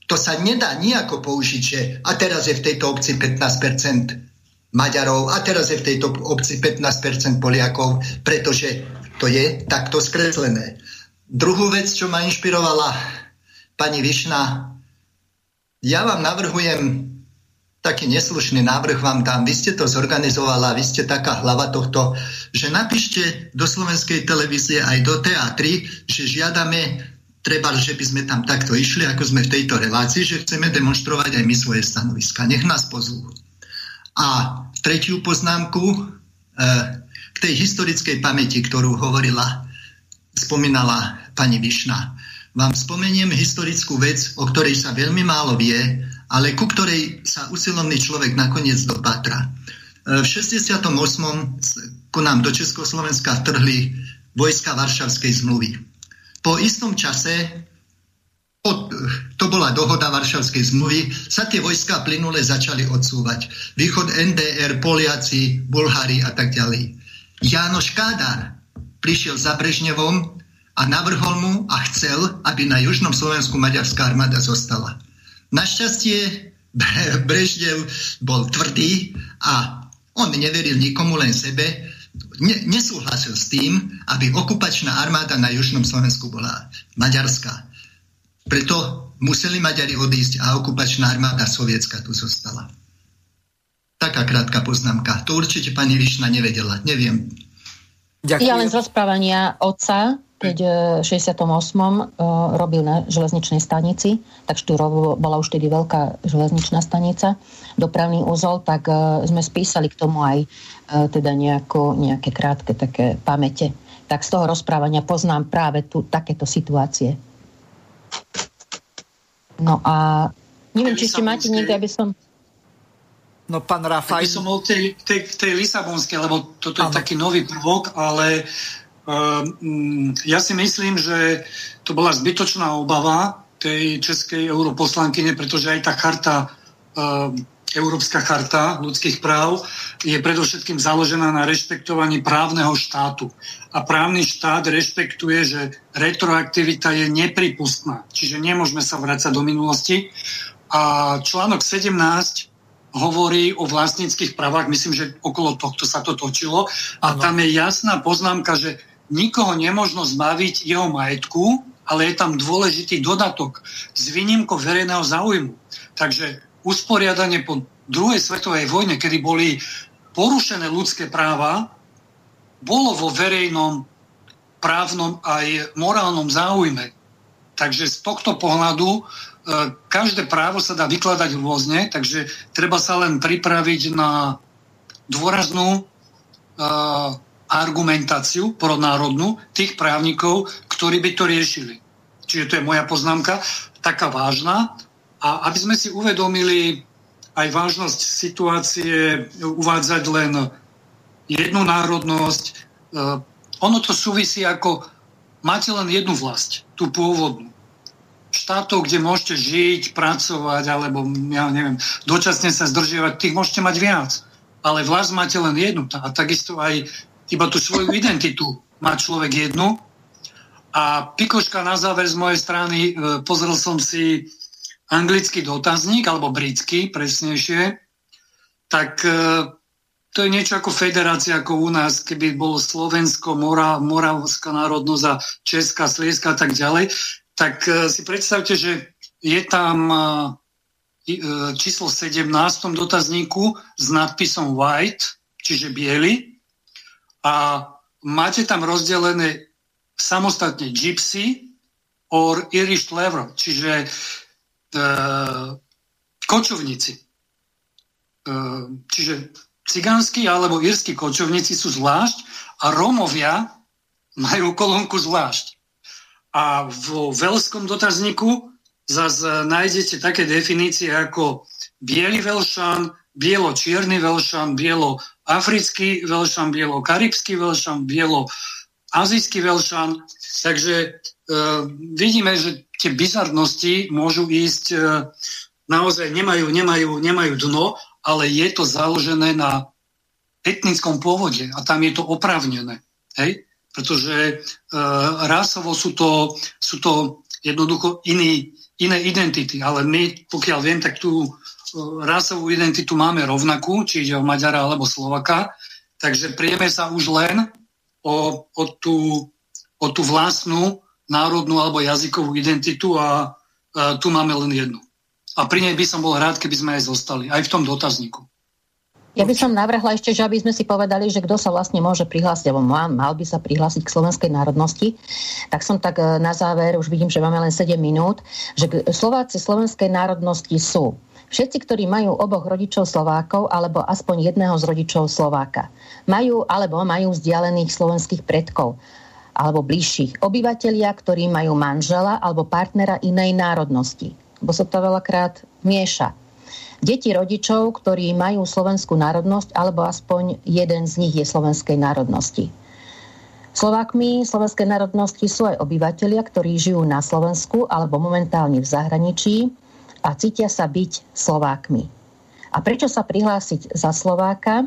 to sa nedá nejako použiť, že a teraz je v tejto obci 15% Maďarov, a teraz je v tejto obci 15% Poliakov, pretože to je takto skreslené. Druhú vec, čo ma inšpirovala pani Višna, ja vám navrhujem taký neslušný návrh vám dám. Vy ste to zorganizovala, vy ste taká hlava tohto, že napíšte do Slovenskej televízie aj do teatry, že žiadame, treba, že by sme tam takto išli, ako sme v tejto relácii, že chceme demonstrovať aj my svoje stanoviska. Nech nás pozvú. A tretiu poznámku k tej historickej pamäti, ktorú spomínala pani Višna. Vám spomeniem historickú vec, o ktorej sa veľmi málo vie, ale ku ktorej sa usilovný človek nakoniec dopatra. V 68. ku nám do Československa vtrhli vojska Varšavskej zmluvy. Po istom čase, to bola dohoda Varšavskej zmluvy, sa tie vojska plynule začali odsúvať. Východ NDR, Poliaci, Bulhári a tak ďalej. Jánoš Kádár prišiel za Brežnevom a navrhol mu a chcel, aby na južnom Slovensku maďarská armáda zostala. Našťastie Brežnev bol tvrdý a on neveril nikomu, len sebe. Nesúhlasil s tým, aby okupačná armáda na južnom Slovensku bola maďarská. Preto museli Maďari odísť a okupačná armáda sovietská tu zostala. Taká krátka poznámka. To určite pani Višna nevedela. Neviem. Ďakujem. Ja len z rozprávania otca, keď v 68. robil na železničnej stanici, tak bola už tedy veľká železničná stanica, dopravný úzol, tak sme spísali k tomu aj teda nejaké krátke také pamäte. Tak z toho rozprávania poznám práve tu takéto situácie. No a neviem, či ešte máte niekde, aby som... No, pán Rafaj... Aby som bol v tej Lisabonskej, lebo toto je taký nový prvok, ale... Ja si myslím, že to bola zbytočná obava tej českej europoslankyne, pretože aj tá charta, Európska charta ľudských práv je predovšetkým založená na rešpektovaní právneho štátu. A právny štát rešpektuje, že retroaktivita je nepripustná. Čiže nemôžeme sa vrácať do minulosti. A článok 17 hovorí o vlastníckých právach. Myslím, že okolo tohto sa to točilo. A tam je jasná poznámka, že nikoho nemožno zbaviť jeho majetku, ale je tam dôležitý dodatok s výnimkou verejného záujmu. Takže usporiadanie po druhej svetovej vojne, kedy boli porušené ľudské práva, bolo vo verejnom, právnom aj morálnom záujme. Takže z tohto pohľadu každé právo sa dá vykladať rôzne, takže treba sa len pripraviť na dôraznú argumentáciu pronárodnú tých právnikov, ktorí by to riešili. Čiže to je moja poznámka, taká vážna. A aby sme si uvedomili aj vážnosť situácie, uvádzať len jednu národnosť. Ono to súvisí ako máte len jednu vlast, tú pôvodnú. Štátov, kde môžete žiť, pracovať, alebo ja neviem, dočasne sa zdržiavať, tých môžete mať viac. Ale vlast máte len jednu. A takisto aj iba tú svoju identitu má človek jednu. A pikoška na záver z mojej strany, pozrel som si anglický dotazník, alebo britský, presnejšie, tak to je niečo ako federácia, ako u nás, keby bolo Slovensko, Moravská národnosť a Česká, Sliezska a tak ďalej, tak si predstavte, že je tam číslo 17 v tom dotazníku s nadpisom white, čiže biely, a máte tam rozdelené samostatne gypsy or Irish labor, čiže kočovníci. Čiže cigánsky alebo írsky kočovníci sú zvlášť a Rómovia majú kolónku zvlášť. A vo veľskom dotazníku zase nájdete také definície ako biely Veľšan, bielo-čierny Veľšan, bielo-africký Veľšan, bielo-karibský Veľšan, bielo-azijský Veľšan. Takže vidíme, že tie bizarnosti môžu ísť, naozaj nemajú dno, ale je to založené na etnickom pôvode a tam je to oprávnené. Hej? Pretože rásovo sú to jednoducho iné identity, ale my, pokiaľ viem, tak tú rásovú identitu máme rovnakú, či ide o Maďara alebo Slovaka, takže prieme sa už len o tú vlastnú národnú alebo jazykovú identitu a tu máme len jednu. A pri nej by som bol rád, keby sme aj zostali, aj v tom dotazníku. Ja by som navrhla ešte, že aby sme si povedali, že kto sa vlastne môže prihlásiť, alebo mal by sa prihlásiť k slovenskej národnosti. Tak som tak na záver, už vidím, že máme len 7 minút, že Slováci slovenskej národnosti sú všetci, ktorí majú oboch rodičov Slovákov alebo aspoň jedného z rodičov Slováka. Majú vzdialených slovenských predkov alebo bližších. Obyvatelia, ktorí majú manžela alebo partnera inej národnosti, bo sa to veľakrát mieša. Deti rodičov, ktorí majú slovenskú národnosť alebo aspoň jeden z nich je slovenskej národnosti. Slovákmi slovenskej národnosti sú aj obyvatelia, ktorí žijú na Slovensku alebo momentálne v zahraničí a cítia sa byť Slovákmi. A prečo sa prihlásiť za Slováka?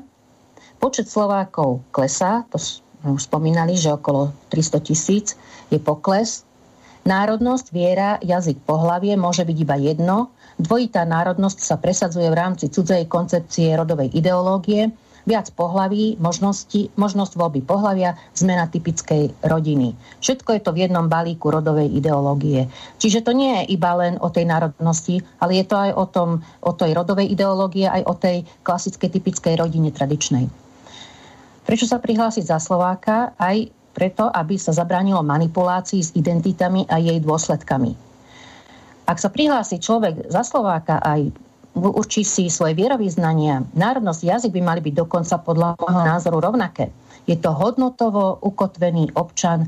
Počet Slovákov klesá, to sme už spomínali, že okolo 300 000 je pokles. Národnosť, viera, jazyk, pohlavie môže byť iba jedno. Dvojitá národnosť sa presadzuje v rámci cudzej koncepcie rodovej ideológie. Viac pohlaví, možnosť voľby pohlavia, zmena typickej rodiny. Všetko je to v jednom balíku rodovej ideológie. Čiže to nie je iba len o tej národnosti, ale je to aj o tej rodovej ideológie, aj o tej klasickej typickej rodine tradičnej. Prečo sa prihlásiť za Slováka? Aj preto, aby sa zabránilo manipulácii s identitami a jej dôsledkami. Ak sa prihlási človek za Slováka aj určí si svoje vierovyznania, národnosť, jazyk by mali byť dokonca podľa môjho názoru rovnaké. Je to hodnotovo ukotvený občan,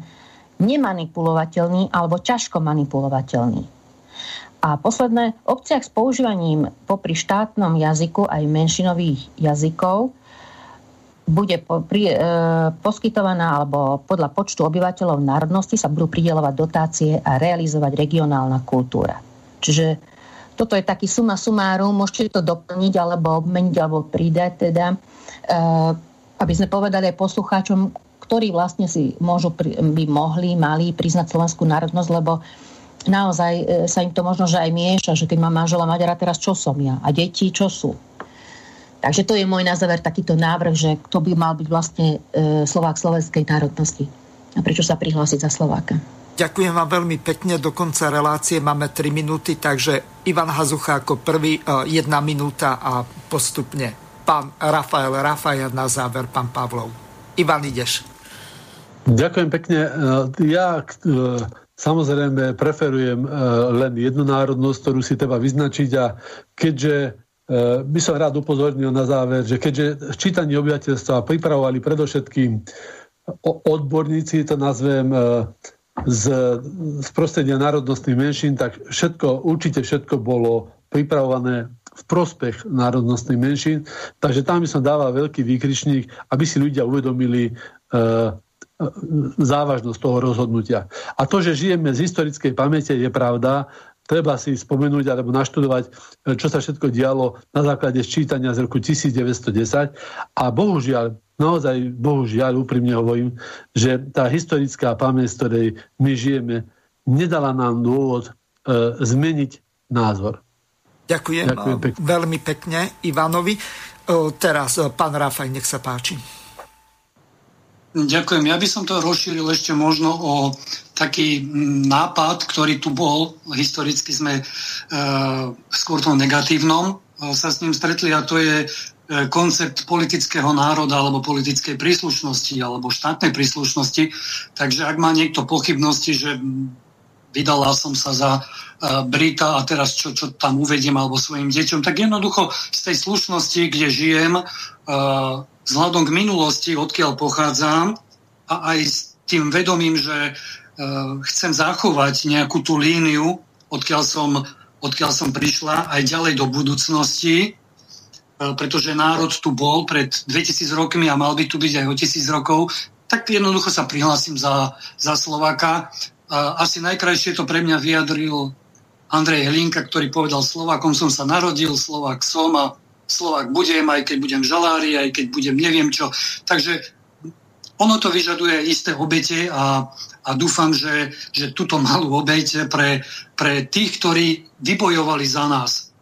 nemanipulovateľný alebo ťažko manipulovateľný. A posledné, v obciach s používaním popri štátnom jazyku aj menšinových jazykov bude poskytovaná alebo podľa počtu obyvateľov národnosti sa budú prideľovať dotácie a realizovať regionálna kultúra. Čiže toto je taký suma sumárum, môžete to doplniť alebo obmeniť alebo pridať teda, aby sme povedali aj poslucháčom, ktorí vlastne si môžu, by mohli, mali priznať slovenskú národnosť, lebo naozaj sa im to možno, že aj mieša, že keď mám manžela Maďara, teraz čo som ja? A deti čo sú? Takže to je môj na záver takýto návrh, že kto by mal byť vlastne Slovák slovenskej národnosti a prečo sa prihlásiť za Slováka. Ďakujem vám veľmi pekne, do konca relácie máme 3 minúty, takže Ivan Hazucha ako prvý, 1 minúta a postupne pán Rafael Rafaj a na záver pán Pavlov. Ivan, ideš. Ďakujem pekne. Ja samozrejme preferujem len jednu národnosť, ktorú si treba vyznačiť, a keďže by som rád upozornil na záver, že keďže čítanie obyvateľstva pripravovali predovšetkým odborníci, to nazvem, z prostredia národnostných menšín, tak určite všetko bolo pripravované v prospech národnostných menšín. Takže tam by som dával veľký výkričník, aby si ľudia uvedomili závažnosť toho rozhodnutia. A to, že žijeme z historickej pamäte, je pravda. Treba si spomenúť alebo naštudovať, čo sa všetko dialo na základe sčítania z roku 1910. A bohužiaľ, naozaj bohužiaľ, úprimne hovorím, že tá historická pamäť, z ktorej my žijeme, nedala nám dôvod zmeniť názor. Ďakujem pekne. Veľmi pekne Ivanovi. Teraz pán Rafaj, nech sa páči. Ďakujem. Ja by som to rozšíril ešte možno o taký nápad, ktorý tu bol. Historicky sme skôr tom negatívnom sa s ním stretli, a to je koncept politického národa alebo politickej príslušnosti alebo štátnej príslušnosti. Takže ak má niekto pochybnosti, že vydala som sa za Brita a teraz čo tam uvediem alebo svojim deťom, tak jednoducho z tej slušnosti, kde žijem, vzhľadom k minulosti, odkiaľ pochádzam, a aj s tým vedomím, že chcem zachovať nejakú tú líniu, odkiaľ som prišla, aj ďalej do budúcnosti, pretože národ tu bol pred 2000 rokmi a mal by tu byť aj o 1000 rokov, tak jednoducho sa prihlásim za Slováka. Asi najkrajšie to pre mňa vyjadril Andrej Hlinka, ktorý povedal: Slovákom som sa narodil, Slovák som a Slovák budem, aj keď budem žalári, aj keď budem neviem čo. Takže ono to vyžaduje isté obete a dúfam, že túto malú obeť pre tých, ktorí vybojovali za nás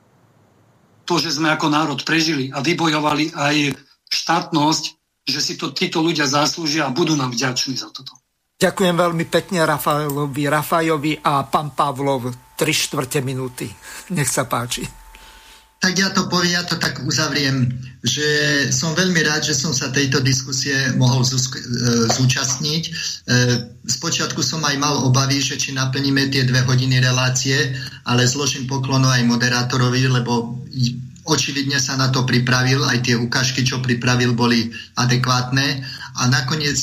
to, že sme ako národ prežili a vybojovali aj štátnosť, že si to títo ľudia zaslúžia a budú nám vďační za toto. Ďakujem veľmi pekne Rafajovi a pán Pavlov 3/4 minúty. Nech sa páči. Tak ja to tak uzavriem, že som veľmi rád, že som sa tejto diskusie mohol zúčastniť. Spočiatku som aj mal obavy, že či naplníme tie 2 hodiny relácie, ale zložím poklonu aj moderátorovi, lebo očividne sa na to pripravil, aj tie ukážky, čo pripravil, boli adekvátne a nakoniec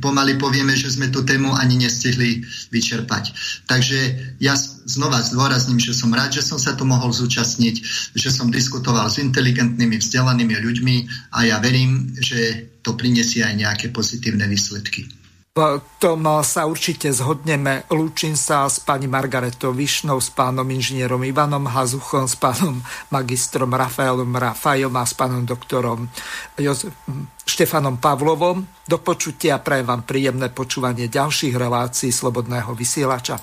pomaly povieme, že sme tú tému ani nestihli vyčerpať. Takže ja znova zdôrazním, že som rád, že som sa to mohol zúčastniť, že som diskutoval s inteligentnými, vzdelanými ľuďmi a ja verím, že to prinesie aj nejaké pozitívne výsledky. V tom sa určite zhodneme. Lúčim sa s pani Margaretou Višnou, s pánom inžinierom Ivanom Hazuchom, s pánom magistrom Rafaelom Rafajom a s pánom doktorom Štefanom Pavlovom. Do počutia, prajem vám príjemné počúvanie ďalších relácií Slobodného vysielača.